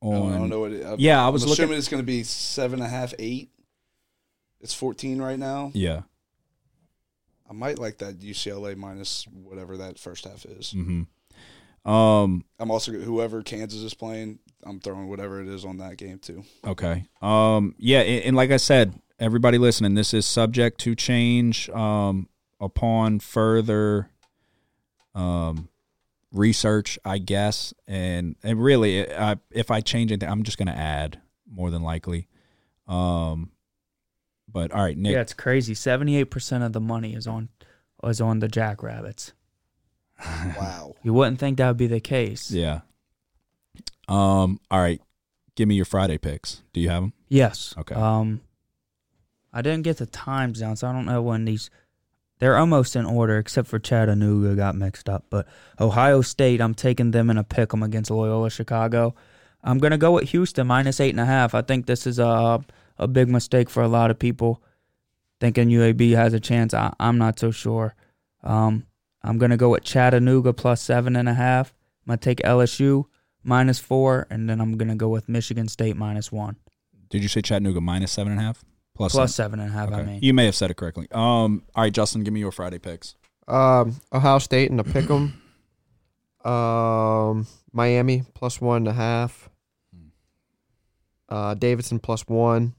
On, I don't know what it is. Yeah, I was I'm looking. Assuming it's going to be seven and a half, eight. It's fourteen right now. Yeah. I might like that U C L A minus whatever that first half is. Mm-hmm. Um, I'm also, whoever Kansas is playing, I'm throwing whatever it is on that game too. Okay. Um, yeah, and, and like I said, everybody listening, this is subject to change um, upon further um, research, I guess. And and really, I, if I change anything, I'm just going to add more than likely. Um, but all right, Nick. Yeah, it's crazy. seventy-eight percent of the money is on is on the Jackrabbits. Wow. You wouldn't think that would be the case. Yeah. Um. All right. Give me your Friday picks. Do you have them? Yes. Okay. Um. I didn't get the times down, so I don't know when these – they're almost in order except for Chattanooga got mixed up. But Ohio State, I'm taking them in a pick 'em against Loyola Chicago. I'm going to go with Houston, minus eight and a half. I think this is a, a big mistake for a lot of people thinking U A B has a chance. I, I'm not so sure. Um, I'm going to go with Chattanooga plus seven and a half. I'm going to take L S U minus four, and then I'm going to go with Michigan State minus one. Did you say Chattanooga minus seven and a half? Plus, Plus seven. seven and a half, okay. I mean. You may have said it correctly. Um, all right, Justin, give me your Friday picks. Um, Ohio State in the pick'em. um, Miami, plus one and a half. Uh, Davidson, plus one.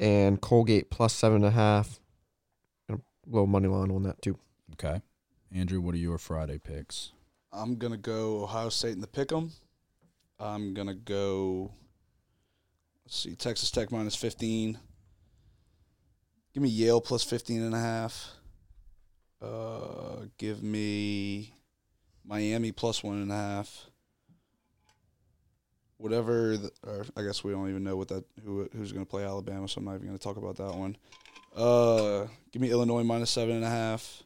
And Colgate, plus seven and a half. And a little money line on that, too. Okay. Andrew, what are your Friday picks? I'm going to go Ohio State in the pick'em. I'm going to go, let's see, Texas Tech minus fifteen. Give me Yale plus fifteen and a half. Uh, give me Miami plus one and a half. Whatever, the, or I guess we don't even know what that who who's going to play Alabama, so I'm not even going to talk about that one. Uh, give me Illinois minus seven and a half.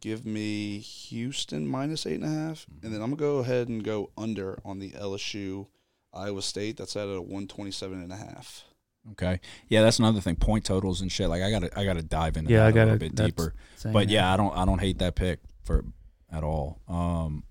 Give me Houston minus eight and a half, and then I'm gonna go ahead and go under on the L S U Iowa State. That's at a one twenty seven and a half. Okay. Yeah, that's another thing. Point totals and shit. Like I gotta I gotta dive into yeah, that I gotta, a little bit deeper. But yeah, that. I don't I don't hate that pick for at all. Um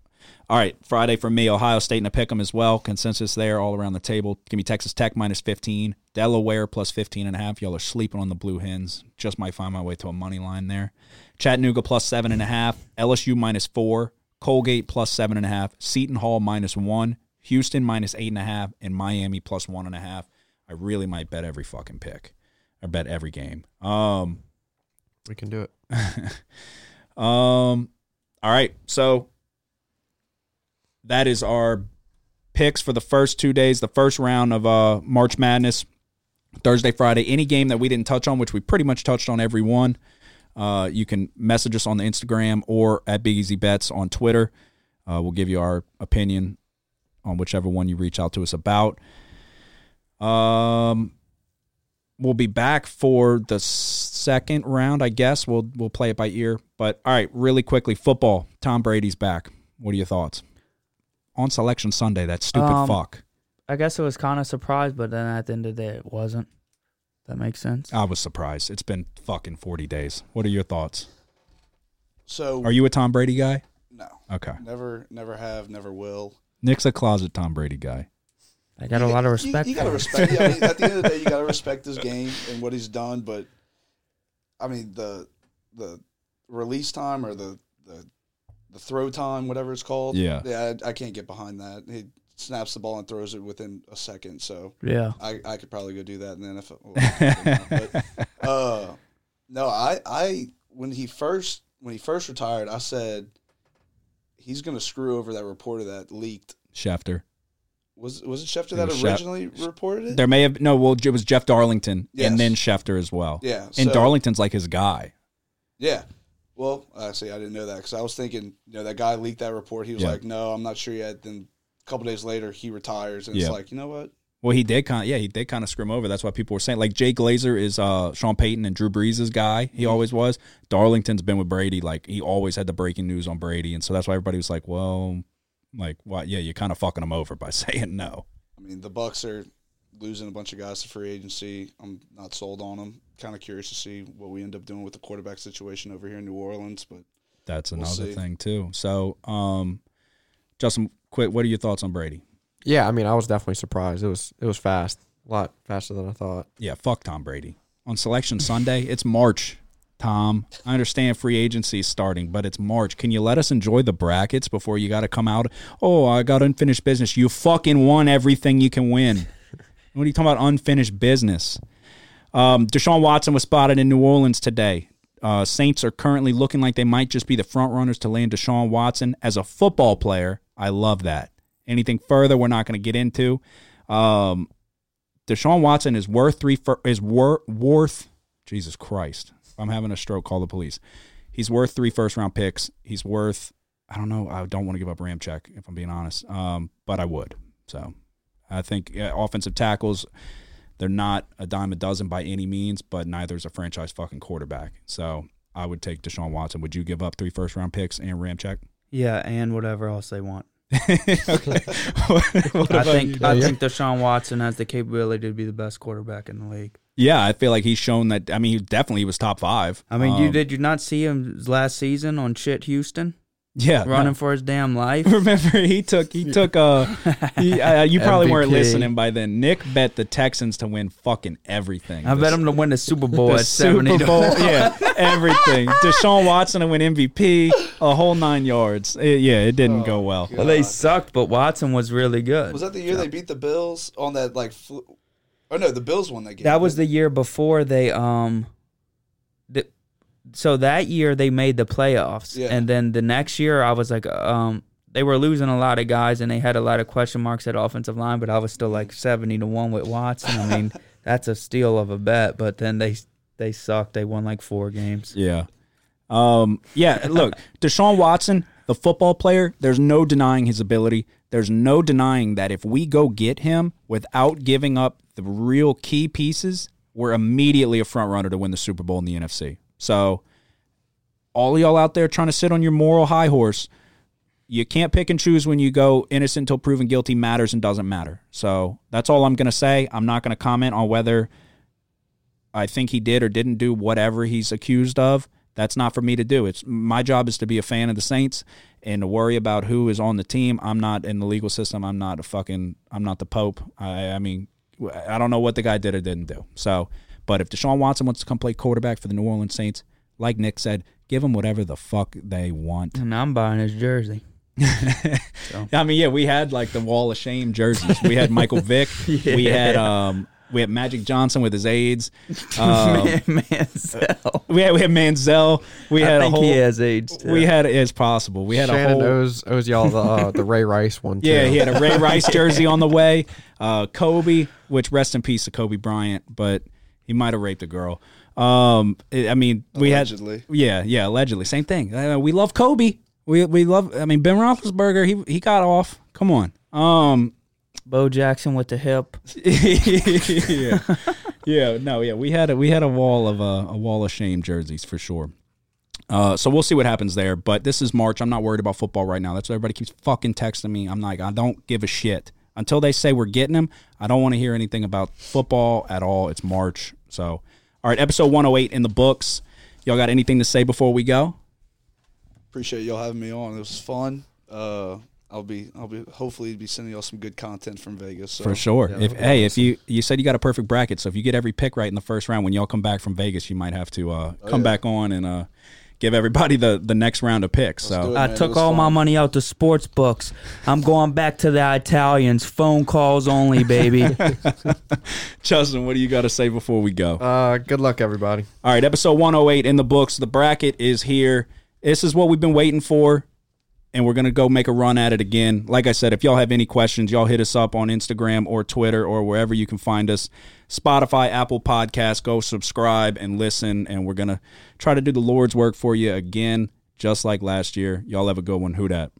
all right, Friday for me, Ohio State in a pick 'em as well. Consensus there all around the table. Give me Texas Tech minus fifteen, Delaware plus fifteen and a half. Y'all are sleeping on the Blue Hens. Just might find my way to a money line there. Chattanooga plus seven and a half, L S U minus four, Colgate plus seven and a half, Seton Hall minus one, Houston minus eight and a half, and Miami plus one and a half. I really might bet every fucking pick. I bet every game. Um, we can do it. um, all right. So that is our picks for the first two days, the first round of uh, March Madness, Thursday, Friday. Any game that we didn't touch on, which we pretty much touched on every one, uh, you can message us on the Instagram or at Big Easy Bets on Twitter. Uh, we'll give you our opinion on whichever one you reach out to us about. Um, we'll be back for the second round, I guess. We'll we'll play it by ear. But, all right, really quickly, football. Tom Brady's back. What are your thoughts? On Selection Sunday, that stupid um, fuck. I guess it was kind of surprised, but then at the end of the day, it wasn't. That makes sense. I was surprised. It's been fucking forty days. What are your thoughts? So, are you a Tom Brady guy? No. Okay. Never, never have, never will. Nick's a closet Tom Brady guy. I got you, a lot of respect. You, you got to respect. Yeah, I mean, at the end of the day, you got to respect his game and what he's done. But I mean, the the release time or the the, the throw time, whatever it's called. Yeah. Yeah. I, I can't get behind that. He snaps the ball and throws it within a second. So yeah, I, I could probably go do that in the N F L. Well, but, uh, no, I I when he first when he first retired, I said he's going to screw over that reporter that leaked. Schefter. Was was it Schefter that it originally Shef- reported it? There may have no. Well, it was Jeff Darlington, yes. And then Schefter as well. Yeah, so, and Darlington's like his guy. Yeah. Well, actually, I didn't know that because I was thinking, you know, that guy leaked that report. He was yeah. like, "No, I'm not sure yet." Then a couple days later, he retires, and yeah. it's like, you know what? Well, he did kind of, yeah, he did kind of scrim over. That's why people were saying, like, Jay Glazer is uh, Sean Payton and Drew Brees' guy. He always was. Darlington's been with Brady. Like, he always had the breaking news on Brady. And so that's why everybody was like, well, like, why? Yeah, you're kind of fucking him over by saying no. I mean, the Bucks are losing a bunch of guys to free agency. I'm not sold on them. Kind of curious to see what we end up doing with the quarterback situation over here in New Orleans. But that's we'll another see. thing, too. So, um, Justin, quit. What are your thoughts on Brady? Yeah, I mean, I was definitely surprised. It was it was fast, a lot faster than I thought. Yeah, fuck Tom Brady. On Selection Sunday, it's March, Tom. I understand free agency is starting, but it's March. Can you let us enjoy the brackets before you got to come out? Oh, I got unfinished business. You fucking won everything you can win. What are you talking about unfinished business? Um, Deshaun Watson was spotted in New Orleans today. Uh, Saints are currently looking like they might just be the front runners to land Deshaun Watson. As a football player, I love that. Anything further, we're not going to get into. Um, Deshaun Watson is worth three fir- is wor- worth Jesus Christ. If I'm having a stroke, call the police. He's worth three first round picks. He's worth I don't know. I don't want to give up Ramczyk if I'm being honest, um, but I would. So I think yeah, offensive tackles, they're not a dime a dozen by any means, but neither is a franchise fucking quarterback. So I would take Deshaun Watson. Would you give up three first round picks and Ramczyk? Yeah, and whatever else they want. Okay. what, what I think you, I think Deshaun Watson has the capability to be the best quarterback in the league. Yeah, I feel like he's shown that. I mean, he definitely was top five. I mean, um, you did you not see him last season on shit Houston? Yeah, running no. for his damn life. Remember, he took he took uh, he, uh you probably M V P. Weren't listening by then. Nick bet the Texans to win fucking everything. I this, bet him to win the Super Bowl the at seventy. Super Bowl, yeah, everything. Deshaun Watson to win M V P, a whole nine yards. It, yeah, it didn't oh, go well. God. Well, they sucked, but Watson was really good. Was that the year yeah. they beat the Bills on that like? Fl- oh no, the Bills won that game. That was the year before they um. The, So that year they made the playoffs, yeah. and then the next year I was like, um, they were losing a lot of guys, and they had a lot of question marks at offensive line, but I was still like seventy to one with Watson. I mean, that's a steal of a bet. But then they they sucked. They won like four games. Yeah, um, yeah. Look, Deshaun Watson, the football player. There's no denying his ability. There's no denying that if we go get him without giving up the real key pieces, we're immediately a front runner to win the Super Bowl in the N F C. So, all y'all out there trying to sit on your moral high horse, you can't pick and choose when you go innocent until proven guilty matters and doesn't matter. So, that's all I'm going to say. I'm not going to comment on whether I think he did or didn't do whatever he's accused of. That's not for me to do. It's my job is to be a fan of the Saints and to worry about who is on the team. I'm not in the legal system. I'm not a fucking, I'm not the Pope. I, I mean, I don't know what the guy did or didn't do. So, but if Deshaun Watson wants to come play quarterback for the New Orleans Saints, like Nick said, give them whatever the fuck they want. And I'm buying his jersey. so. I mean, yeah, we had like the Wall of Shame jerseys. We had Michael Vick. yeah. We had um, we had Magic Johnson with his AIDS. Um, Man- Manziel. We had we had Manziel. We I had think a whole. He has AIDS. Too. We had it's possible. We had Shannon a whole. Owes, owes y'all the uh, the Ray Rice one. Too. Yeah, he had a Ray Rice jersey on the way. Uh, Kobe, which rest in peace to Kobe Bryant, but. He might have raped a girl. Um, I mean, we allegedly. had yeah, yeah, allegedly. Same thing. Uh, we love Kobe. We we love. I mean, Ben Roethlisberger. He he got off. Come on. Um, Bo Jackson with the hip. yeah. Yeah, no, yeah, we had a, we had a wall of uh, a wall of shame jerseys for sure. Uh, so we'll see what happens there. But this is March. I'm not worried about football right now. That's what everybody keeps fucking texting me. I'm like, I don't give a shit until they say we're getting them. I don't want to hear anything about football at all. It's March. So, all right, episode one oh eight in the books. Y'all got anything to say before we go? Appreciate y'all having me on. It was fun. Uh, I'll be, I'll be, hopefully, be sending y'all some good content from Vegas. So, for sure. Yeah, if hey, awesome. if you, you said you got a perfect bracket, so if you get every pick right in the first round, when y'all come back from Vegas, you might have to uh, come oh, yeah. back on and uh, give everybody the, the next round of picks. Let's so it, I took all fun. my money out to sports books. I'm going back to the Italians. Phone calls only, baby. Justin, what do you got to say before we go? Uh, good luck, everybody. All right, episode one oh eight in the books. The bracket is here. This is what we've been waiting for, and we're going to go make a run at it again. Like I said, if y'all have any questions, y'all hit us up on Instagram or Twitter or wherever you can find us. Spotify, Apple Podcasts, go subscribe and listen, and we're going to try to do the Lord's work for you again, just like last year. Y'all have a good one. Who dat?